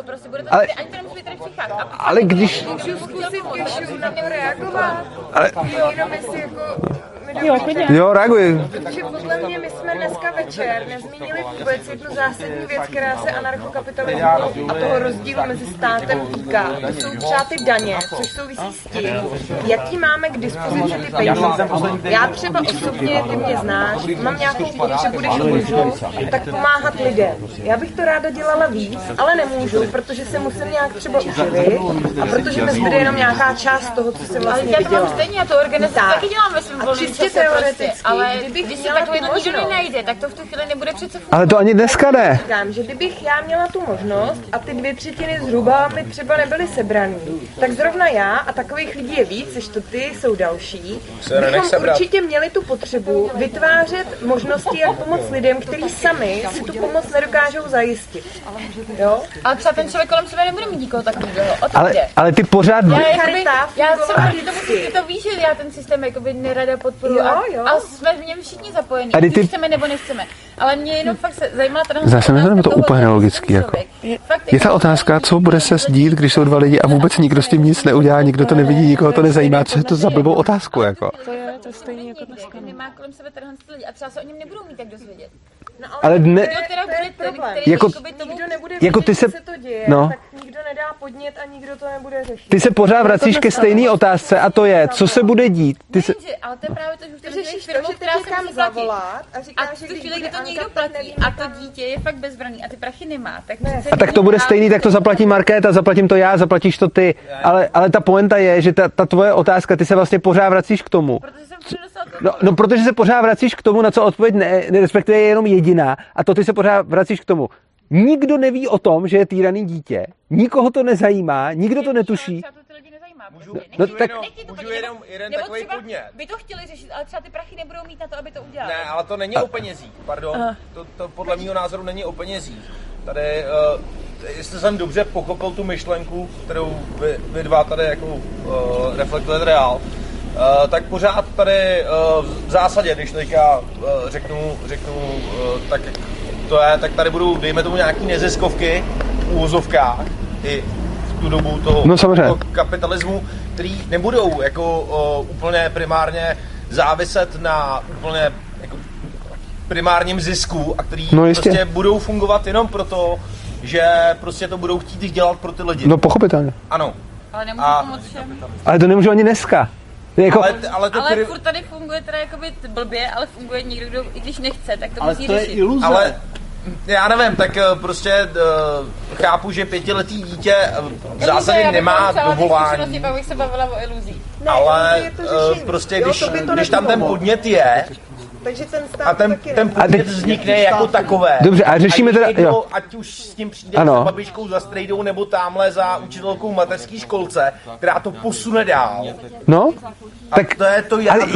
Prostě bude to ale, ani to nemůže tady přicházet. Ale když... Můžu zkusit ještě na něho reagovat? Ale... Jo, reaguji. Protože podle mě my jsme dneska večer nezmínili vůbec jednu zásadní věc, která se anarchokapitalismu a toho rozdílu mezi státem týká. To jsou třeba ty daně, což souvisí s tím, jaký máme k dispozici ty peníze. Já třeba osobně, ty mě znáš, mám nějakou potřebu, když můžu, tak pomáhat lidem. Já bych to ráda dělala víc, ale nemůžu, protože se musím nějak třeba uživit a protože mi zbyde jenom nějaká část toho, co se vlastně dělá. Teoreticky, ale když si takhle nikdo nejde, tak to v tu chvíli nebude přece fungovat. Ale to ani dneska ne. Říkám, že kdybych já měla tu možnost a ty 2/3 zhruba mi třeba nebyly sebraný, tak zrovna já a takových lidí je víc, než to ty jsou další, bychom určitě měli tu potřebu vytvářet možnosti, jak pomoct lidem, kteří sami si tu pomoc nedokážou zajistit. Jo? Ale třeba ten člověk kolem sebe nebude mít nikoho takového. Ale ty pořád... Já to víš, že já ten systém jakoby nerada podporuji. Jo. A jsme v něm všichni zapojení, když ty... chceme nebo nechceme. Ale mě jenom fakt se zajímala transformace to úplně nelogický. Jako. Je ta otázka, co bude se dít, když jsou dva lidi a vůbec nikdo s tím nic neudělá, nikdo to nevidí, nikoho to nezajímá, co je to za blbou otázku. Jako. To je stejný jako dneska. Nemá kolem sebe trhán lidi a třeba se o něm nebudou mít tak dozvědět. No, ale ne... Jako ty se... No. Nikdo nedá podnět a nikdo to nebude řešit. Ty se pořád vracíš ke stejné otázce a to je, co se bude dít. Ale to je právě to, že řešíš firmu, která se musí zavolat a říká, že když bude to někdo platí a to dítě je fakt bezbranný a ty prachy nemá. Tak ne. A tak to bude stejný, tak to zaplatí Markéta, zaplatím to já, zaplatíš to ty. Ale ta poenta je, že ta tvoje otázka, ty se vlastně pořád vracíš k tomu. No, protože se pořád vracíš k tomu, na co odpověď ne, respektive je jenom jediná a to ty se pořád vracíš k tomu. Nikdo neví o tom, že je týraný dítě. Nikoho to nezajímá, nikdo to netuší. Můžu jenom jeden takový podnět. By to chtěli řešit, ale třeba ty prachy nebudou mít na to, aby to udělali. Ne, ale to není o penězích, pardon. To podle mého názoru není o penězích. Tady, jestli jsem dobře pochopil tu myšlenku, kterou vy dva tady jako reflektujete reál, tak pořád tady v zásadě, když teďka řeknu tak to je, tak tady budou, dejme tomu, nějaký neziskovky v úvozovkách i v tu dobu toho, toho kapitalismu, který nebudou jako úplně primárně záviset na úplně jako primárním zisku a který prostě budou fungovat jenom proto, že prostě to budou chtít dělat pro ty lidi. No pochopitelně. Ano. Ale nemůžu pomoct všem. Ale to nemůžu ani dneska. Jako, ale furt tady funguje teda jakoby blbě, ale funguje někdo, kdo, i když nechce, tak to musí řešit. Ale to je iluze. Ale já nevím, tak prostě chápu, že pětiletý dítě v zásadě iluze, nemá dovolání. Já bych se bavila o iluzích. Ne, ale prostě, když tam ten podnět je, takže ten stát a ten podnět vznikne jako takové. Dobře, a řešíme teda... Jo. Ať už s tím přijde ano. Za babičkou, za strejdou, nebo tamhle za učitelkou mateřské školce, která to posune dál. No, a tak...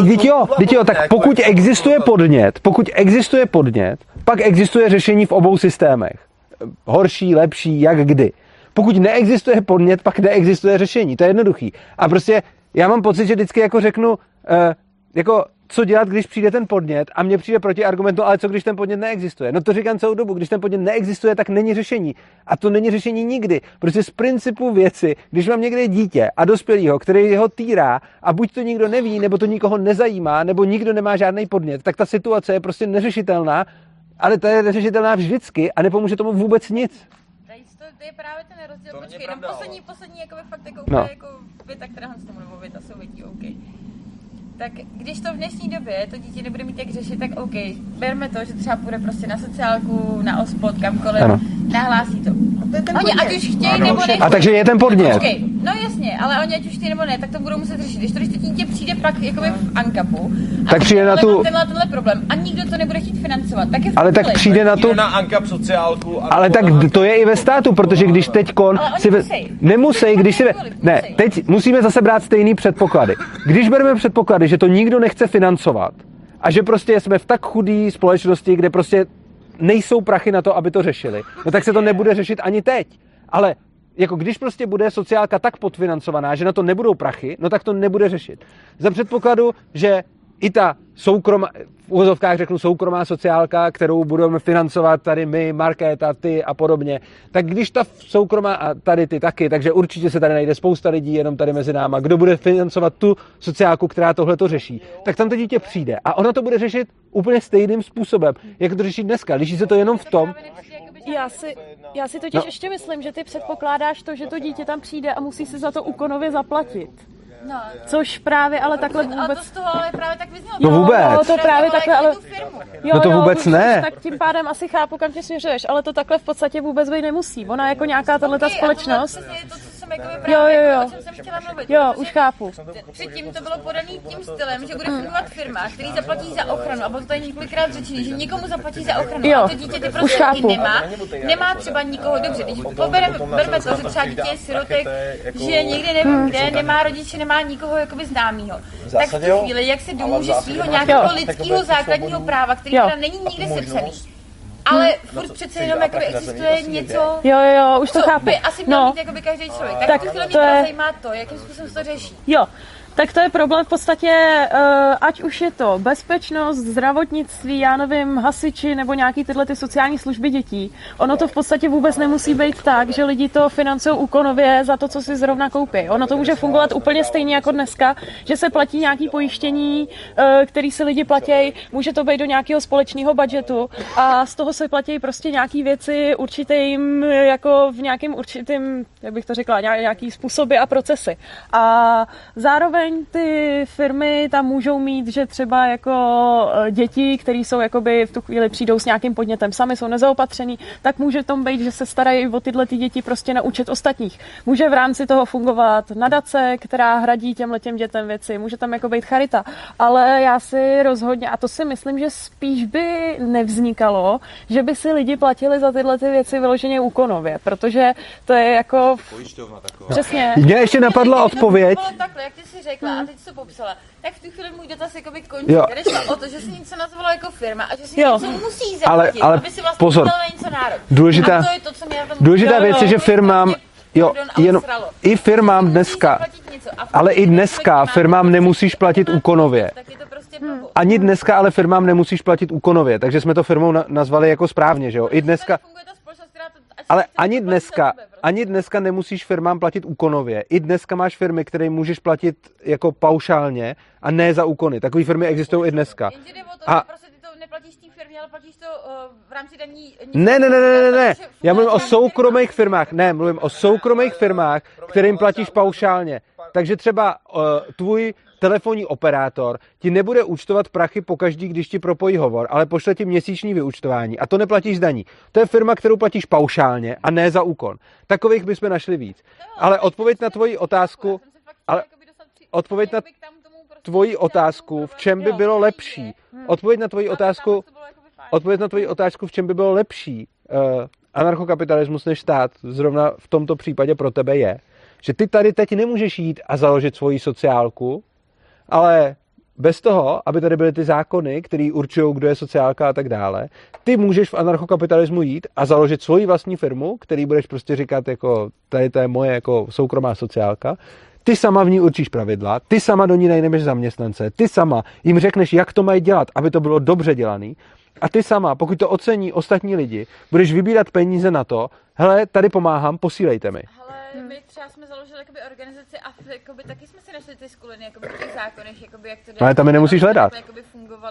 Víte, tak pokud existuje podnět, pak existuje řešení v obou systémech. Horší, lepší, jak kdy. Pokud neexistuje podnět, pak neexistuje řešení. To je jednoduchý. A prostě já mám pocit, že vždycky jako řeknu... co dělat, když přijde ten podnět a mně přijde protiargument, no ale co, když ten podnět neexistuje? No to říkám celou dobu, když ten podnět neexistuje, tak není řešení. A to není řešení nikdy. Prostě z principu věci, když mám někde dítě a dospělýho, který ho týrá a buď to nikdo neví, nebo to nikoho nezajímá, nebo nikdo nemá žádný podnět, tak ta situace je prostě neřešitelná, ale ta je neřešitelná vždycky a nepomůže tomu vůbec nic. To je právě ten rozdíl, počkej, jenom poslední jako fakt jako věta, která Hans tomu mluvit a souvětí, OK. Tak když to v dnešní době to dítě nebude mít jak řešit, tak OK, berme to, že třeba půjde prostě na sociálku, na OSPOD, kamkoliv, ano. Nahlásí to. Oni ať už chtějí ano, nebo ne. A takže je ten podnět. Okay, no jasně, ale oni ať už chtějí nebo ne, tak to budou muset řešit. Když to dítě přijde pak jakoby v ANCAPu, tak přijde na tu... tenhle problém a nikdo to nebude chtít financovat, tak je v ale tak přijde na tu... na ANCAP sociálku... Ale tak to je i ve státu, protože když teďkon... Nemusej, když si... Ne, teď musíme zase brát stejný předpoklady. Když bereme předpoklady, že to nikdo nechce financovat a že prostě jsme v tak chudé společnosti, kde prostě nejsou prachy na to, aby to řešili, no tak se to nebude řešit ani teď. Ale jako když prostě bude sociálka tak podfinancovaná, že na to nebudou prachy, no tak to nebude řešit. Za předpokladu, že i ta soukromá, v uvozovkách řeknu soukromá sociálka, kterou budeme financovat tady my, Markéta, ty a podobně, tak když ta soukromá a tady ty taky, takže určitě se tady najde spousta lidí jenom tady mezi náma, kdo bude financovat tu sociálku, která tohle to řeší, tak tam to dítě přijde a ona to bude řešit úplně stejným způsobem, jak to řeší dneska, liší se to jenom v tom... Já si totiž ještě myslím, že ty předpokládáš to, že to dítě tam přijde a musí si za to úkonově zaplatit. No. Což právě, ale takhle vůbec... Ale to z toho ale právě tak vyznělo. No vůbec. Jo, to právě takhle, ale... No to vůbec ne. Tak tím pádem asi chápu, kam tě směřuješ, ale to takhle v podstatě vůbec být nemusí. Ona jako nějaká tato společnost... Jo. O čem jsem chtěla mluvit. Jo, už chápu. Předtím to bylo podaný tím stylem, že bude fungovat firma, který zaplatí za ochranu, a bylo to tady několikrát řečeno, že někomu zaplatí za ochranu, jo, a to dítě ty prostředky nemá třeba nikoho, dobře, když berme to, že třeba dítě je sirotek, že někde nevím kde, nemá rodiče, nemá nikoho jakoby známýho. Tak v tu chvíli, jak se domůže svýho nějakého lidského základního práva, který teda není nikde sepsaný, ale furt no přece jenom jakoby existuje něco, jo, už to chápu. By asi měl mít jakoby každý člověk. Tak to mě teda zajímá to, jakým způsobem se to řeší. Jo, tak to je problém v podstatě, ať už je to bezpečnost, zdravotnictví, já nevím, hasiči nebo nějaký tyhle ty sociální služby dětí. Ono to v podstatě vůbec nemusí být tak, že lidi to financují úkonově za to, co si zrovna koupí. Ono to může fungovat úplně stejně jako dneska, že se platí nějaký pojištění, který si lidi platí, může to být do nějakého společného budžetu a z toho se platí prostě nějaký věci určitým, jako v nějakým určitým, jak bych to řekla, nějaký způsoby a procesy. A zároveň zároveň ty firmy tam můžou mít, že třeba jako děti, které jsou jakoby v tu chvíli přijdou s nějakým podnětem sami, jsou nezaopatřený, tak může tom být, že se starají o tyhle ty děti prostě na účet ostatních. Může v rámci toho fungovat nadace, která hradí těmhletěm dětem věci, může tam jako být charita, ale já si rozhodně, a to si myslím, že spíš by nevznikalo, že by si lidi platili za tyhle ty věci vyloženě úkonově, protože to je jako... Pojišťovna taková. Přesně. Mě ještě napadla odpověď. Takhle, jak ty si řekla a teď jsi to popsala, tak v tu chvíli můj dotaz jakoby končí. Když šlo o to, že si něco nazvala jako firma a že si něco musí zaplatit, aby si vlastně pozor, něco nárok. Důležitá, to je to, co mě důležitá věc je, že firmám... Jo, jenom i firmám dneska, ale i dneska firmám nemusíš platit úkonově. Ani dneska, ale firmám nemusíš platit úkonově, takže jsme to firmou nazvali jako správně, že jo? I dneska, ale ani dneska nemusíš firmám platit úkonově. I dneska máš firmy, které můžeš platit jako paušálně a ne za úkony. Takové firmy existují i dneska. A neplatíš té firmě, ale platíš to v rámci daní... Ne. Já mluvím o soukromých firmách. Kterým platíš paušálně. Takže třeba tvůj telefonní operátor ti nebude účtovat prachy pokaždý, když ti propojí hovor, ale pošle ti měsíční vyúčtování a to neplatíš daní. To je firma, kterou platíš paušálně a ne za úkon. Takových bychom našli víc. Ale odpověď na tvoji otázku... Odpověď na tvoji otázku, v čem by bylo lepší anarchokapitalismus než stát, zrovna v tomto případě pro tebe je, že ty tady teď nemůžeš jít a založit svoji sociálku, ale bez toho, aby tady byly ty zákony, které určují, kdo je sociálka a tak dále, ty můžeš v anarchokapitalismu jít a založit svoji vlastní firmu, který budeš prostě říkat, jako tady to je moje jako soukromá sociálka. Ty sama v ní určíš pravidla, ty sama do ní najmeš zaměstnance, ty sama jim řekneš, jak to mají dělat, aby to bylo dobře dělané. A ty sama, pokud to ocení ostatní lidi, budeš vybírat peníze na to, hele, tady pomáhám, posílejte mi. Hele, my třeba jsme založili jakoby organizaci a jakoby taky jsme si našli ty skuliny, jakoby v těch zákonech, jakoby jak to dělat. Ale tam je nemusíš hledat.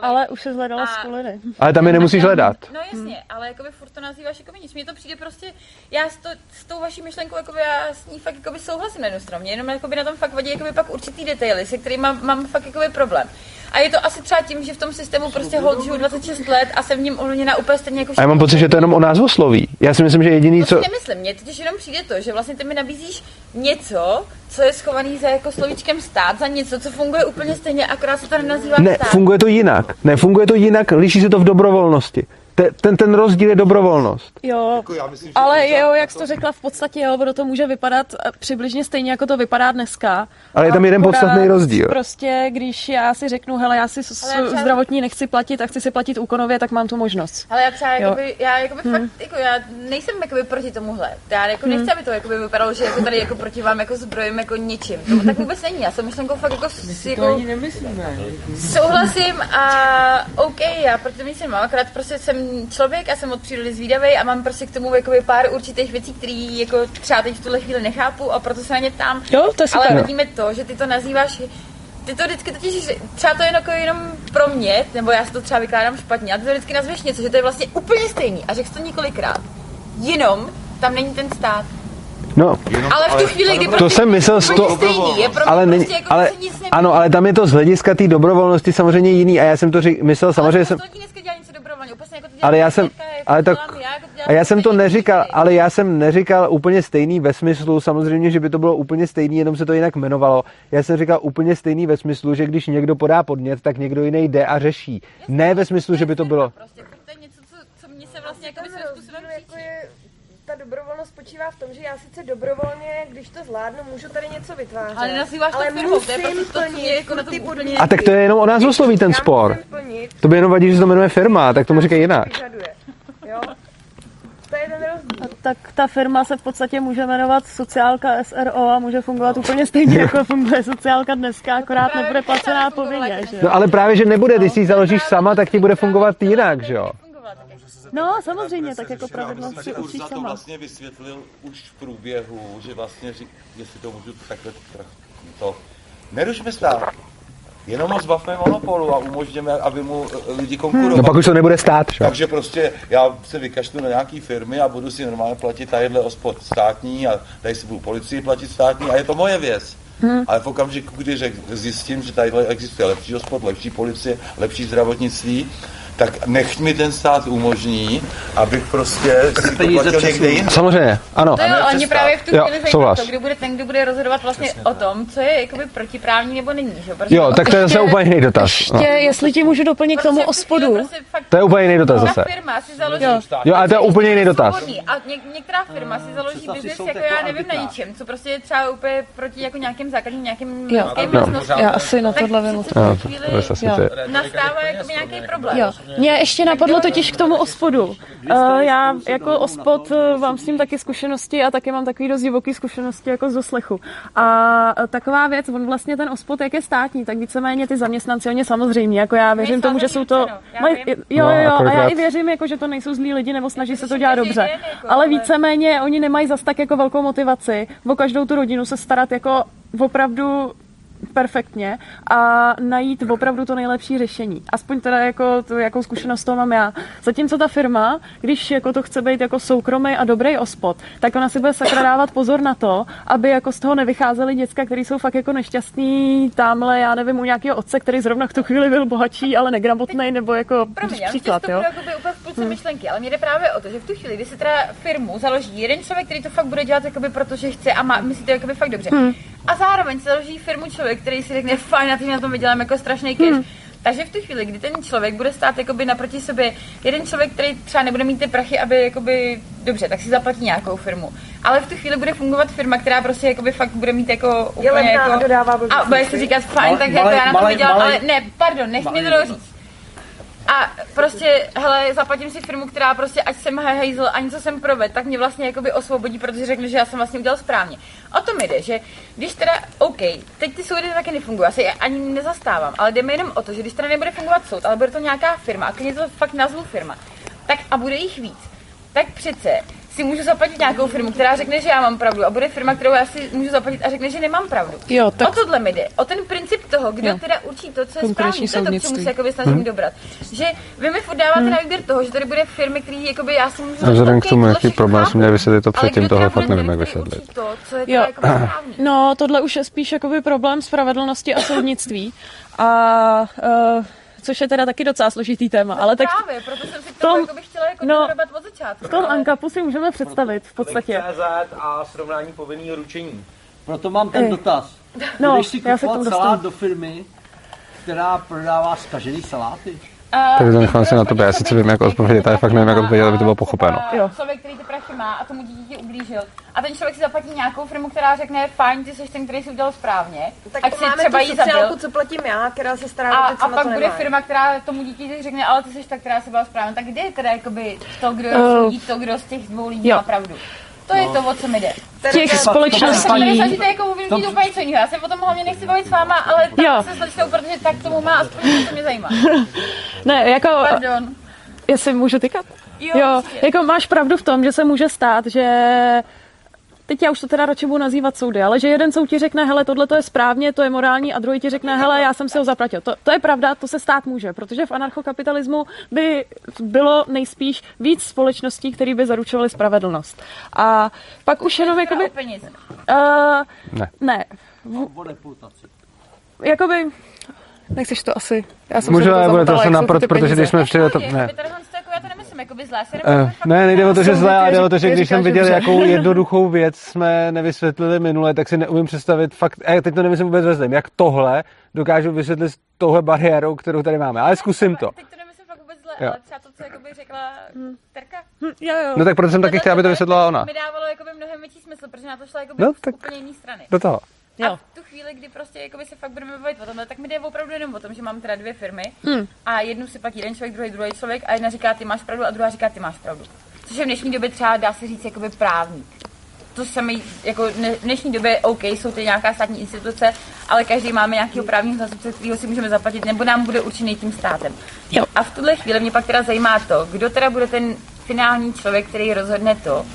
Ale už se hledala skuliny. Ale tam je nemusíš hledat. No jasně, ale jakoby furt to nazýváš jako nic. Mně to přijde prostě, já s tou vaší myšlenkou, jakoby já s ní fakt jakoby souhlasím na jednu stranu. Mě jenom jakoby na tom fakt vadí jakoby pak určitý detaily, se kterým mám fakt jakoby problém. A je to asi třeba tím, že v tom systému prostě hold žiju 26 let a jsem v něm ovlivněna úplně stejně jako. A já mám pocit, že to je jenom o názvosloví. Já si myslím, že jediný, co... To si nemyslím, mně totiž jenom přijde to, že vlastně ty mi nabízíš něco, co je schovaný za jako slovíčkem stát, za něco, co funguje úplně stejně, akorát se to nenazývá stát. Ne, funguje to jinak, liší se to v dobrovolnosti. Ten rozdíl je dobrovolnost. Jo, myslím, ale jo, jak jsi to řekla, v podstatě jo, ono to může vypadat přibližně stejně, jako to vypadá dneska. Ale je tam jeden podstatný rozdíl. Prostě, když já si řeknu, hele, já si zdravotní nechci platit a chci si platit úkonově, tak mám tu možnost. Ale já třeba, já nejsem jakoby proti tomuhle. Já jako nechci, aby to jakoby vypadalo, že jako tady jako proti vám jako zbrojím jako ničím. To tak vůbec není. Já jsem myšlenkou fakt jako... My si to ani nemyslíme. Souhlasím a OK, já proti tomu nic nemám, akorát prostě jsem člověk a jsem od přírody zvídavej a mám prostě k tomu jakoby pár určitých věcí, které jako třeba teď v tuhle chvíli nechápu a proto se na ně ptám. Jo, to je super. Ale vidíme to, že ty to nazýváš, ty to vždycky totiž, třeba to je jenom pro mě, nebo já si to třeba vykládám špatně, a ty to vždycky nazveš něco, že to je vlastně úplně stejný a řekl jsi to několikrát, jenom tam není ten stát. No, ale v tu chvíli, kdy prostě to jsem myslel stejný, je pro mě prostě jako ale, nic neví. Ano, ale tam je to z hlediska té dobrovolnosti samozřejmě jiný a já jsem to myslel samozřejmě jsem... já jsem to neříkal úplně stejný ve smyslu, samozřejmě, že by to bylo úplně stejný, jenom se to jinak jmenovalo. Já jsem říkal úplně stejný ve smyslu, že když někdo podá podnět, tak někdo jiný jde a řeší. Ne ve smyslu, že by to bylo... Prostě, to je něco, co mě se vlastně jako svým způsobem říčí. Ta dobrovolnost spočívá v tom, že já sice dobrovolně, když to zvládnu, můžu tady něco vytvářet. Ale nazýváš to firmou, to je prostě ty podniky. A tak to je jenom o názvosloví ten spor. To by jenom vadí, že se to jmenuje firma, tak tomu říkají jinak. Jo? To je ten rozdíl. A tak ta firma se v podstatě může jmenovat sociálka SRO a může fungovat úplně stejně, jako funguje sociálka dneska, akorát nebude placená povinně. No ale právě, že nebude, když si ji založíš sama, tak ti bude fungovat jinak, že jo? No, samozřejmě, tak jako pravidlo si učíš sama. To vlastně vysvětlil už v průběhu, že vlastně, jestli to můžu takhle to... Nerušme stát, jenom ho zbavme monopolu a umožněme, aby mu lidi konkurovali. No pak už to nebude stát, že? Takže prostě já se vykašlu na nějaký firmy a budu si normálně platit tadyhle ospod státní a tady si budu policii platit státní a je to moje věc. Ale v okamžiku, když zjistím, že tady existuje lepší hospod, lepší policie, lepší zdravotnictví, tak nech mi ten stát umožní, abych prostě si to platil někde jiné. Samozřejmě, ano. To jo, oni právě v tu chvíli zajímají to, kdo bude ten, kdo bude rozhodovat vlastně přesně o tom, co je jakoby protiprávní nebo není. Že? Jo, tak to je zase úplně jiný dotaz. Ještě, jestli ti můžu doplnit k tomu OSPODu. To je úplně jiný dotaz zase. Firma si založí. Jo, ale to je úplně jiný dotaz. A některá firma si založí biznis, jako já nevím na ničem, co prostě je třeba úplně proti jako nějakým základům, nějakým vlastnostem. Já asi na tohle vím. Nastává jakoby nějaký problém. Mě ještě napadlo totiž k tomu OSPODu. Já jako OSPOD mám s ním taky zkušenosti a taky mám takový dost divoký zkušenosti jako z doslechu. A taková věc, on vlastně ten OSPOD, jak je státní, tak víceméně ty zaměstnanci, oni samozřejmě, jako já věřím tomu, že jsou to... a já i věřím, jako, že to nejsou zlí lidi, nebo snaží se to dělat dobře. Ale víceméně oni nemají zas tak jako velkou motivaci o každou tu rodinu se starat jako opravdu... perfektně a najít opravdu to nejlepší řešení. Aspoň teda jako tu, jakou zkušenost toho mám já. Zatímco ta firma, když jako to chce být jako soukromý a dobrý OSPOD, tak ona si bude sakra dávat pozor na to, aby jako z toho nevycházely děcka, který jsou fakt jako nešťastný, tamhle, já nevím, u nějakého otce, který zrovna v tu chvíli byl bohatší, ale negramotnej, nebo jako příklad, jo. Pro mě, úplně v půlce myšlenky, ale mě jde právě o to, že v tu chvíli, když se teda firmu založí jeden člověk, který to fakt bude dělat jakoby protože chce a má, myslí to jakoby fakt dobře. A zároveň se založí firmu člověk, který si řekne, fajn, a teď na tom vydělám jako strašný cash. Takže v tu chvíli, kdy ten člověk bude stát jakoby naproti sobě, jeden člověk, který třeba nebude mít ty prachy, aby jakoby, dobře, tak si zaplatí nějakou firmu. Ale v tu chvíli bude fungovat firma, která prostě jakoby fakt bude mít jako úplně je jako... a bude si říkat, fajn, tak já na tom vydělám, ale ne, pardon, nech mi to říct. A prostě, hele, zaplatím si firmu, která prostě, ať jsem hejzl a něco jsem provedl, tak mě vlastně jakoby osvobodí, protože řekne, že já jsem vlastně udělal správně. O tom jde, že když teda, OK, teď ty soudy taky nefungují, asi je ani nezastávám, ale jde mi jenom o to, že když teda nebude fungovat soud, ale bude to nějaká firma, a když je to fakt nazvu firma, tak a bude jich víc, tak přece si můžu zaplatit nějakou firmu, která řekne, že já mám pravdu, a bude firma, kterou já si můžu zaplatit a řekne, že nemám pravdu. Jo, tak... O tohle mi jde. O ten princip toho, kdo teda určí to, co je správně, to je to, k čemu se jakoby snažím dobrat. Že vy mi furt dáváte na výběr toho, že tady bude firmy, které jakoby já si můžu... A vzhledem k tomu, jaký problém jsem měl vysvětlit to předtím, tohle fakt nevím, jak vysvětlit. To, co je teda jakoby správný. No, tohle už je spíš jakoby problém spravedlnosti a soudnictví. A... což je teda taky docela složitý téma, ale tak... Právě, proto jsem si toho jako bych chtěla jako dohrabat od začátku. V tom Ankapu si můžeme představit v podstatě. CZ a srovnání povinného ručení. Proto mám ten dotaz. No, budeš si kupovat salát do firmy, která prodává zkažený saláty? Takže nechám si na tobě, já sice vím, jak odpovědět, ale fakt nevím, jak odpovědět, aby to bylo pochopeno. Člověk, který ty prachy má a tomu dítěti ublížil. A ten člověk si zaplatí nějakou firmu, která řekne, fajn, ty jsi ten, který si udělal správně. Tak ať si třeba jí zabil. Co platím já, která se stará o to, co na to nemá. A pak bude firma, která tomu dítěti řekne, ale ty jsi ta, která se byla správně. Tak kde je teda jakoby to, kdo soudí to, kdo z těch dvou lidí má pravdu? To je to, o co mi jde. Těch společností. Tady snažíte jako uvědomit úplně něco jiného. Já se o tom hlavně nechci bavit s váma, ale tak se snažíte, protože tak tomu má aspoň, co mě zajímá. Ne, jako... Pardon. Jestli můžu tykat? Jo, jako máš pravdu v tom, že se může stát, že... Teď já už to teda radši budu nazývat soudy, ale že jeden soud ti řekne, hele, tohle to je správně, to je morální, a druhý ti řekne, hele, já jsem si ho zaplatil. To je pravda, to se stát může, protože v anarchokapitalismu by bylo nejspíš víc společností, které by zaručovaly spravedlnost. A pak už jenom jakoby... Ne. Jakoby... Nechceš to asi... Možná bude to asi naprot, protože když jsme přijeli to... Ne. Jakoby zlá, ne, nejde o to, že zlá, ale jde o to, že když jsem viděl, jakou jednoduchou věc jsme nevysvětlili minule, tak si neumím představit fakt, a teď to nemyslím vůbec ve zlém, jak tohle dokážu vysvětlit s touhle bariérou, kterou tady máme, ale zkusím to. Teď to nemyslím fakt vůbec zlé, ale třeba to, co jakoby řekla Terka. Jo. No tak proto jsem taky chtěla, aby to vysvětlila ona. Mi dávalo jakoby mnohem větší smysl, protože na to šla jakoby z úplně jiný strany. Do toho. A v tu chvíli, kdy prostě jakoby se fakt budeme bavit o tomhle, tak mi jde opravdu jenom o tom, že mám teda dvě firmy a jednu si platí jeden člověk, druhý člověk a jedna říká, ty máš pravdu a druhá říká, ty máš pravdu. Což je v dnešní době třeba dá se říct jakoby právník. To samé, jako v dnešní době, OK, jsou tady nějaká státní instituce, ale každý máme nějakého právního zástupce, kterého si můžeme zaplatit, nebo nám bude určený tím státem. Jo. A v tuhle chvíli mě pak teda zajímá to, kdo teda bude ten finální člověk, který rozhodne to,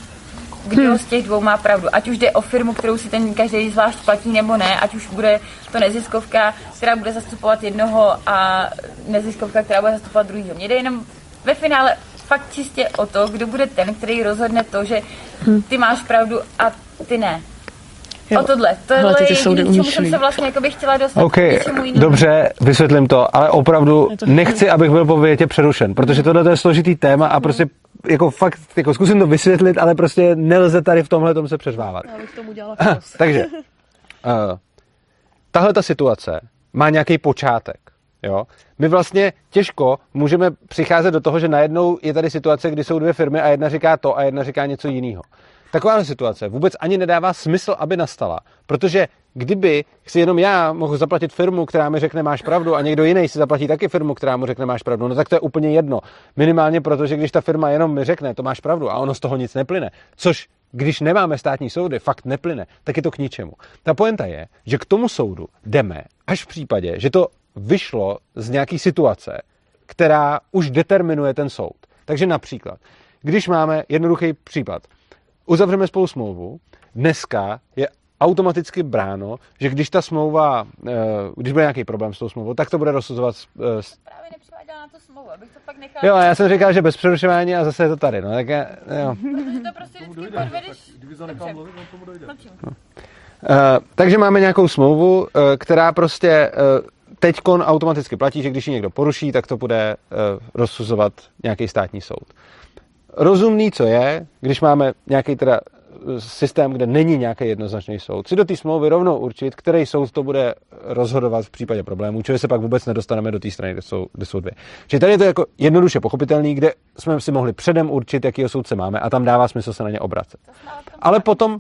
kdo z těch dvou má pravdu. Ať už jde o firmu, kterou si ten každý zvlášť platí nebo ne, ať už bude to neziskovka, která bude zastupovat jednoho a neziskovka, která bude zastupovat druhýho. Mně jde jenom ve finále fakt čistě o to, kdo bude ten, který rozhodne to, že ty máš pravdu a ty ne. O tohle je jediný, k čemu jsem se vlastně chtěla dostat. OK, dobře, vysvětlím to, ale opravdu nechci, abych byl po větě přerušen, protože tohle je složitý téma a prostě jako fakt, jako zkusím to vysvětlit, ale prostě nelze tady v tomhletom se přeřvávat. Já bych tomu udělala chaos. Takže, tahle ta situace má nějaký počátek, jo. My vlastně těžko můžeme přicházet do toho, že najednou je tady situace, kdy jsou dvě firmy a jedna říká to a jedna říká něco jiného. Taková situace vůbec ani nedává smysl, aby nastala, protože kdyby si jenom já mohl zaplatit firmu, která mi řekne máš pravdu, a někdo jiný si zaplatí taky firmu, která mu řekne máš pravdu, no tak to je úplně jedno. Minimálně proto, že když ta firma jenom mi řekne, to máš pravdu a ono z toho nic neplyne, což když nemáme státní soudy, fakt neplyne, tak je to k ničemu. Ta pointa je, že k tomu soudu jdeme až v případě, že to vyšlo z nějaký situace, která už determinuje ten soud. Takže například, když máme jednoduchý případ, uzavřeme spolu smlouvu, dneska je automaticky bráno, že když ta smlouva, když bude nějaký problém s tou smlouvou, tak to bude rozsuzovat... Právě nepřiváděla na tu smlouvu, abych to pak nechala... Jo, já jsem říkal, že bez přerušování a zase je to tady, no tak já, jo. Protože to prostě vždycky dojde, podvedeš... Tak, kdyby to nechal mluvit, no tomu dojde. No. Takže máme nějakou smlouvu, která prostě teďkon automaticky platí, že když ji někdo poruší, tak to bude rozsuzovat nějaký státní soud. Rozumný, co je, když máme nějaký teda systém, kde není nějaký jednoznačný soud, si do té smlouvy rovnou určit, který soud to bude rozhodovat v případě problémů, čili se pak vůbec nedostaneme do té strany, kde jsou dvě. Čili tady je to jako jednoduše pochopitelný, kde jsme si mohli předem určit, jakýho soudce máme, a tam dává smysl se na ně obracet. Ale potom...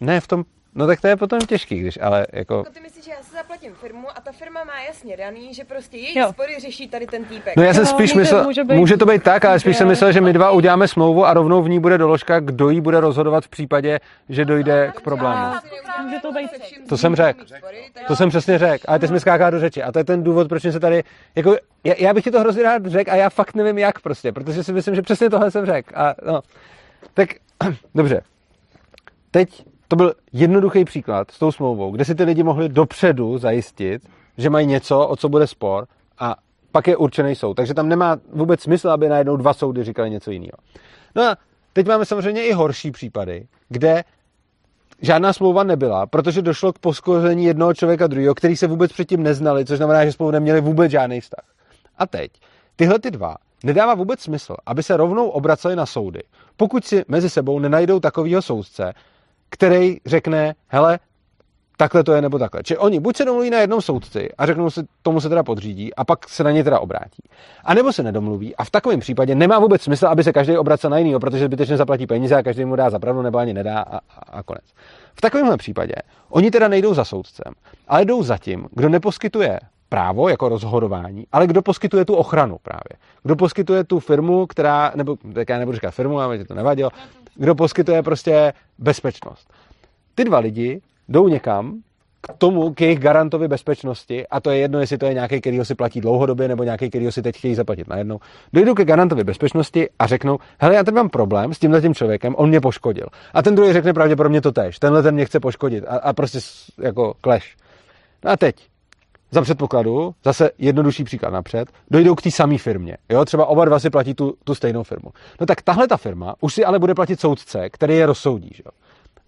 Ne, v tom... No tak to je potom těžký, když, ale jako... Ty myslíš, že já si zaplatím firmu a ta firma má jasně daný, že prostě jejich spory řeší tady ten týpek. No já jsem spíš myslel, může to být tak, ale spíš jsem myslel, že my dva uděláme smlouvu a rovnou v ní bude doložka, kdo jí bude rozhodovat v případě, že dojde k problému. To jsem řekl. To jsem přesně řekl. Ale ty jsi mi skákala do řeči. A to je ten důvod, proč se tady... Jako, já bych ti to hrozně rád řekl a já fakt nevím jak prostě, protože si myslím, že přesně tohle jsem řekl. A no. Tak, dobře. Teď to byl jednoduchý příklad s tou smlouvou, kde si ty lidi mohli dopředu zajistit, že mají něco, o co bude spor, a pak je určený soud. Takže tam nemá vůbec smysl, aby najednou dva soudy říkali něco jiného. No a teď máme samozřejmě i horší případy, kde žádná smlouva nebyla, protože došlo k poškození jednoho člověka druhého, který se vůbec předtím neznali, což znamená, že spolu neměli vůbec žádný vztah. A teď tyhle ty dva nedává vůbec smysl, aby se rovnou obraceli na soudy, pokud si mezi sebou nenajdou takového soudce, který řekne, hele, takhle to je nebo takhle. Či oni buď se domluví na jednom soudci a řeknou si, tomu se teda podřídí a pak se na ně teda obrátí. A nebo se nedomluví a v takovém případě nemá vůbec smysl, aby se každý obracel na jinýho, protože zbytečně zaplatí peníze a každý mu dá za pravdu nebo ani nedá a konec. V takovémhle případě oni teda nejdou za soudcem, ale jdou za tím, kdo neposkytuje právo jako rozhodování, ale kdo poskytuje tu ochranu právě. Kdo poskytuje tu firmu, která, nebo tak já nebudu říkat firmu, ale mě to nevadilo, kdo poskytuje prostě bezpečnost. Ty dva lidi jdou někam k tomu, k jejich garantovi bezpečnosti, a to je jedno, jestli to je nějaký, kterýho si platí dlouhodobě, nebo nějaký, kterýho si teď chtějí zaplatit najednou. Dojdou ke garantovi bezpečnosti a řeknou, hele, já tady mám problém s tímhletím člověkem, on mě poškodil. A ten druhý řekne pravděpodobně to též, tenhle ten mě chce poškodit a prostě jako clash. No a teď za předpokladu, zase jednodušší příklad napřed, dojdou k té samé firmě. Jo? Třeba oba dva si platí tu stejnou firmu. No tak tahle ta firma už si ale bude platit soudce, který je rozsoudí. Že?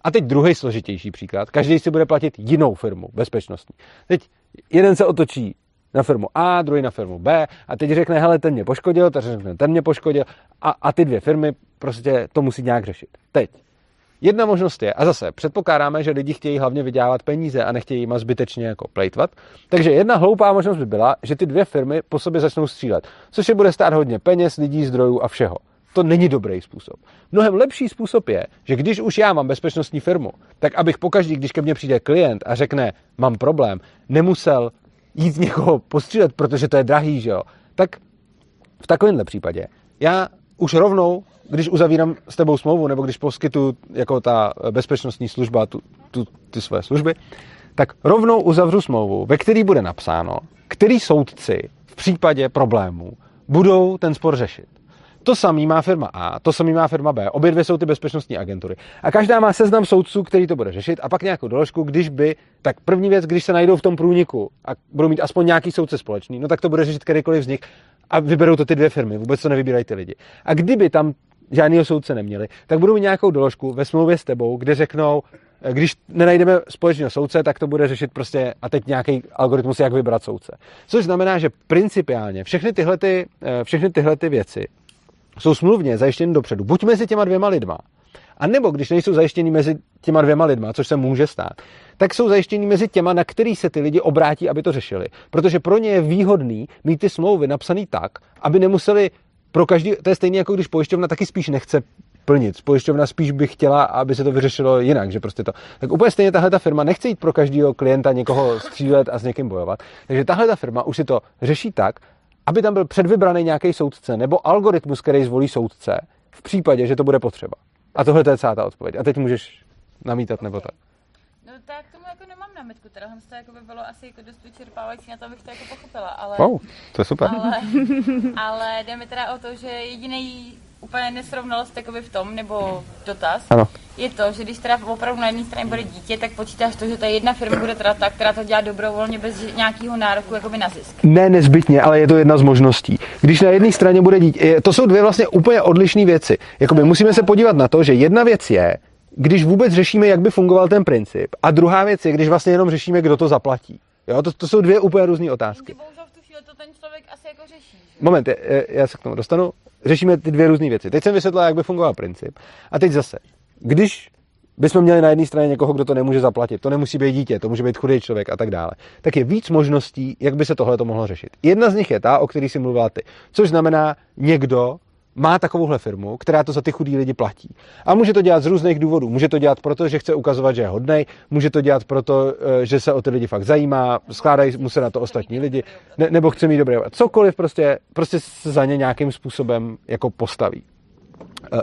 A teď druhý složitější příklad. Každý si bude platit jinou firmu bezpečnostní. Teď jeden se otočí na firmu A, druhý na firmu B a teď řekne, hele, ten mě poškodil, ten řekne, ten mě poškodil a ty dvě firmy prostě to musí nějak řešit. Teď. Jedna možnost je, a zase předpokládáme, že lidi chtějí hlavně vydělávat peníze a nechtějí jima zbytečně jako plejtvat, takže jedna hloupá možnost by byla, že ty dvě firmy po sobě začnou střílet, což je bude stát hodně peněz, lidí, zdrojů a všeho. To není dobrý způsob. Mnohem lepší způsob je, že když už já mám bezpečnostní firmu, tak abych pokaždý, když ke mně přijde klient a řekne, mám problém, nemusel jít někoho postřílet, protože to je drahý, že jo. Tak v takovémhle případě já už rovnou, když uzavírám s tebou smlouvu, nebo když poskytuju jako ta bezpečnostní služba ty své služby, tak rovnou uzavřu smlouvu, ve který bude napsáno, který soudci v případě problémů budou ten spor řešit. To samý má firma A, to samý má firma B, obě dvě jsou ty bezpečnostní agentury. A každá má seznam soudců, který to bude řešit, a pak nějakou doložku, když by, tak první věc, když se najdou v tom průniku a budou mít aspoň nějaký soudce společný, no tak to bude řešit kterýkoliv z nich a vyberou to ty dvě firmy, vůbec to nevybírají ty lidi. A kdyby tam žádného soudce neměli, tak budou mít nějakou doložku ve smlouvě s tebou, kde řeknou, Když nenajdeme společného soudce, tak to bude řešit prostě a teď nějaký algoritmus, jak vybrat soudce. Což znamená, že principiálně všechny tyhle ty věci jsou smluvně zajištěny dopředu. Buď mezi těma dvěma lidma, anebo když nejsou zajištěny mezi těma dvěma lidma, což se může stát, tak jsou zajištěny mezi těma, na který se ty lidi obrátí, aby to řešili. Protože pro ně je výhodný mít ty smlouvy napsaný tak, aby nemuseli pro každý, to je stejné jako když pojišťovna taky spíš nechce plnit. Pojišťovna spíš by chtěla, aby se to vyřešilo jinak, že prostě to. Tak úplně stejně tahle ta firma nechce jít pro každého klienta někoho střílet a s někým bojovat. Takže tahle ta firma už si to řeší tak, aby tam byl předvybraný nějaký soudce nebo algoritmus, který zvolí soudce v případě, že to bude potřeba. A tohle to je celá ta odpověď. A teď můžeš namítat nebo tak. No tak tomu jako nemám námitku, teda to jako by bylo asi jako dost vyčerpávající na to, abych to jako pochopila, ale... Wow, to je super. Ale jde mi teda o to, že jediný úplně nesrovnalost jakoby v tom, nebo dotaz, ano, je to, že když teda opravdu na jedné straně bude dítě, tak počítáš to, že ta jedna firma bude teda ta, která to dělá dobrovolně bez nějakého nároku jakoby na zisk. Ne nezbytně, ale je to jedna z možností. Když na jedné straně bude dítě, to jsou dvě vlastně úplně odlišné věci. Jakoby musíme se podívat na to, že jedna věc je, když vůbec řešíme, jak by fungoval ten princip, a druhá věc je, když vlastně jenom řešíme, kdo to zaplatí. Jo, to jsou dvě úplně různé otázky. Bohužel v tu chvíli to ten člověk asi jako řeší. Moment, já se k tomu dostanu. Řešíme ty dvě různé věci. Teď jsem vysvětlila, jak by fungoval princip. A teď zase, když bychom měli na jedné straně někoho, kdo to nemůže zaplatit, to nemusí být dítě, to může být chudý člověk a tak dále, tak je víc možností, jak by se tohle to mohlo řešit. Jedna z nich je ta, o které si mluvila ty, což znamená někdo má takovouhle firmu, která to za ty chudý lidi platí. A může to dělat z různých důvodů. Může to dělat proto, že chce ukazovat, že je hodnej, může to dělat proto, že se o ty lidi fakt zajímá, skládají mu se na to ostatní lidi, nebo chce mít dobré. Cokoliv prostě se za ně nějakým způsobem jako postaví.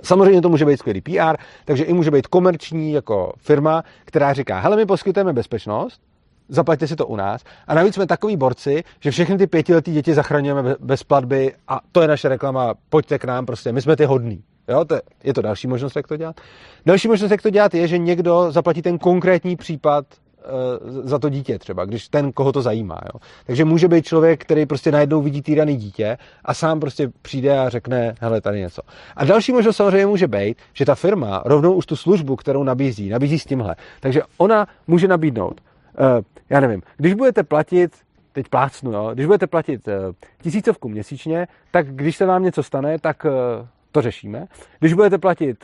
Samozřejmě to může být skvělý PR, takže i může být komerční jako firma, která říká, hele, my poskytujeme bezpečnost, zaplaťte si to u nás. A navíc jsme takový borci, že všechny ty 5letý děti zachraňujeme bez platby a to je naše reklama, pojďte k nám prostě, my jsme ty hodný. Jo, je to další možnost, jak to dělat. Další možnost, jak to dělat, je, že někdo zaplatí ten konkrétní případ za to dítě třeba, když ten, koho to zajímá. Jo. Takže může být člověk, který prostě najednou vidí týraný dítě a sám prostě přijde a řekne, hele, tady něco. A další možnost samozřejmě může být, že ta firma rovnou už tu službu, kterou nabízí s tímhle. Takže ona může nabídnout, já nevím, když budete platit, teď plácnu, jo, když budete platit 1000 měsíčně, tak když se vám něco stane, tak to řešíme. Když budete platit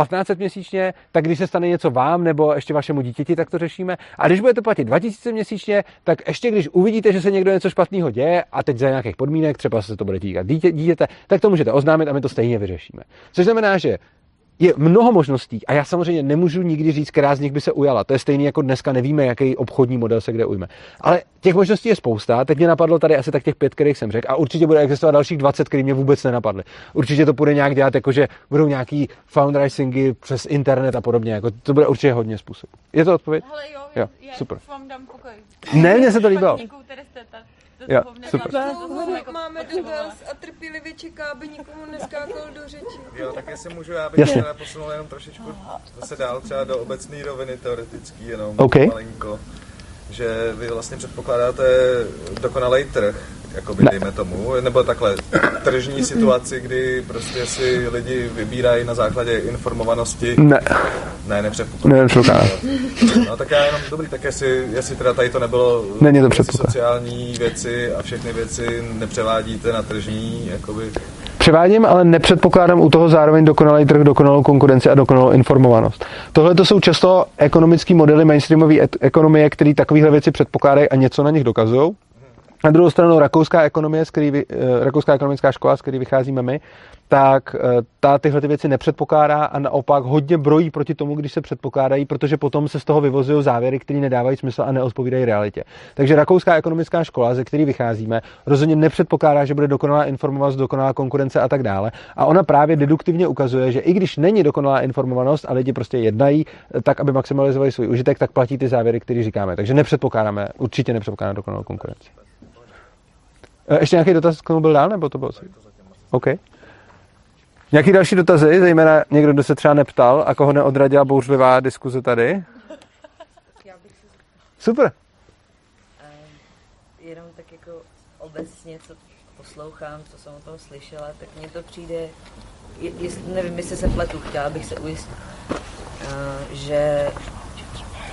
1500 měsíčně, tak když se stane něco vám nebo ještě vašemu dítěti, tak to řešíme. A když budete platit 2000 měsíčně, tak ještě když uvidíte, že se někdo něco špatného děje a teď za nějakých podmínek, třeba se to bude týkat dítěte, tak to můžete oznámit a my to stejně vyřešíme. Což znamená, že je mnoho možností a já samozřejmě nemůžu nikdy říct, která z nich by se ujala. To je stejný jako dneska, nevíme, jaký obchodní model se kde ujme. Ale těch možností je spousta. Teď mě napadlo tady asi tak těch 5, kterých jsem řekl, a určitě bude existovat dalších 20, které mě vůbec nenapadly. Určitě to bude nějak dělat, jakože budou nějaký fundraisingy přes internet a podobně. Jako to bude určitě hodně způsobů. Je to odpověď? Hele jo, já super. Vám dám pokoj. Ne, mně se to líbilo. Jo, super. Máme dotaz a trpělivě čeká, aby nikomu neskákal do řeči. Jo, tak jestli můžu, já bych teda posunul jenom trošičku zase dál, třeba do obecné roviny teoretický, jenom malinko. Že vy vlastně předpokládáte dokonalej trh, jakoby dejme tomu, nebo takhle tržní situaci, kdy prostě si lidi vybírají na základě informovanosti. Ne, nepředpokládám. No tak já jenom, dobrý, tak jestli teda tady to nebylo, není to předpoklad. Sociální věci a všechny věci nepřevádíte na tržní, jakoby... Převádím, ale nepředpokládám u toho zároveň dokonalý trh, dokonalou konkurenci a dokonalou informovanost. Tohle to jsou často ekonomické modely mainstreamové ekonomie, které takovéhle věci předpokládají a něco na nich dokazují. Na druhou stranu Rakouská ekonomická škola, z které vycházíme my, tak ta tyhle ty věci nepředpokládá a naopak hodně brojí proti tomu, když se předpokládají, protože potom se z toho vyvozují závěry, které nedávají smysl a neodpovídají realitě. Takže Rakouská ekonomická škola, ze které vycházíme, rozhodně nepředpokládá, že bude dokonalá informovanost, dokonalá konkurence a tak dále. A ona právě deduktivně ukazuje, že i když není dokonalá informovanost a lidi prostě jednají tak, aby maximalizovali svůj užitek, tak platí ty závěry, které říkáme. Takže nepředpokládáme, určitě nepředpokládáme dokonalou konkurenci. Ještě nějaký dotaz k tomu byl dál, nebo to bylo? OK. Nějaký další dotazy, zejména někdo, kdo se třeba neptal a koho neodradila bouřlivá diskuze tady? Super. Jenom tak jako obecně, co poslouchám, co jsem o tom slyšela, tak mně to přijde, nevím, jestli se pletu, chtěla bych se ujistit, že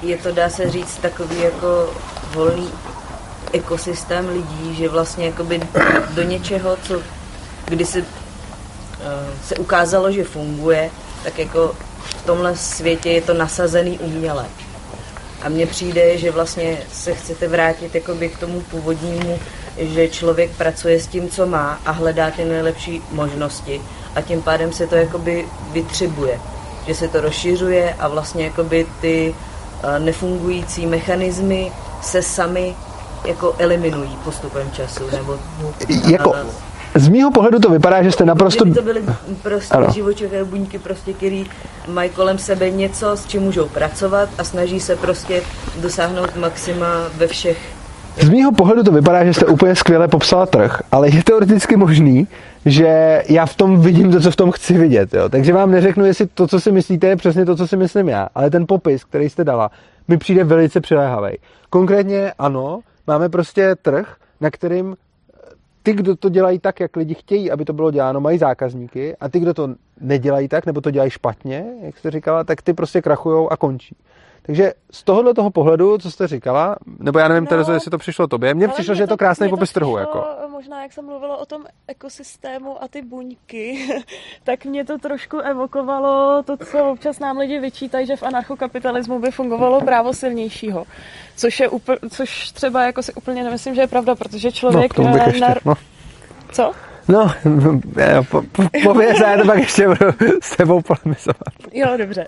je to, dá se říct, takový jako volný ekosystém lidí, že vlastně jakoby do něčeho, co kdysi se ukázalo, že funguje, tak jako v tomhle světě je to nasazený uměle. A mně přijde, že vlastně se chcete vrátit jakoby k tomu původnímu, že člověk pracuje s tím, co má a hledá ty nejlepší možnosti a tím pádem se to jakoby vytřibuje, že se to rozšiřuje a vlastně jakoby ty nefungující mechanismy se sami jako eliminují postupem času. Nebo jako, z mýho pohledu to vypadá, že jste naprosto... Kdyby to byly prostě živočiché buňky, prostě, který mají kolem sebe něco, s čím můžou pracovat a snaží se prostě dosáhnout maxima ve všech. Z mýho pohledu to vypadá, že jste úplně skvěle popsala trh, ale je teoreticky možný, že já v tom vidím to, co v tom chci vidět. Jo? Takže vám neřeknu, jestli to, co si myslíte, je přesně to, co si myslím já, ale ten popis, který jste dala, mi přijde velice přiléhavej. Konkrétně ano, máme prostě trh, na kterým ty, kdo to dělají tak, jak lidi chtějí, aby to bylo děláno, mají zákazníky a ty, kdo to nedělají tak, nebo to dělají špatně, jak jste říkala, tak ty prostě krachujou a končí. Takže z tohohle toho pohledu, co jste říkala, nebo já nevím, no, Terezo, jestli to přišlo tobě, mně přišlo, že je to krásný popis trhu. Jako. Možná, jak jsem mluvila o tom ekosystému a ty buňky, tak mě to trošku evokovalo to, co občas nám lidi vyčítají, že v anarchokapitalismu by fungovalo právo silnějšího. Což třeba jako si úplně nemyslím, že je pravda, protože člověk... No, Co? No, pověz, já to pak ještě budu s tebou polemizovat. Jo, dobře.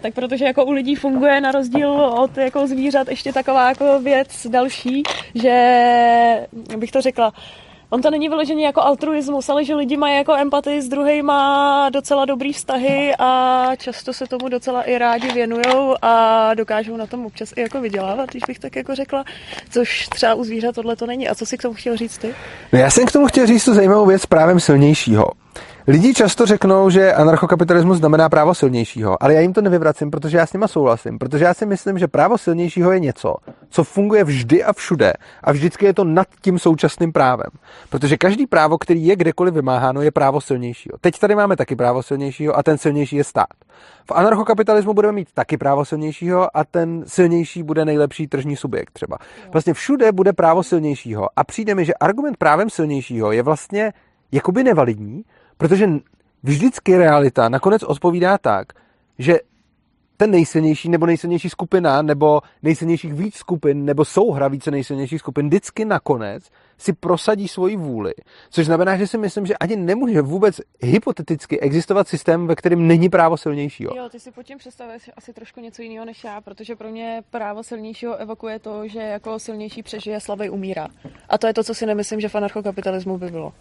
Tak protože jako u lidí funguje na rozdíl od jako zvířat ještě taková jako věc další, že bych to řekla, on to není vyloženě jako altruismus, ale že lidi mají jako empatii s druhejma, docela dobrý vztahy a často se tomu docela i rádi věnujou a dokážou na tom občas i jako vydělávat, když bych tak jako řekla, což třeba u zvířat tohle to není. A co si k tomu chtěl říct ty? No já jsem k tomu chtěl říct tu zajímavou věc právem silnějšího. Lidi často řeknou, že anarchokapitalismus znamená právo silnějšího, ale já jim to nevyvracím, protože já s nima souhlasím, protože já si myslím, že právo silnějšího je něco, co funguje vždy a všude a vždycky je to nad tím současným právem, protože každý právo, který je kdekoliv vymáháno, je právo silnějšího. Teď tady máme taky právo silnějšího a ten silnější je stát. V anarchokapitalismu budeme mít taky právo silnějšího a ten silnější bude nejlepší tržní subjekt třeba. Vlastně všude bude právo silnějšího a přijde mi, že argument právem silnějšího je vlastně jakoby nevalidní. Protože vždycky realita nakonec odpovídá tak, že ten nejsilnější nebo nejsilnější skupina nebo nejsilnějších víc skupin nebo souhra více nejsilnějších skupin vždycky nakonec si prosadí svoji vůli. Což znamená, že si myslím, že ani nemůže vůbec hypoteticky existovat systém, ve kterém není právo silnějšího. Jo, ty si pod tím představuješ asi trošku něco jiného než já, protože pro mě právo silnějšího evokuje to, že jako silnější přežije, slabý umírá. A to je to, co si nemyslím, že v anarchokapitalismu by bylo.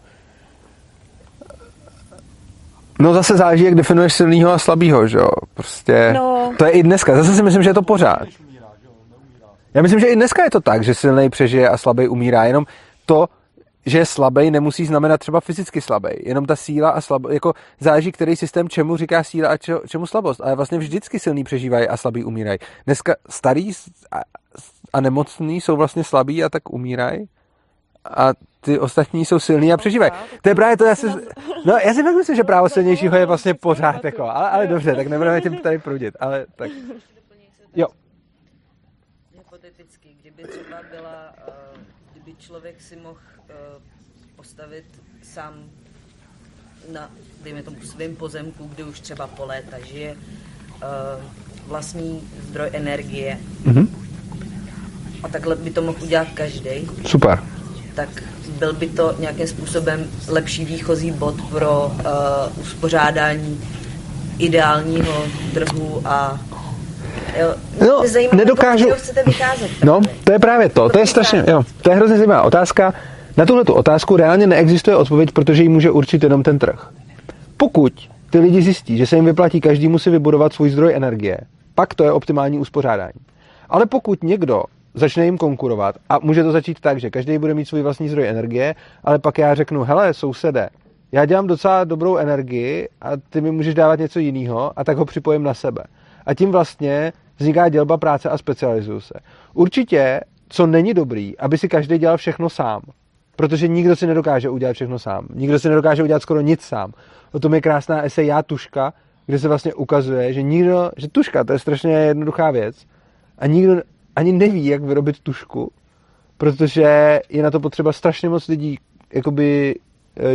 No zase záleží, jak definuješ silného a slabého, že jo? Prostě no. To je i dneska. Zase si myslím, že je to pořád. Já myslím, že i dneska je to tak, že silnej přežije a slabý umírá. Jenom to, že je slabý, nemusí znamenat třeba fyzicky slabý. Jenom ta síla a slabost, jako záleží, který systém čemu říká síla a čemu slabost. Ale vlastně vždycky silný přežívají a slabý umírají. Dneska starý a nemocný jsou vlastně slabí a tak umírají. A ty ostatní jsou silní a přežívají. To je právě to, já si myslím, že právo silnějšího je vlastně pořád jako, ale dobře, tak nebudeme tím tady prudit, ale tak. Jo. Hypoteticky, kdyby člověk si mohl postavit sám na, dejme tomu, svým pozemku, kde už třeba po léta žije, vlastní zdroj energie. Mm-hmm. A takhle by to mohl udělat každý. Super. Tak byl by to nějakým způsobem lepší výchozí bod pro uspořádání ideálního trhu a nedokážu. No, to je právě to. To je strašně, jo, to je hrozně zajímavá otázka. Na tuhle tu otázku reálně neexistuje odpověď, protože ji může určit jenom ten trh. Pokud ty lidi zjistí, že se jim vyplatí každému si vybudovat svůj zdroj energie, pak to je optimální uspořádání. Ale pokud někdo začne jim konkurovat a může to začít tak, že každý bude mít svůj vlastní zdroj energie, ale pak já řeknu, hele sousede, já dělám docela dobrou energii a ty mi můžeš dávat něco jiného a tak ho připojím na sebe. A tím vlastně vzniká dělba práce a specializuju se. Určitě, co není dobrý, aby si každý dělal všechno sám, protože nikdo si nedokáže udělat všechno sám, nikdo si nedokáže udělat skoro nic sám. O tom je krásná esej Já tuška kde se vlastně ukazuje, že nikdo, že tuška, to je strašně jednoduchá věc a nikdo ani neví, jak vyrobit tušku, protože je na to potřeba strašně moc lidí, jakoby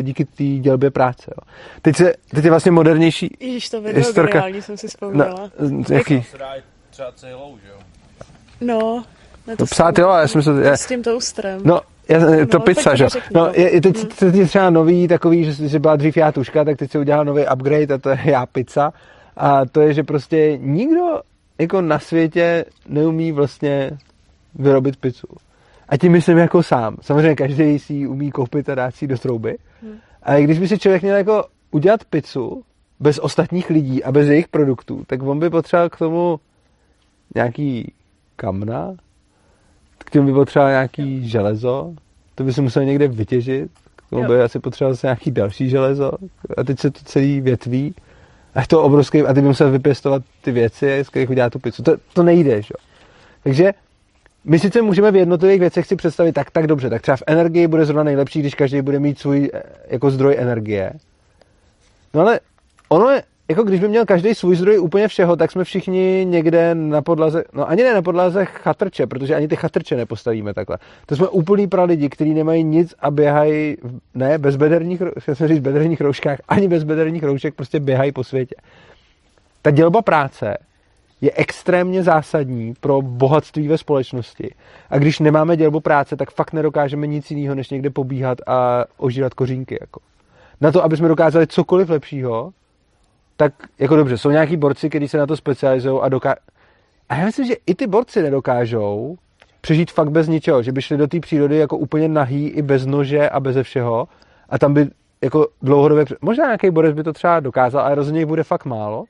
díky té dělbě práce. Jo. Teď je vlastně modernější Ježiš, to video historka. Geniální, jsem si vzpomněla. No, jaký? Třeba celou, že jo? No, ne to psát, jo, já jsem se... S tím toustrem. No, to pizza, že? No, teď je třeba nový takový, že byla dřív já tuška, tak teď se udělal nový upgrade a to je já pizza. A to je, že prostě nikdo jako na světě neumí vlastně vyrobit pizzu. A tím myslím jako sám. Samozřejmě každý si ji umí koupit a dát si ji do trouby. A když by si člověk měl jako udělat pizzu bez ostatních lidí a bez jejich produktů, tak on by potřeboval k tomu nějaký kamna, k tomu by potřeboval nějaký železo, to by se musel někde vytěžit, k tomu by asi potřeboval nějaký další železo a teď se to celý větví a je to obrovský, a ty by musel vypěstovat ty věci, z kterých udělá tu pizzu. To nejde, že? Takže my sice můžeme v jednotlivých věcech si představit tak dobře, tak třeba v energii bude zrovna nejlepší, když každý bude mít svůj jako zdroj energie. No ale ono je, jako když by měl každý svůj zdroj úplně všeho, tak jsme všichni někde na podlaze, no ani ne na podlaze chatrče, protože ani ty chatrče nepostavíme takhle. To jsme úplný pralidi, kteří nemají nic a běhají, ne, bez bederních, chtěl jsem říct, bederních rouškách, ani bez bederních roušek, prostě běhají po světě. Ta dělba práce je extrémně zásadní pro bohatství ve společnosti. A když nemáme dělbu práce, tak fakt nedokážeme nic jiného, než někde pobíhat a ožírat kořínky. Jako. Na to, aby jsme dokázali cokoliv lepšího, tak jako dobře, jsou nějaký borci, kteří se na to specializují a dokážou. A já myslím, že i ty borci nedokážou přežít fakt bez ničeho, že by šli do té přírody jako úplně nahý, i bez nože a beze všeho. A tam by jako dlouhodobě... Možná nějaký borec by to třeba dokázal, ale rozhodně bude fakt málo.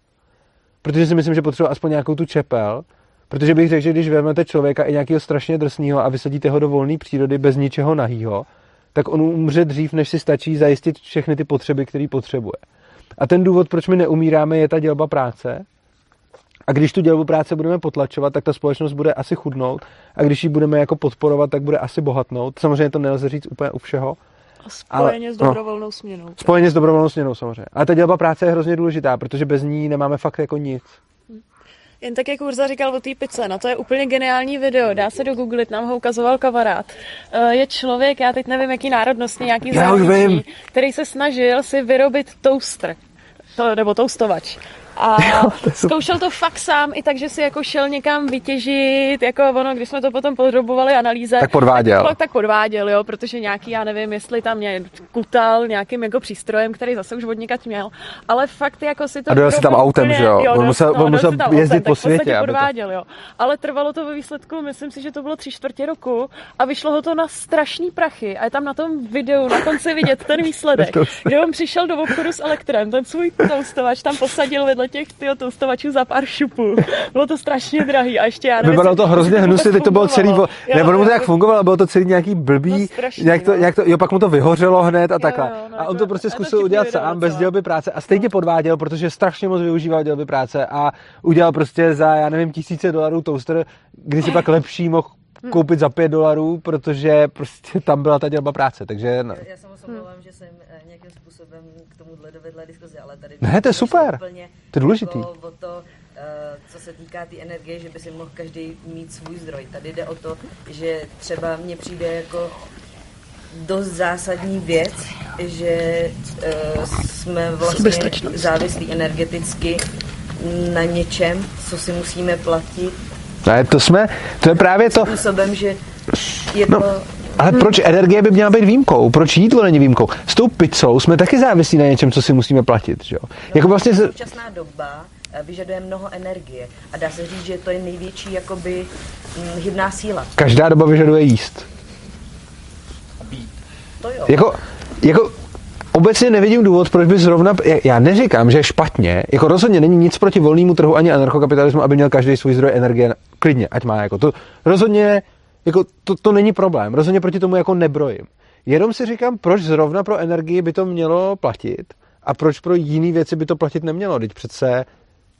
Protože si myslím, že potřebuje aspoň nějakou tu čepel, protože bych řekl, že když vezmete člověka i nějakého strašně drsného a vysadíte ho do volné přírody bez ničeho nahýho, tak on umře dřív, než si stačí zajistit všechny ty potřeby, které potřebuje. A ten důvod, proč my neumíráme, je ta dělba práce. A když tu dělbu práce budeme potlačovat, tak ta společnost bude asi chudnout. A když ji budeme jako podporovat, tak bude asi bohatnout. Samozřejmě to nelze říct úplně u všeho. A spojeně s dobrovolnou směnou. Spojeně s dobrovolnou směnou, samozřejmě. A ta dělba práce je hrozně důležitá, protože bez ní nemáme fakt jako nic. Jen tak, jak Urza říkal o té pice, no to je úplně geniální video, dá se dogooglit, nám ho ukazoval kamarád. Je člověk, já teď nevím, jaký národnostní, nějaký zároveň, který se snažil si vyrobit toaster, nebo toastovač. A zkoušel to fakt sám, i tak, že si jako šel někam vytěžit, jako ono, když jsme to potom podrobovali analýze. Tak podváděl, jo, protože nějaký, já nevím, jestli tam mě kutal nějakým jako přístrojem, který zase už odnikat měl, ale fakt jako si to... A dojel si tam autem, že jo? On musel jezdit po světě, aby podváděl, to... jo. Ale trvalo to ve výsledku, myslím si, že to bylo 3/4 roku a vyšlo ho to na strašný prachy a je tam na tom videu na konci vidět ten výsledek, kde on přišel do obchodu s elektrem, ten svůj toastovač tam posadil vedle těch toastovačů za pár šupů. Bylo to strašně drahý a ještě já nevím. Vypadalo to hrozně hnusně, teď to bylo celý... Nebo mu to jak fungovalo, bylo to celý nějaký blbý, strašný, nějak to, pak mu to vyhořelo hned a takhle. No, a on to prostě zkusil udělat sám bez dělby práce a stejně podváděl, protože strašně moc využíval dělby práce a udělal prostě za, já nevím, $1000 toaster, kdy si pak lepší mohl koupit za $5, protože prostě tam byla ta dělba práce, takže... No. Já samozřejmě, že jsem nějakým způsobem k tomuhle dovedla diskuzi, ale tady... Ne, to je super, to je důležitý. O to, co se týká té energie, že by si mohl každý mít svůj zdroj. Tady jde o to, že třeba mně přijde jako dost zásadní věc, že jsme vlastně závislí energeticky na něčem, co si musíme platit. Ne, to je právě to... Způsobem, že je to... No, ale proč energie by měla být výjimkou? Proč jídlo není výjimkou? S tou pizzou jsme taky závislí na něčem, co si musíme platit, že jo? No, jako vlastně... Současná doba vyžaduje mnoho energie a dá se říct, že to je největší jakoby hybná síla. Každá doba vyžaduje jíst. To jo. Jako obecně nevidím důvod, proč by zrovna... Já neříkám, že je špatně, jako rozhodně není nic proti volnému trhu ani anarchokapitalismu, aby měl každý svůj zdroj energie, klidně, ať má jako to. Rozhodně, jako to není problém, rozhodně proti tomu jako nebrojím. Jenom si říkám, proč zrovna pro energii by to mělo platit a proč pro jiné věci by to platit nemělo. Teď přece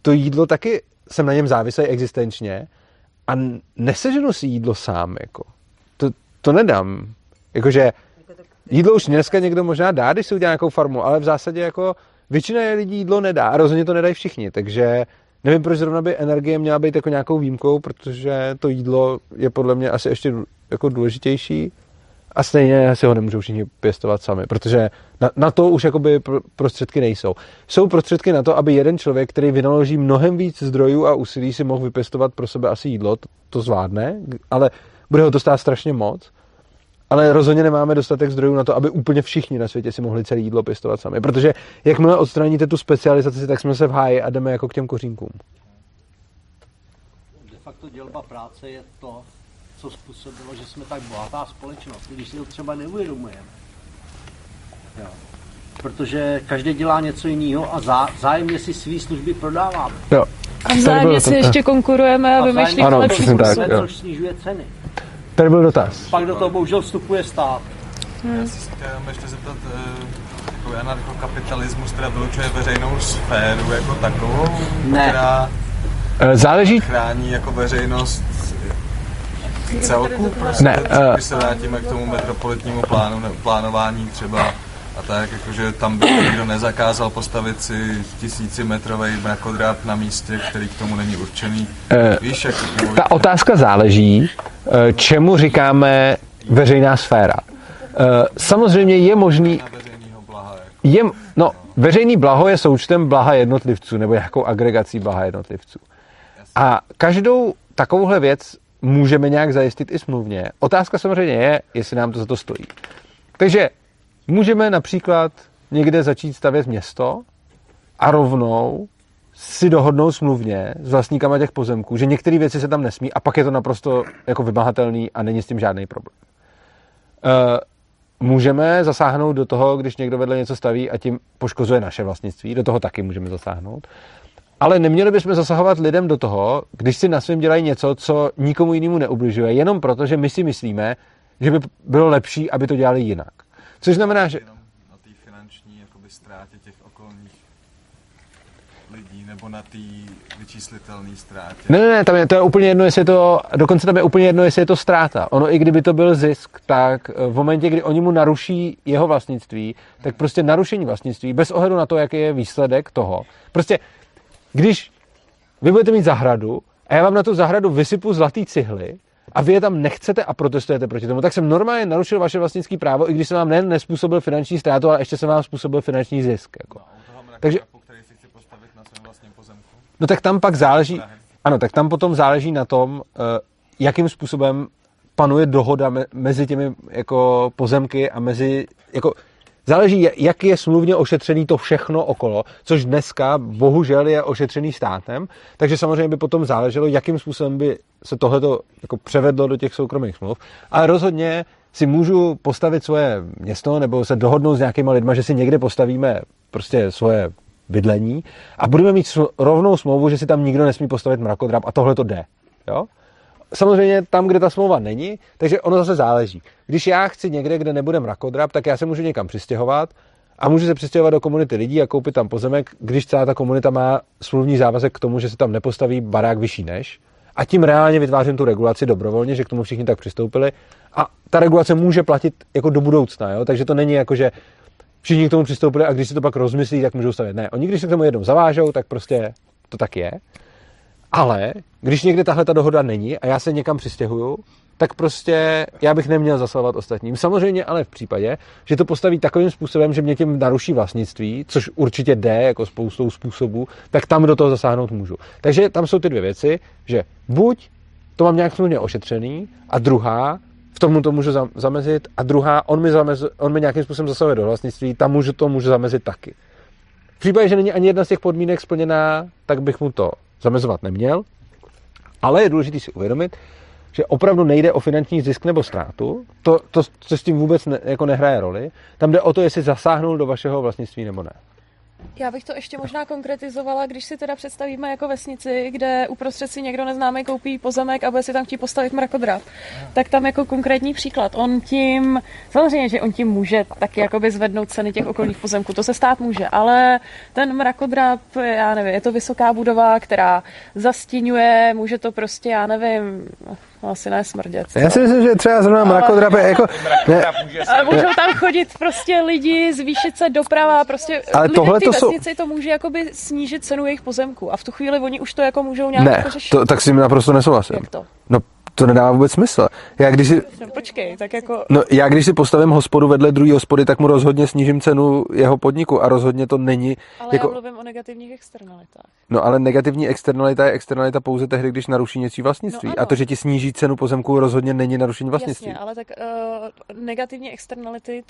to jídlo taky, jsem na něm závislý existenčně a neseženu si jídlo sám, jako. To nedám, jakože... Jídlo už dneska někdo možná dá, když si udělá nějakou farmu, ale v zásadě jako Většina lidí jídlo nedá a rozhodně to nedají všichni, takže nevím, proč zrovna by energie měla být jako nějakou výjimkou, protože to jídlo je podle mě asi ještě jako důležitější a stejně si ho nemůžou všichni pěstovat sami, protože na to už jakoby prostředky nejsou. Jsou prostředky na to, aby jeden člověk, který vynaloží mnohem víc zdrojů a úsilí, si mohl vypěstovat pro sebe asi jídlo, to zvládne, ale bude ho to stát strašně moc. Ale rozhodně nemáme dostatek zdrojů na to, aby úplně všichni na světě si mohli celé jídlo pěstovat sami. Protože jakmile odstraníte tu specializaci, tak jsme se v háji a jdeme jako k těm kořínkům. De facto dělba práce je to, co způsobilo, že jsme tak bohatá společnost, když si to třeba neuvědomujeme. Jo. Protože každý dělá něco jiného a zájemně si svý služby prodáváme. Jo. A vzájemně si ještě konkurujeme a vymýšlíme lepší způsoby, což snižuje ceny. Tady byl dotaz. Pak do toho bohužel vstupuje stát. Já se ještě zeptat, takový anarchokapitalismus, která vylučuje veřejnou sféru jako takovou, ne. Která záleží... chrání jako veřejnost celku, prostě, ne, když se vrátíme k tomu metropolitnímu plánování třeba a tak, jakože tam by nikdo nezakázal postavit si 1000metrový mrakodráp na místě, který k tomu není určený. Víš, jak ta otázka záleží, čemu říkáme veřejná sféra. Samozřejmě je možný... veřejný blaho je součtem blaha jednotlivců, nebo nějakou agregací blaha jednotlivců. A každou takovouhle věc můžeme nějak zajistit i smluvně. Otázka samozřejmě je, jestli nám to za to stojí. Takže můžeme například někde začít stavět město a rovnou si dohodnout smluvně s vlastníkama těch pozemků, že některé věci se tam nesmí a pak je to naprosto jako vymahatelný a není s tím žádný problém. Můžeme zasáhnout do toho, když někdo vedle něco staví a tím poškozuje naše vlastnictví, do toho taky můžeme zasáhnout. Ale neměli bychom zasahovat lidem do toho, když si na svém dělají něco, co nikomu jinému neubližuje, jenom proto, že my si myslíme, že by bylo lepší, aby to dělali jinak. Což znamená, že... Jenom na té finanční jakoby ztrátě těch okolních lidí, nebo na té vyčíslitelné ztrátě. Ne, tam je, to je úplně jedno, jestli je to... Dokonce tam je úplně jedno, jestli je to ztráta. Ono, i kdyby to byl zisk, tak v momentě, kdy oni mu naruší jeho vlastnictví, tak prostě narušení vlastnictví, bez ohledu na to, jaký je výsledek toho. Prostě, když vy budete mít zahradu a já vám na tu zahradu vysypu zlatý cihly, a vy je tam nechcete a protestujete proti tomu, tak jsem normálně narušil vaše vlastnické právo, i když jsem vám nespůsobil finanční ztrátu, ale ještě jsem vám způsobil finanční zisk. Jako. Takže, který si chci postavit na svém vlastním pozemku. No tak tam pak záleží, ano, tak tam potom záleží na tom, jakým způsobem panuje dohoda mezi těmi jako pozemky a mezi, jako, záleží, jak je smluvně ošetřený to všechno okolo, což dneska bohužel je ošetřený státem, takže samozřejmě by potom záleželo, jakým způsobem by se tohleto jako převedlo do těch soukromých smluv. Ale rozhodně si můžu postavit svoje město nebo se dohodnout s nějakýma lidma, že si někde postavíme prostě svoje bydlení a budeme mít rovnou smlouvu, že si tam nikdo nesmí postavit mrakodrap a tohle to jde. Jo? Samozřejmě tam, kde ta smlouva není, takže ono zase záleží. Když já chci někde, kde nebude mrakodrap, tak já se můžu někam přistěhovat a můžu se přistěhovat do komunity lidí a koupit tam pozemek, když celá ta komunita má smluvní závazek k tomu, že se tam nepostaví barák vyšší než. A tím reálně vytvářím tu regulaci dobrovolně, že k tomu všichni tak přistoupili. A ta regulace může platit jako do budoucna, jo? Takže to není jako, že všichni k tomu přistoupili a když si to pak rozmyslí, tak můžou stavět. Ne, oni když se k tomu jednou zavážou, tak prostě to tak je. Ale když někde tahle ta dohoda není a já se někam přistěhuju, tak prostě já bych neměl zasahovat ostatním. Samozřejmě ale v případě, že to postaví takovým způsobem, že mě tím naruší vlastnictví, což určitě jde jako spoustou způsobů, tak tam do toho zasáhnout můžu. Takže tam jsou ty dvě věci, že buď to mám nějak smluvně ošetřený a druhá, v tomu to můžu zamezit a druhá, on mi nějakým způsobem zasahuje do vlastnictví, tam můžu zamezit taky. V případě, že není ani jedna z těch podmínek splněná, tak bych mu to zamezovat neměl, ale je důležité si uvědomit, že opravdu nejde o finanční zisk nebo ztrátu, to co s tím vůbec jako nehraje roli, tam jde o to, jestli zasáhnul do vašeho vlastnictví nebo ne. Já bych to ještě možná konkretizovala, když si teda představíme jako vesnici, kde uprostřed si někdo neznámý koupí pozemek a bude si tam chtít postavit mrakodrap. Tak tam jako konkrétní příklad. Samozřejmě, že on tím může taky jakoby zvednout ceny těch okolních pozemků. To se stát může, ale ten mrakodrap, já nevím, je to vysoká budova, která zastíňuje, může to prostě, já nevím... Asi ne smrdět. Já si myslím, že třeba zrovna mrakodrap je jako... Ale můžou tam chodit prostě lidi, zvýšit se doprava, prostě lidé ty vesnici to může jakoby snížit cenu jejich pozemku a v tu chvíli oni už to jako můžou nějak řešit. Ne, tak si naprosto nesouhlasím. Jak to? No, to nedává vůbec smysl. Já když si postavím hospodu vedle druhé hospody, tak mu rozhodně snížím cenu jeho podniku a rozhodně to není... Ale jako... já mluvím o negativních externalitách. No ale negativní externalita je externalita pouze tehdy, když naruší něčí vlastnictví. No, a to, že ti sníží cenu pozemku, rozhodně není narušení vlastnictví. Jasně, ale tak negativní externality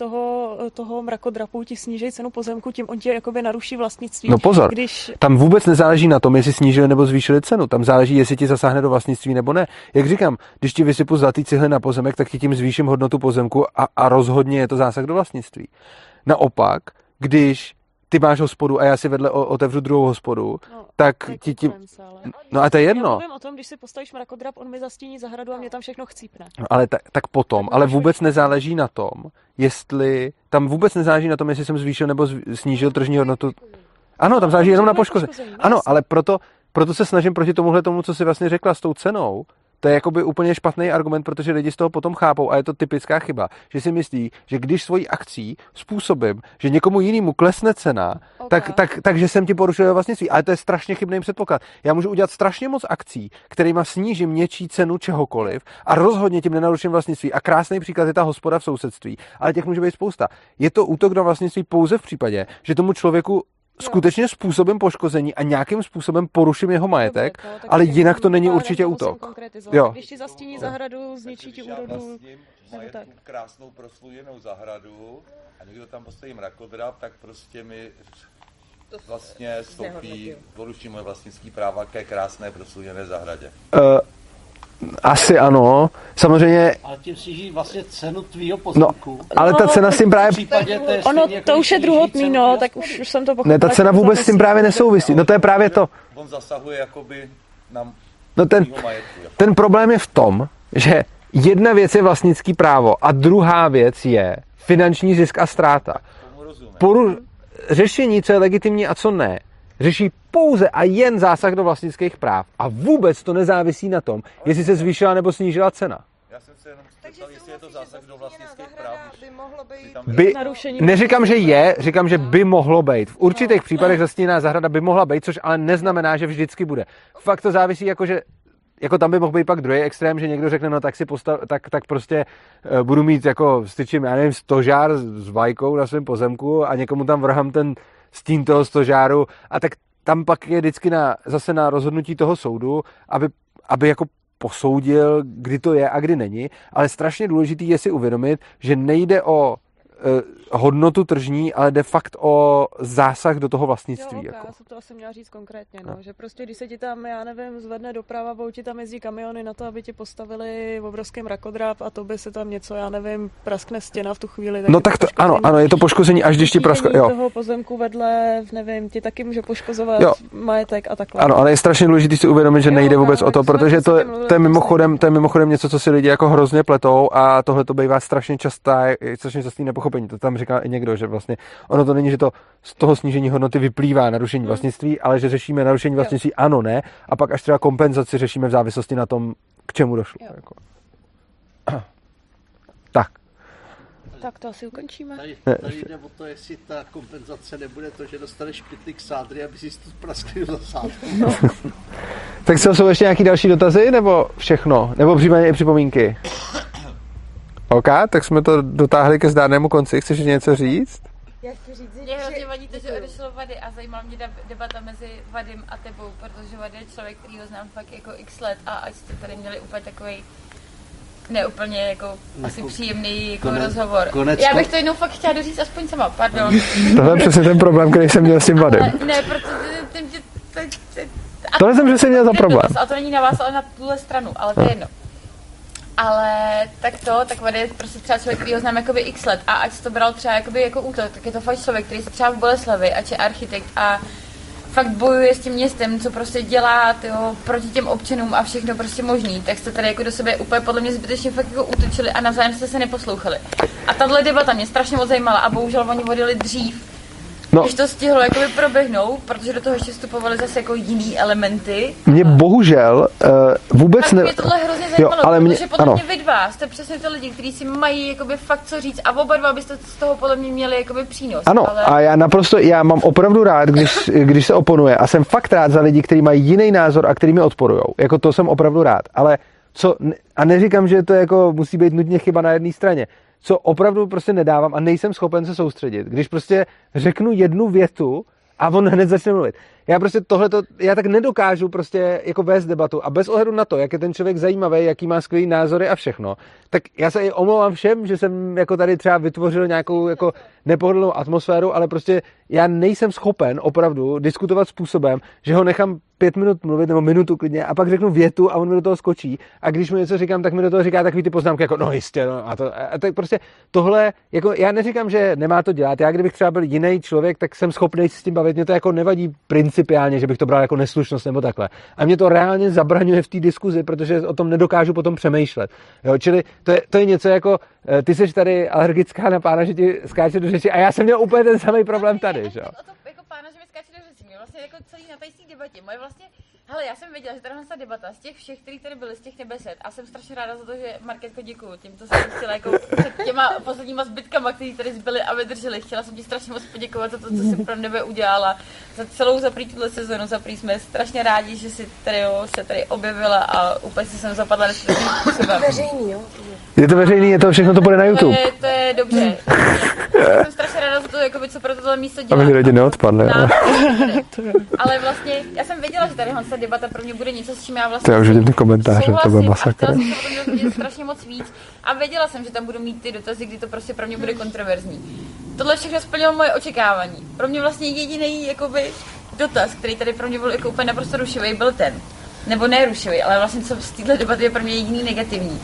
toho mrakodrapu ti sníží cenu pozemku, tím on ti jakoby naruší vlastnictví. No pozor, když... tam vůbec nezáleží na tom, jestli snížili nebo zvýšili cenu. Tam záleží, jestli ti zasáhne do vlastnictví nebo ne. Jak říkám, když ti vysypu zlatý cihly na pozemek, tak ti tím zvýším hodnotu pozemku a rozhodně je to zásah do vlastnictví. Naopak, když ty máš hospodu a já si vedle otevřu druhou hospodu, tak ti tím... No a to je jedno. Já mluvím o tom, když si postavíš mrakodrap, on mi zastíní zahradu a mě tam všechno chcípne. No, ale tak potom, ale vůbec nezáleží na tom, jestli... Tam vůbec nezáleží na tom, jestli jsem zvýšil nebo snížil tržní hodnotu. Ano, tam záleží jenom na poškození. Ano, ale proto se snažím proti tomuhle tomu, co jsi vlastně řekla s tou cenou. To je jakoby úplně špatný argument, protože lidi z toho potom chápou a je to typická chyba, že si myslí, že když svojí akcí způsobím, že někomu jinému klesne cena, takže jsem ti porušil jeho vlastnictví. Ale to je strašně chybný předpoklad. Já můžu udělat strašně moc akcí, kterýma snížím něčí cenu čehokoliv a rozhodně tím nenaruším vlastnictví. A krásný příklad je ta hospoda v sousedství, ale těch může být spousta. Je to útok na vlastnictví pouze v případě, že tomu člověku skutečně způsobem poškození a nějakým způsobem poruším jeho majetek, ale jinak to není určitě útok. Když ti zastíní zahradu, zničí ti úrodu. Majetku krásnou proslujenou zahradu a někdo tam postaví mrakodrap, tak prostě mi vlastně stoupí, poruší moje vlastnické práva ke krásné proslujené zahradě. Asi ano, samozřejmě... Ale tím sníží vlastně cenu tvýho pozemku. No, ale ta cena s tím právě... Ono to už je druhotný, tak už jsem to pochopila. Ne, ta cena vůbec s tím právě nesouvisí. No to je právě to. On zasahuje jakoby na... No ten problém je v tom, že jedna věc je vlastnický právo a druhá věc je finanční zisk a ztráta. Řešení, co je legitimní a co ne, řeší pouze a jen zásah do vlastnických práv. A vůbec to nezávisí na tom, jestli se zvýšila nebo snížila cena. Já jsem se jenom zeptal, jestli je to zásah do vlastnických práv. Neříkám, že je, říkám, že by mohlo být. V určitých případech zastíněná zahrada by mohla být, což ale neznamená, že vždycky bude. Fakt to závisí, jako tam by mohl být pak druhý extrém, že někdo řekne, tak prostě budu mít jako styčím, já nevím, stožár s vajkou na svém pozemku a někomu tam vrhám ten stín toho stožáru a tak tam pak je vždycky zase na rozhodnutí toho soudu, aby jako posoudil, kdy to je a kdy není, ale strašně důležitý je si uvědomit, že nejde o hodnotu tržní, ale de facto o zásah do toho vlastnictví. Já jsem to asi měla říct konkrétně, že prostě když se ti tam, já nevím, zvedne doprava, bo ti tam jezdí kamiony na to, aby ti postavili obrovský mrakodrap a to by se tam něco, já nevím, praskne stěna v tu chvíli. Ano, je to poškození, až když ti praskne. Toho pozemku vedle, nevím, ti taky může poškozovat majetek a takhle. Ano, ale je strašně důležité si uvědomit, že nejde vůbec o to, protože to je mimochodem něco, co si lidi jako hrozně pletou a tohle to bývá strašně častý nepochopení. To tam říká i někdo, že vlastně ono to není, že to z toho snížení hodnoty vyplývá narušení vlastnictví, ale že řešíme narušení vlastnictví ano, ne, a pak až třeba kompenzaci řešíme v závislosti na tom, k čemu došlo. Jako. Tak to asi ukončíme. Tady jde o to, jestli ta kompenzace nebude to, že dostaneš pytlík sádry, aby si to praskli za sádru. Tak jsou ještě nějaký další dotazy, nebo všechno? Nebo případně i připomínky? OK, tak jsme to dotáhli ke zdárnému konci. Chceš něco říct? Já chci říct, že hrozně vadí to, že odešlo Vady a zajímá mě debata mezi Vadym a tebou, protože Vady je člověk, kterýho znám fakt jako x let a až jste tady měli úplně takovej neúplně jako asi příjemný jako rozhovor. Já bych to jednou fakt chtěla doříct aspoň sama, pardon. Tohle je přesně ten problém, který jsem měl s tím Vadym. Ne, protože tohle jsem přesně měl za problém. A to není na vás, ale na tuhle stranu, ale to je jedno. Ale tak Vady je prostě třeba člověk, který ho znám jakoby x let a ať to bral třeba jakoby jako útok, tak je to fakt člověk, který se třeba v Boleslavi, ať je architekt a fakt bojuje s tím městem, co prostě dělá proti těm občanům a všechno prostě možný, tak jste tady jako do sebe úplně podle mě zbytečně fakt jako útočili a navzájem jste se neposlouchali. A tahle debata mě strašně moc zajímala a bohužel oni odjeli dřív No. Když to stihlo jakoby proběhnout, protože do toho ještě vstupovaly zase jako jiný elementy. Mě bohužel vůbec tak ne... mě tohle hrozně zajímalo, jo, ale protože podle mě vy dva jste přesně ty lidi, kteří si mají jakoby fakt co říct a oba dva byste z toho podle mě měli jakoby přínos. Ano, ale... a já mám opravdu rád, když se oponuje a jsem fakt rád za lidi, kteří mají jiný názor a který mi odporují. Jako to jsem opravdu rád, ale co... A neříkám, že to jako musí být nutně chyba na jedné straně. Co opravdu prostě nedávám a nejsem schopen se soustředit. Když prostě řeknu jednu větu a on hned začne mluvit. Já prostě tohleto, já tak nedokážu prostě jako vést debatu a bez ohledu na to, jak je ten člověk zajímavý, jaký má skvělý názory a všechno, tak já se i omlouvám všem, že jsem jako tady třeba vytvořil nějakou jako nepohodlnou atmosféru, ale prostě já nejsem schopen opravdu diskutovat způsobem, že ho nechám 5 minut mluvit nebo minutu klidně a pak řeknu větu a on mi do toho skočí a když mu něco říkám, tak mi do toho říká takový ty poznámky jako no jistě no a to a tak prostě tohle jako já neříkám, že nemá to dělat. Já kdybych třeba byl jiný člověk, tak jsem schopný s tím bavit, mě to jako nevadí principiálně, že bych to bral jako neslušnost nebo takhle. A mě to reálně zabraňuje v té diskuzi, protože o tom nedokážu potom přemýšlet. Jo, čili to je něco jako ty seš tady alergická na pána, že ti skáče do řeči a já jsem měl úplně ten samý problém tady, že jo. Pána, že mi skáče do řeči, mě vlastně jako celý na tajství debatě. Moje vlastně, hele, já jsem věděla, že tahle debata z těch všech, který tady byly, z těch nebesed, a jsem strašně ráda za to, že Markétko děkuju, tímto jsem chtěla jako před těma posledníma zbytkama, který tady zbyly a vydrželi. Chtěla jsem ti strašně moc poděkovat za to, co jsi pro nebe udělala, za celou zaprý tuhle sezonu, zaprý jsme strašně rádi, že jsi tady, se tady objevila a úplně si jsem zapadla neskutečným způsobem. Je to veřejný, je to všechno, to bude na YouTube. To je dobře. Jsem strašně ráda za to, jakoby, co pro tohle místo dělá. Aby lidi neodpadli. Ale vlastně, já jsem věděla, že tady ta debata pro mě bude něco, s čím já vlastně... To já už vidím ty komentáře, to bude masakr. A chtěla jsem to vidět strašně moc víc. A věděla jsem, že tam budu mít ty dotazy, kdy to prostě pro mě bude kontroverzní. Tohle všechno splnilo moje očekávání. Pro mě vlastně jediný jakoby dotaz, který tady pro mě byl jako úplně naprosto rušivý, byl ten. Nebo nerušivý, ale vlastně co z téhle debaty je pro mě jediný negativní.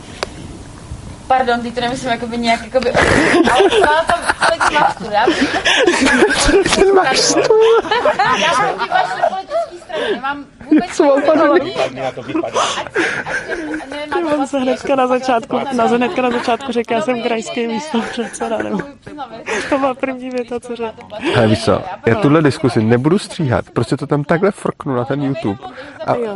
Pardon, teď to nemyslím jakoby nějak, jakoby... Ale tam kolik máš tu, já bych... Máš tu? Já jsem ti vaši politický strany, nemám vůbec... Co mám padlý? On se hnedka na začátku řekl, já jsem krajský místopředseda, nebo... To má první věta, co řekl. Hele, víš co, já tuhle diskusi nebudu stříhat, prostě to tam takhle frknu na ten YouTube.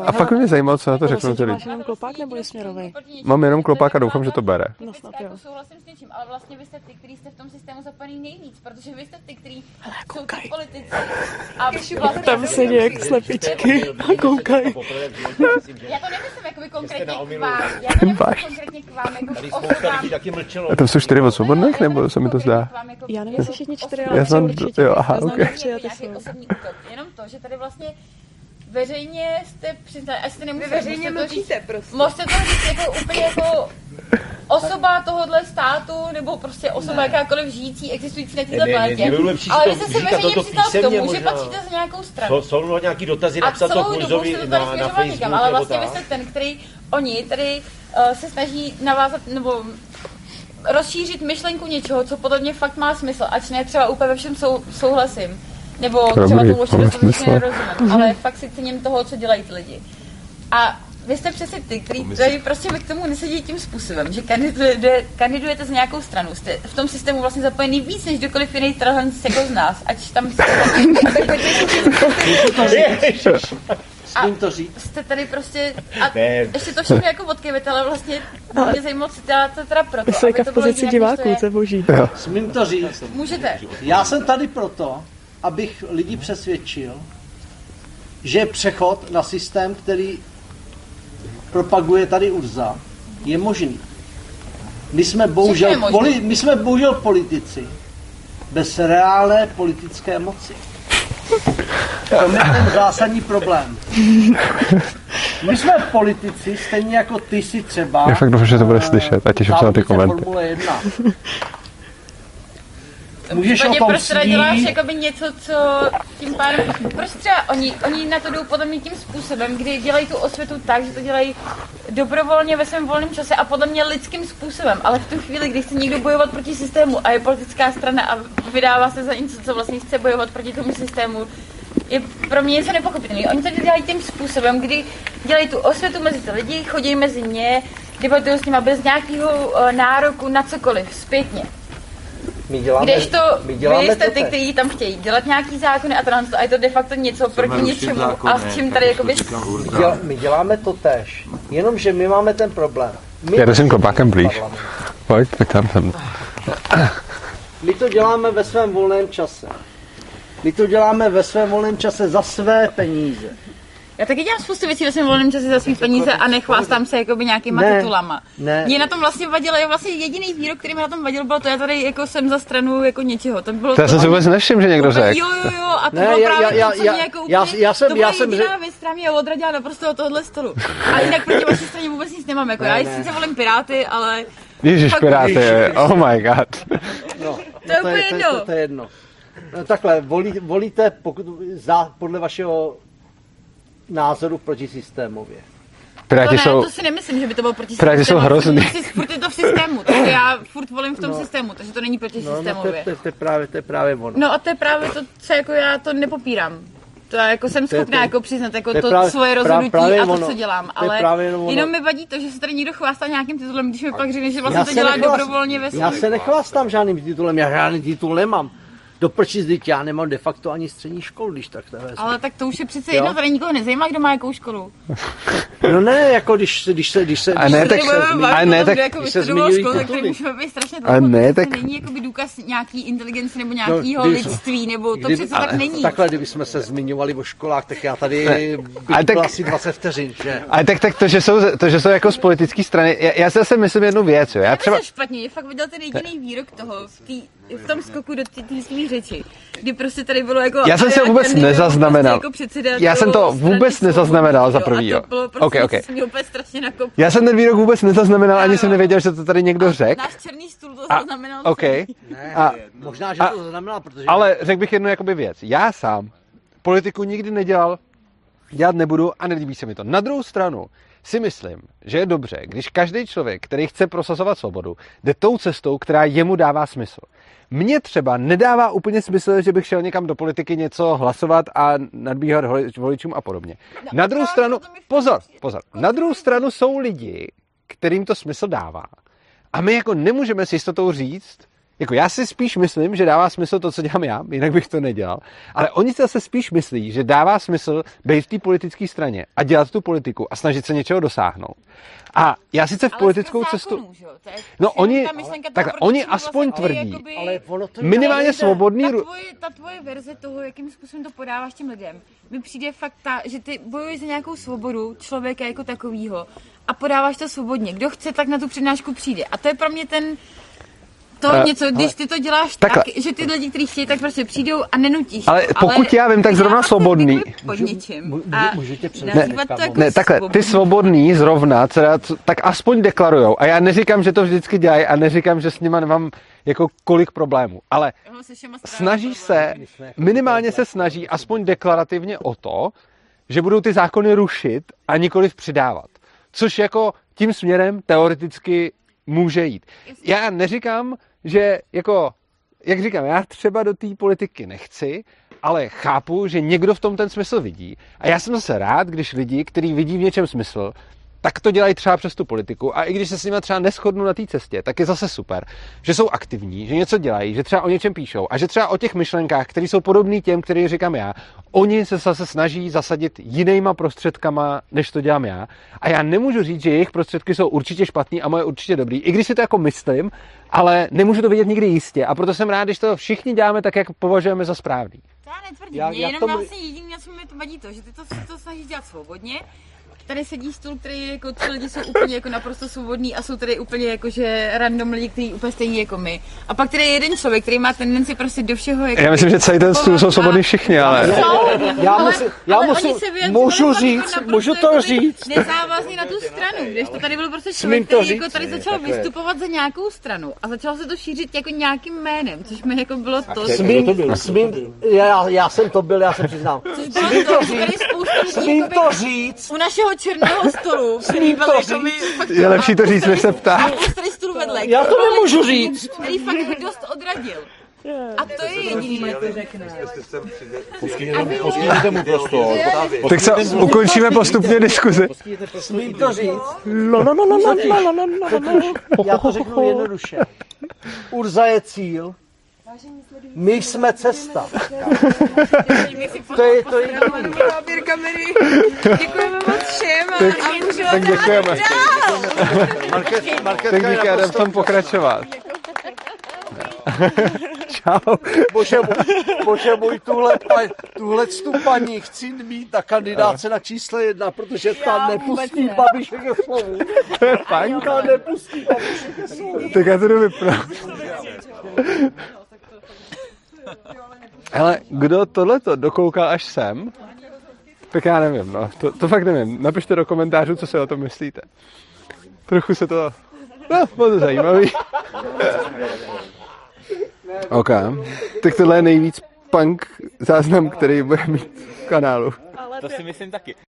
A fakt mě zajímalo, co na to řeknou ty lidi. Máš jenom klopák, nebo je směrový? Mám jenom klopák a doufám, že to bere. No, jako souhlasím s něčím, ale vlastně vy jste ty, kteří jste v tom systému zapaný nejvíc, protože vy jste ty, kteří jsou ty politici a vlastně... Tam se nějak slepičky a koukají. Já to nemyslím jakoby konkrétně k vám, jako k osobám. A tam jsou 4 od svobodných, nebo se mi to zdá? Já nevím, jestli všichni 4, ale jsou určitě. Aha, ok. Nějaký osobní útok, jenom to, že tady vlastně... Veřejně jste přiznali, až jste nemuseli... Veřejně mlčíte, prostě. Můžete to říct jako úplně jako osoba tohohle státu, nebo prostě osoba jakákoliv žijící, existující na této planetě. Ale vy jste se veřejně přiznal k tomu, možná, že patříte za nějakou stranu. Jsou nějaký dotazy, napsat to Kurzovi na Facebooku. Ale vlastně vy jste ten, který oni tady se snaží navázat, nebo... rozšířit myšlenku něčeho, co podle mě fakt má smysl, ač ne třeba úplně ve všem souhlasím. Nebo třeba tomu určitě nerozumím, ale fakt si cením toho, co dělají ty lidi. A vy jste přesně ty, kteří prostě vy k tomu nesedí tím způsobem, že kandidujete za nějakou stranu. Jste v tom systému vlastně zapojený víc, než kdokoliv jiný trhlník jako z nás, ať tam jste... A jste tady prostě... A ještě to všechno jako odkejvete, ale vlastně mě zajímalo, co děláte teda proto, aby to bylo... Jste v pozici diváků, co je boží. Smím to říct. Můžete. Já jsem tady proto, abych lidi přesvědčil, že přechod na systém, který propaguje tady Urza, je možný. My jsme bohužel politici bez reálné politické moci. To je ten zásadní problém. My jsme politici, stejně jako ty si třeba... Já fakt doufám, že to bude slyšet a těším se na ty komenty. Můžeš o tom proč teda děláš jakoby něco, co tím pádem... Proč třeba oni na to jdou podle mě tím způsobem, kdy dělají tu osvětu tak, že to dělají dobrovolně ve svém volném čase a podle mě lidským způsobem, ale v tu chvíli, kdy chce někdo bojovat proti systému a je politická strana a vydává se za něco, co vlastně chce bojovat proti tomu systému, je pro mě něco nepochopitelné. Oni to dělají tím způsobem, kdy dělají tu osvětu mezi ty lidi, chodí mezi ně, debatují s nimi bez nějakého nároku na cokoliv, zpětně. Vy jste ty, kteří tam chtějí dělat nějaký zákony a transto, a je to de facto něco proti něčemu zákony, a s čím tady jakoby... My děláme to též, jenomže my máme ten problém. Já jdu sem klobákem blíž. Pojď, tak tam jsem. My to děláme ve svém volném čase. My to děláme ve svém volném čase za své peníze. Já taky dělám spoustu věcí ve svém volném čase za svý peníze a nechvástám se jakoby nějakýma titulama. Mě na tom vlastně vadilo, je vlastně jediný výrok, který mi na tom vadil, bylo to, já tady jako jsem za stranu jako něčeho. To bylo to, já jsem si vůbec nevšiml, že někdo řekl. Jo, a to bylo právě to, co mě jako úplně, to byla jediná věc, která mě odradila naprosto od tohohle stolu. A jinak proti vaší straně vůbec nic nemám, jako já sice volím Piráty, ale... Ježiš, Piráty, oh my god. No, to je jedno. No, takhle, volíte podle vašeho názoru proti systémově. Piráti jsou... Ne, to si nemyslím, že by to bylo proti systému. Piráti jsou hrozný. Furt je to v systému, takže já furt volím v tom systému, takže to není proti systémově. No, to je právě ono. No a to je právě to, co jako já to nepopírám. To jako jsem schopná jako přiznat jako to svoje rozhodnutí a to, co dělám, ale jenom mi vadí to, že se tady někdo chvástá nějakým titulem, když mi pak řekne, že vlastně to dělá dobrovolně ve svém. Já se nechvástám žádným titulem, já žádný titul nemám. Doprčit, já nemám de facto ani střední školu, když tak nevezme. Ale tak to už je přece jedno, tady nikoho nezajímá, kdo má jakou školu. No ne, jako když se... Když se zmiňují školu, tak tady můžeme být strašně dlouho, tak není jakoby důkaz nějaký inteligence nebo nějakýho lidství, nebo to přece tak není. Takhle, kdybychom se zmiňovali o školách, tak já tady bych asi 20 vteřin, že? Ale tak to, že jsou jako z politické strany, já si zase myslím jednu věc, jo. Já třeba špatně, fakt viděl ten jediný výrok toho v tom skoku do těch řeči, kdy prostě tady bylo jako... Já jsem se vůbec nezaznamenal. Prostě jako já jsem to vůbec nezaznamenal za prvý. A to bylo prostě mě úplně strašně nakopil. Já jsem ten výrok vůbec nezaznamenal, ani jsem nevěděl, že to tady někdo řekl. Náš černý stůl to zaznamenal. Možná, že to zaznamenal, protože... Ale řekl bych jednu jakoby věc. Já sám politiku nikdy nedělal, dělat nebudu a nelíbí se mi to. Na druhou stranu si myslím, že je dobře, když každý člověk, který chce prosazovat svobodu, jde tou cestou, která jemu dává smysl. Mně třeba nedává úplně smysl, že bych šel někam do politiky něco hlasovat a nadbíhat voličům a podobně. Na druhou stranu, pozor, na druhou stranu jsou lidi, kterým to smysl dává. A my jako nemůžeme s jistotou říct, jako já si spíš myslím, že dává smysl to, co dělám já, jinak bych to nedělal. Ale oni se zase spíš myslí, že dává smysl být v té politické straně a dělat tu politiku a snažit se něčeho dosáhnout. A já sice v politickou cestu... No oni, tak oni aspoň tvrdí, minimálně svobodný... Ta tvoje verze toho, jakým způsobem to podáváš těm lidem, mi přijde fakt ta, že ty bojuješ za nějakou svobodu člověka jako takovýho a podáváš to svobodně. Kdo chce, tak na tu přednášku přijde. A to je pro mě ten... To něco, když ty to děláš tak, že ty lidi, kteří chtějí, tak prostě přijdou a nenutíš. Ale pokud já vím, tak zrovna svobodný. Můžete přenazývat to jako takhle, ty svobodný zrovna, tak aspoň deklarujou. A já neříkám, že to vždycky dělají a neříkám, že s nima nemám jako kolik problémů. Ale snaží se, minimálně se snaží aspoň deklarativně o to, že budou ty zákony rušit a nikoliv přidávat. Což jako tím směrem teoreticky může jít. Já neříkám, že jako, jak říkám, já třeba do té politiky nechci, ale chápu, že někdo v tom ten smysl vidí. A já jsem zase rád, když lidi, kteří vidí v něčem smysl, tak to dělají třeba přes tu politiku. A i když se s nimi třeba neshodnu na té cestě, tak je zase super, že jsou aktivní, že něco dělají, že třeba o něčem píšou a že třeba o těch myšlenkách, které jsou podobné těm, které říkám já, oni se zase snaží zasadit jinýma prostředkama, než to dělám já. A já nemůžu říct, že jejich prostředky jsou určitě špatný a moje určitě dobrý, i když si to jako myslím, ale nemůžu to vidět nikdy jistě. A proto jsem rád, když to všichni děláme tak, jak považujeme za správný. To já netvrdím, jenom vlastně jediné, co mi to vadí, to, že ty to snažíš dělat svobodně. Tady sedí stůl, který jako tři lidi jsou úplně jako naprosto svobodní a jsou tady úplně jakože random lidi, kteří úplně stejní jako my. A pak tady je jeden člověk, který má tendenci prostě do všeho jako... Já myslím, že celý ten stůl jsou svobodní všichni, ale... Můžu to říct. Nezávazně na tu stranu, když to tady byl prostě člověk, který jako tady začal vystupovat za nějakou stranu a začal se to šířit jako nějakým jménem, což mi jako bylo to... Já jsem to byl, já se přiznám. Což bylo to, že tady spoustu lidí černého stolu. Je lepší to říct, než se ptát. Já to nemůžu říct. Který fakt dost odradil. A to je jediný. Poskytněte mu prostor. Tak co, ukončíme postupně diskuzi. Smím to říct. Já to řeknu jednoduše. Urza je cíl, My jsme cesta. To je jediný. Děkujeme moc všem a můžu oddávat dál. Tak díky, já jdem v tom pokračovat. Čau. Bože můj, tuhle paní chci mít na kandidáce na čísle 1, protože tam nepustí Babiše ke slovu. To je paní. Tam nepustí Babiše ke slovu. Tak já to jdu vypravit. Hele, kdo tohleto dokoukal až sem, tak já nevím, no. To fakt nevím. Napište do komentářů, co si o tom myslíte. Trochu se to... No, bylo to zajímavý. OK. Tak tohle je nejvíc punk záznam, který bude mít v kanálu. To si myslím taky.